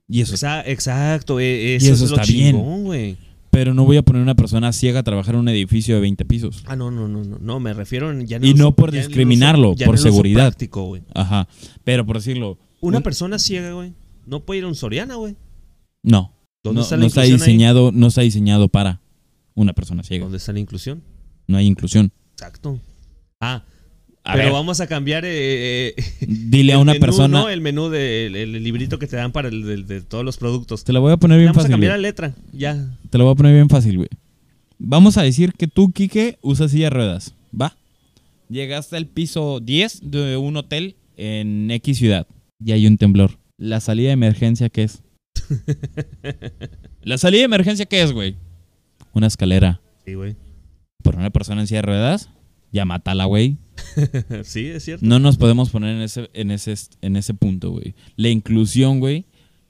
Y eso... Exacto. Eso es lo chingón, güey. Pero no voy a poner a una persona ciega a trabajar en un edificio de 20 pisos. Ah, no, me refiero ya no. Y no por discriminarlo, por seguridad. Práctico, ajá. Pero por decirlo, una persona ciega, güey, no puede ir a un Soriana, güey. No. ¿Dónde está la inclusión ahí? No está diseñado para. una persona ciega. ¿Dónde está la inclusión? No hay inclusión. Exacto. Ah, pero vamos a cambiar. Dile a una persona. No, el menú del librito que te dan para de todos los productos. Te la voy a poner bien fácil. Vamos a cambiar la letra, ya. Te la voy a poner bien fácil, güey. Vamos a decir que tú, Quique, usas silla de ruedas. Va. Llegaste al piso 10 de un hotel en X ciudad y hay un temblor. ¿La salida de emergencia qué es? ¿La salida de emergencia qué es, güey? Una escalera. Sí, güey. Por una persona en silla de ruedas, ya mátala, güey. Sí, es cierto. No nos podemos poner en ese punto, güey. La inclusión, güey.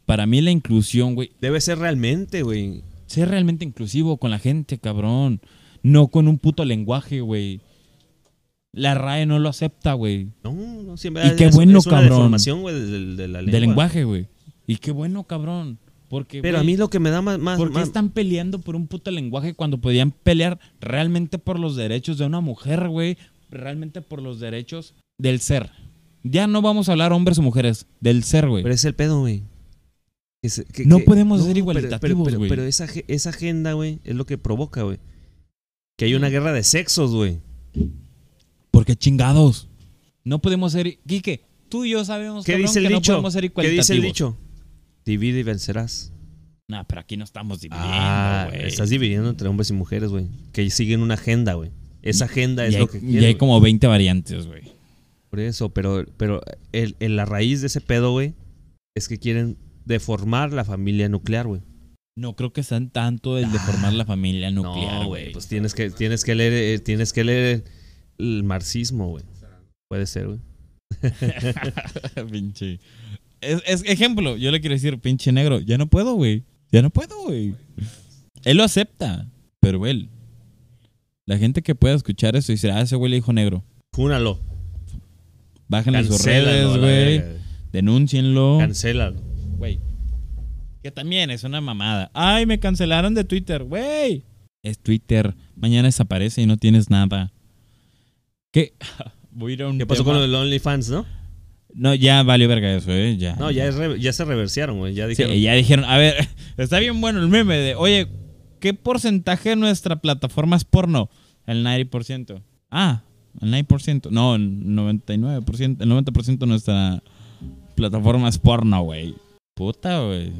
Para mí la inclusión, güey, debe ser realmente, güey. Ser realmente inclusivo con la gente, cabrón. No con un puto lenguaje, güey. La RAE no lo acepta, güey. No, siempre. Y qué bueno, es una deformación, güey, de la lengua. Del lenguaje, güey. Y qué bueno, cabrón. Porque, pero wey, a mí lo que me da más... ¿Por qué están peleando por un puto lenguaje cuando podían pelear realmente por los derechos de una mujer, güey? Realmente por los derechos del ser. Ya no vamos a hablar hombres o mujeres. Del ser, güey. Pero es el pedo, güey. No podemos ser igualitativos, güey. Pero esa agenda, güey, es lo que provoca, güey. Que hay una guerra de sexos, güey. Porque chingados. No podemos ser... Quique, tú y yo sabemos, cabrón, que no podemos ser igualitativos. ¿Qué dice el dicho? Divide y vencerás. Nah, pero aquí no estamos dividiendo, güey. Ah, estás dividiendo entre hombres y mujeres, güey. Que siguen una agenda, güey. Esa agenda es lo que quieren. Y hay como 20 variantes, güey. Por eso, pero la raíz de ese pedo, güey, es que quieren deformar la familia nuclear, güey. No creo que sean tanto el deformar la familia nuclear, güey. No, pues tienes que leer el marxismo, güey. Puede ser, güey. Pinche. Es ejemplo, yo le quiero decir, pinche negro, ya no puedo, güey. Ya no puedo, güey. Él lo acepta, pero él. La gente que pueda escuchar esto dice, ese güey le dijo negro. Júnalo. Bájenle sus redes, güey. Denúncienlo. Cancélalo. Güey. Que también es una mamada. Ay, me cancelaron de Twitter, güey. Es Twitter. Mañana desaparece y no tienes nada. ¿Qué? Voy a ir a un ¿Qué pasó tema con el OnlyFans, no? No, ya valió verga eso, ya. No, ya se reversiaron, güey. Ya dijeron. Sí, ya dijeron, a ver, está bien bueno el meme de, oye, ¿qué porcentaje de nuestra plataforma es porno? El 90%. Ah, el 90%. No, el 99%. El 90% de nuestra plataforma es porno, güey. Puta, güey.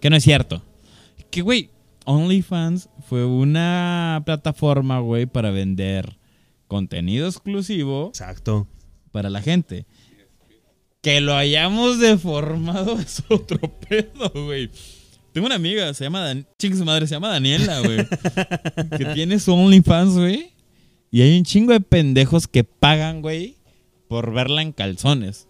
Que no es cierto. Que, güey, OnlyFans fue una plataforma, güey, para vender contenido exclusivo. Exacto. Para la gente. Que lo hayamos deformado es otro pedo, güey. Tengo una amiga, se llama Daniela, güey. Que tiene su OnlyFans, güey. Y hay un chingo de pendejos que pagan, güey, por verla en calzones.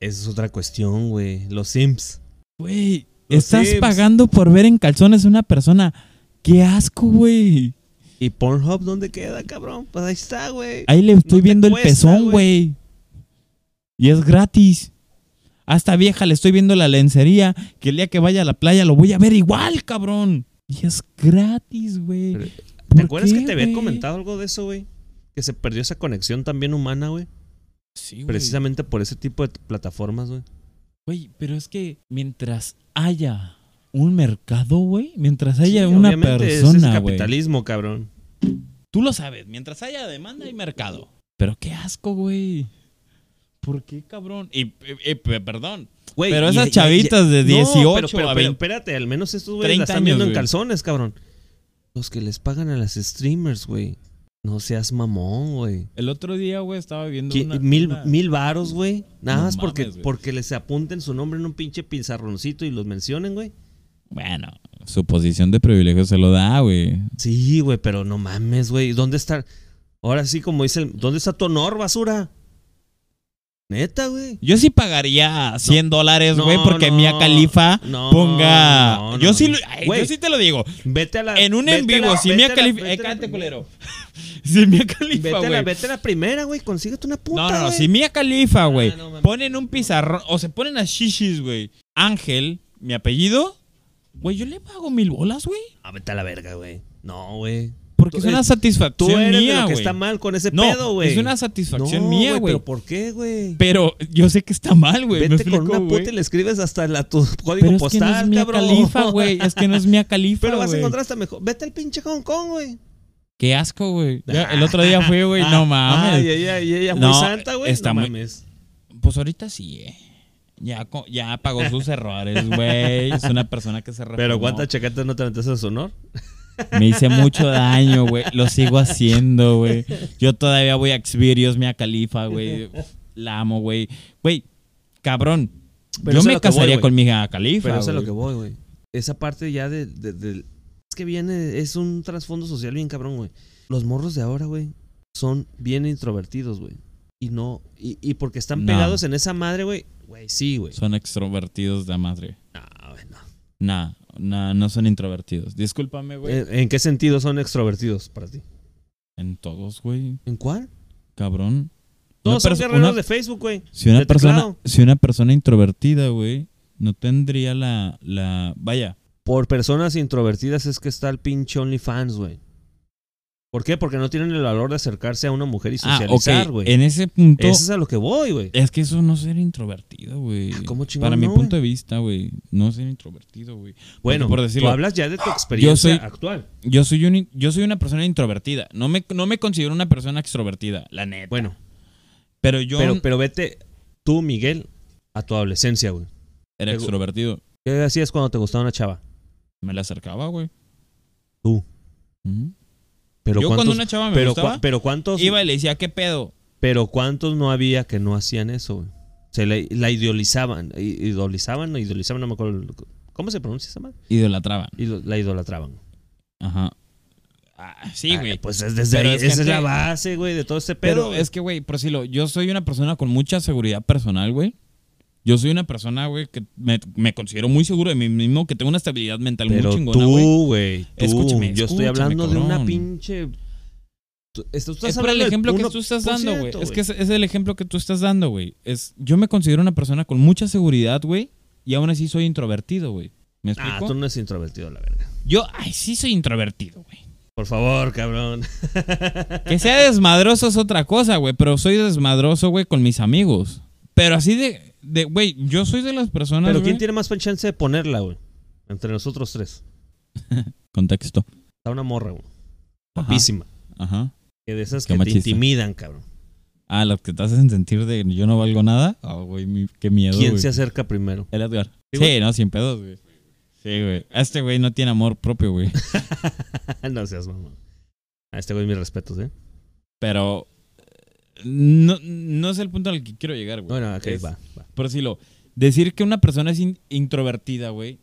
Esa es otra cuestión, güey. Los simps. Güey, estás pagando por ver en calzones a una persona. ¡Qué asco, güey! ¿Y Pornhub dónde queda, cabrón? Pues ahí está, güey. Ahí le estoy viendo el pezón, güey. Y es gratis. A esta vieja le estoy viendo la lencería. Que el día que vaya a la playa lo voy a ver igual, cabrón. Y es gratis, güey. ¿Te acuerdas que te había comentado algo de eso, güey? Que se perdió esa conexión también humana, güey. Sí, güey. Precisamente por ese tipo de plataformas, güey. Güey, pero es que mientras haya un mercado, güey, mientras haya una persona, güey. Es capitalismo, cabrón. Tú lo sabes, mientras haya demanda hay mercado. Pero qué asco, güey. ¿Por qué, cabrón? Perdón. Wey, pero esas chavitas de 18 no, pero, espérate, al menos estos güeyes la están viendo en calzones, cabrón. Los que les pagan a las streamers, güey. No seas mamón, güey. El otro día, güey, estaba viendo mil varos, güey. Nada más porque les apunten su nombre en un pinche pizarroncito y los mencionen, güey. Bueno, su posición de privilegio se lo da, güey. Sí, güey, pero no mames, güey. ¿Dónde está? Ahora sí, como dice ¿dónde está tu honor, basura? Neta, güey. Yo sí pagaría $100, güey, porque Mia Khalifa ponga... yo sí, yo sí te lo digo. Vete a la... En un en vivo, si Mia Khalifa... cállate, culero. Si Mia Khalifa, güey. Vete a la primera, güey. Consíguete una puta, güey. No, si Mia Khalifa, güey, ponen un pizarrón... O se ponen a shishis, güey. Ángel, mi apellido. Güey, yo le pago $1000, güey. Ah, vete a la verga, güey. No, güey. Porque es una satisfacción mía, güey. Tú eres lo que está mal con ese pedo, güey. Es una satisfacción mía, güey. ¿Pero por qué, güey? Pero yo sé que está mal, güey. Vete con una puta y le escribes hasta tu código postal, cabrón. Es que no es Mia Khalifa, güey. Es que no es Mia Khalifa, güey. Pero vas a encontrar hasta mejor. Vete al pinche Hong Kong, güey. Qué asco, güey. El otro día fui, güey. No mames. Ay, ella muy santa, güey. No mames. Pues ahorita sí, Ya pagó sus errores, güey. Es una persona que se reformó. Pero ¿cuántas chaquetas no te metes en su honor? Me hice mucho daño, güey. Lo sigo haciendo, güey. Yo todavía voy a Xvideos, Mia Khalifa, güey. La amo, güey. Güey, cabrón. Pero yo me casaría con Mia Khalifa. Pero eso es lo que voy, güey. Esa parte ya es que viene, es un trasfondo social bien cabrón, güey. Los morros de ahora, güey, son bien introvertidos, güey. Y no, y porque están pegados en esa madre, güey. Güey, sí, güey. Son extrovertidos de madre. No, güey, no. No son introvertidos. Discúlpame, güey. ¿En qué sentido son extrovertidos para ti? En todos, güey. ¿En cuál? Cabrón. Todos son guerreros de Facebook, güey. Si una persona introvertida, güey, no tendría Vaya. Por personas introvertidas es que está el pinche OnlyFans, güey. ¿Por qué? Porque no tienen el valor de acercarse a una mujer y socializar, güey. Okay. En ese punto... Eso es a lo que voy, güey. Es que eso no es ser introvertido, güey. ¿Cómo chingón? Para mi punto de vista, güey. No es ser introvertido, güey. Bueno, por decirlo, tú hablas ya de tu experiencia actual. Yo soy una persona introvertida. No me considero una persona extrovertida, la neta. Bueno. Pero yo... Pero vete tú, Miguel, a tu adolescencia, güey. Era extrovertido. ¿Qué hacías cuando te gustaba una chava? Me la acercaba, güey. Tú. ¿Mm? Pero yo cuando una chava me gustaba, pero cuántos iba y le decía, ¿qué pedo? Pero cuántos no había que no hacían eso, güey. Se la idolizaban. Idolizaban, no me acuerdo. ¿Cómo se pronuncia esa madre? Idolatraban. La idolatraban. Ajá. Ah, sí, güey. Pues desde ahí, esa es la base, güey, de todo este pedo. Pero es que, güey, por decirlo, yo soy una persona con mucha seguridad personal, güey. Yo soy una persona, güey, que me considero muy seguro de mí mismo, que tengo una estabilidad mental muy chingona, güey. Tú, güey. Escúchame. Yo estoy hablando de una pinche... Es por el ejemplo que tú estás dando, güey. Es que es el ejemplo que tú estás dando, güey. Yo me considero una persona con mucha seguridad, güey, y aún así soy introvertido, güey. ¿Me explico? Ah, tú no eres introvertido, la verga. Yo, sí soy introvertido, güey. Por favor, cabrón. Que sea desmadroso es otra cosa, güey, pero soy desmadroso, güey, con mis amigos. Pero así de güey, yo soy de las personas. Pero ¿quién tiene más chance de ponerla, güey? Entre nosotros tres. Contexto. Está una morra, güey. Guapísima. Ajá. Que de esas que te intimidan, cabrón. Ah, las que te hacen sentir de yo no valgo nada. Ah, güey, qué miedo. ¿Quién se acerca primero? El Edgar. Sí, no, sin pedos, güey. Sí, güey. Este güey no tiene amor propio, güey. No seas mamón. A este güey mis respetos, ¿eh? Pero. No es el punto al que quiero llegar, güey. Bueno, ok, va. Por decirlo, decir que una persona es introvertida, güey,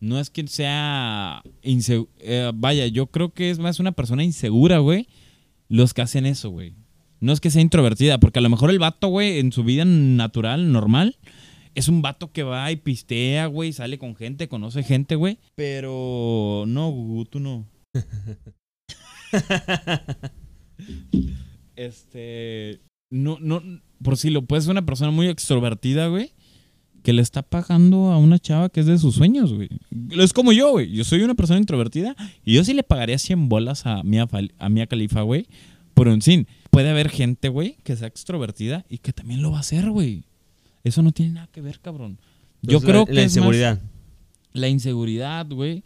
no es que sea... vaya, yo creo que es más una persona insegura, güey, los que hacen eso, güey. No es que sea introvertida, porque a lo mejor el vato, güey, en su vida natural, normal, es un vato que va y pistea, güey, sale con gente, conoce gente, güey. Pero no, Gugu, tú no. Por si lo puedes, una persona muy extrovertida, güey, que le está pagando a una chava que es de sus sueños, güey. Es como yo, güey. Yo soy una persona introvertida y yo sí le pagaría 100 bolas a Mia Khalifa, güey, por un sin. Puede haber gente, güey, que sea extrovertida y que también lo va a hacer, güey. Eso no tiene nada que ver, cabrón. Yo creo que la inseguridad. La inseguridad, güey.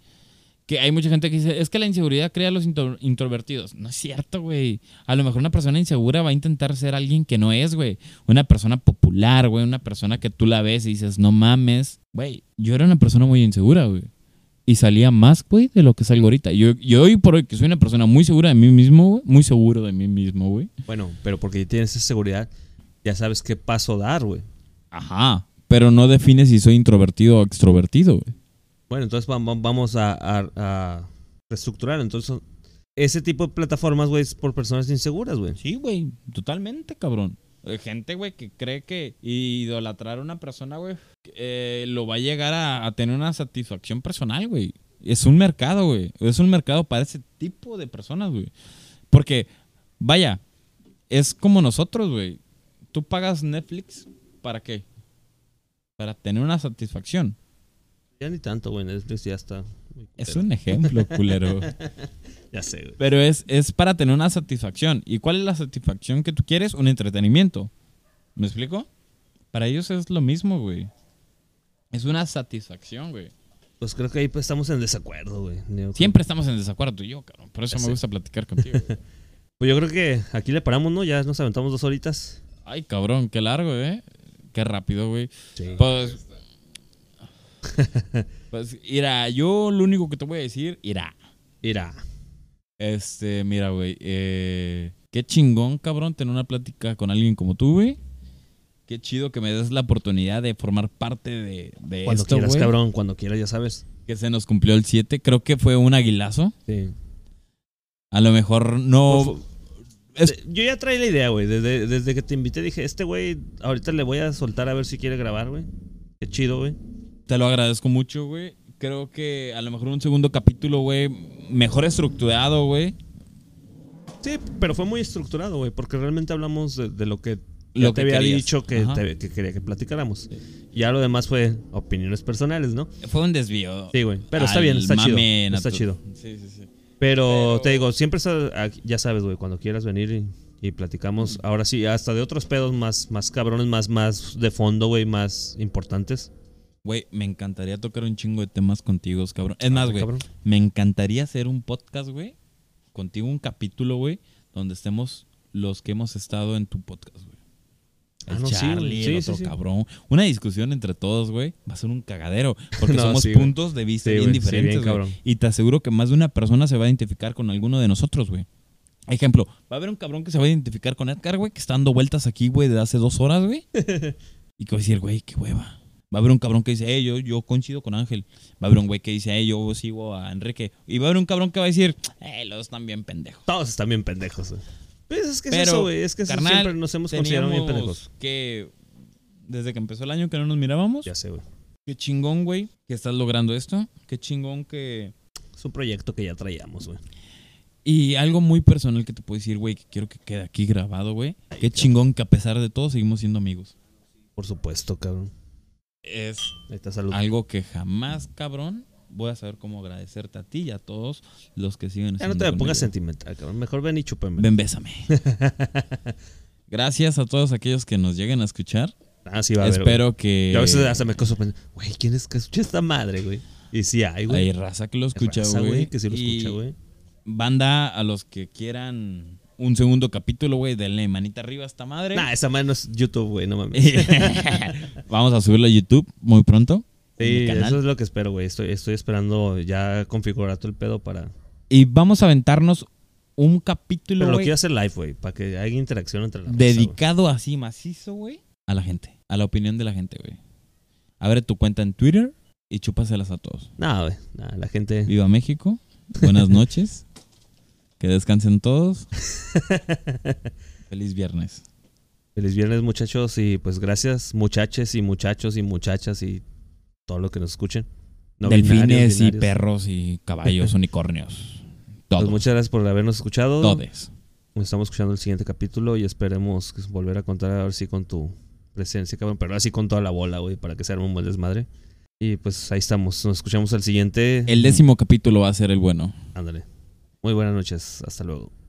Que hay mucha gente que dice, es que la inseguridad crea a los introvertidos. No es cierto, güey. A lo mejor una persona insegura va a intentar ser alguien que no es, güey. Una persona popular, güey. Una persona que tú la ves y dices, no mames. Güey, yo era una persona muy insegura, güey. Y salía más, güey, de lo que salgo ahorita. Yo hoy por hoy que soy una persona muy segura de mí mismo, güey. Muy seguro de mí mismo, güey. Bueno, pero porque tienes esa seguridad, ya sabes qué paso dar, güey. Ajá. Pero no define si soy introvertido o extrovertido, güey. Bueno, entonces vamos a reestructurar. Entonces, ese tipo de plataformas, güey, es por personas inseguras, güey. Sí, güey, totalmente, cabrón. Gente, güey, que cree que idolatrar a una persona, güey, lo va a llegar a tener una satisfacción personal, güey. Es un mercado, güey. Es un mercado para ese tipo de personas, güey. Porque, vaya, es como nosotros, güey. Tú pagas Netflix, ¿para qué? Para tener una satisfacción. Ya ni tanto, güey. Netflix ya está. Es un ejemplo, culero. Ya sé, güey. Pero es para tener una satisfacción. ¿Y cuál es la satisfacción que tú quieres? Un entretenimiento. ¿Me explico? Para ellos es lo mismo, güey. Es una satisfacción, güey. Pues creo que ahí pues estamos en desacuerdo, güey. Siempre estamos en desacuerdo tú y yo, cabrón. Por eso me gusta platicar contigo, güey. Pues yo creo que aquí le paramos, ¿no? Ya nos aventamos 2 horitas. Ay, cabrón, qué largo, qué rápido, güey. Sí. Pues, mira, yo lo único que te voy a decir, irá. Mira, güey, qué chingón, cabrón, tener una plática con alguien como tú, güey. Qué chido que me des la oportunidad de formar parte de cuando esto, quieras, güey. Cabrón, cuando quieras, ya sabes. Que se nos cumplió el 7, creo que fue un aguilazo. Sí. A lo mejor no... Yo ya traí la idea, güey. Desde que te invité dije, este güey, ahorita le voy a soltar a ver si quiere grabar, güey. Qué chido, güey. Te lo agradezco mucho, güey. Creo que a lo mejor un segundo capítulo, güey, mejor estructurado, güey. Sí, pero fue muy estructurado, güey, porque realmente hablamos de lo que yo te había dicho que quería que platicáramos. Sí. Ya lo demás fue opiniones personales, ¿no? Fue un desvío. Sí, güey, pero está bien, está chido. Está chido. Sí, sí, sí. Pero te digo, siempre aquí, ya sabes, güey, cuando quieras venir y platicamos. Ahora sí, hasta de otros pedos más cabrones, más de fondo, güey, más importantes. Güey, me encantaría tocar un chingo de temas contigo, cabrón. Es más, güey, me encantaría hacer un podcast, güey, contigo, un capítulo, güey, donde estemos los que hemos estado en tu podcast, güey. Charlie, sí, el otro cabrón. Una discusión entre todos, güey. Va a ser un cagadero. Porque somos puntos de vista bien diferentes, güey. Y te aseguro que más de una persona se va a identificar con alguno de nosotros, güey. Ejemplo, va a haber un cabrón que se va a identificar con Edgar, güey, que está dando vueltas aquí, güey, desde hace 2 horas, güey. Y que va a decir, güey, qué hueva. Va a haber un cabrón que dice, yo coincido con Ángel. Va a haber un güey que dice, yo sigo a Enrique. Y va a haber un cabrón que va a decir, los están bien pendejos. Todos están bien pendejos, güey. Pues es que pero, es eso, güey. Es que carnal, siempre nos hemos considerado bien pendejos. Que desde que empezó el año que no nos mirábamos. Ya sé, güey. Qué chingón, güey, que estás logrando esto. Qué chingón que... Es un proyecto que ya traíamos, güey. Y algo muy personal que te puedo decir, güey, que quiero que quede aquí grabado, güey. Qué chingón que a pesar de todo seguimos siendo amigos. Por supuesto, cabrón. Es algo que jamás, cabrón, voy a saber cómo agradecerte a ti y a todos los que siguen. Ya no te me pongas sentimental, cabrón. Mejor ven y chúpame. Ven, bésame. Gracias a todos aquellos que nos lleguen a escuchar. Ah, sí, va a haber. Espero que... Yo a veces hasta me coso pensando, güey, ¿quién es que escucha esta madre, güey? Y sí hay, güey. Hay raza que lo escucha, güey. Que sí lo escucha, güey. Banda, a los que quieran un segundo capítulo, güey, denle manita arriba a esta madre. Nah, esa madre no es YouTube, güey, no mames. Vamos a subirlo a YouTube muy pronto. Sí, eso es lo que espero, güey. Estoy esperando ya configurar todo el pedo para... Y vamos a aventarnos un capítulo, güey. Pero lo quiero hacer live, güey, para que haya interacción entre la dedicado raza, así macizo, güey, a la gente. A la opinión de la gente, güey. Abre tu cuenta en Twitter y chúpaselas a todos. Nada, güey. Nah, la gente... Viva México. Buenas noches. Que descansen todos. Feliz viernes. Feliz viernes, muchachos. Y pues gracias, muchaches y muchachos y muchachas y... todo lo que nos escuchen. No delfines binarios. Y perros y caballos, unicornios. Todos. Pues muchas gracias por habernos escuchado. Todos. Estamos escuchando el siguiente capítulo y esperemos volver a contar a ver si con tu presencia, cabrón. Pero así con toda la bola, güey, para que se arme un buen desmadre. Y pues ahí estamos. Nos escuchamos al siguiente. El 10º capítulo va a ser el bueno. Ándale. Muy buenas noches. Hasta luego.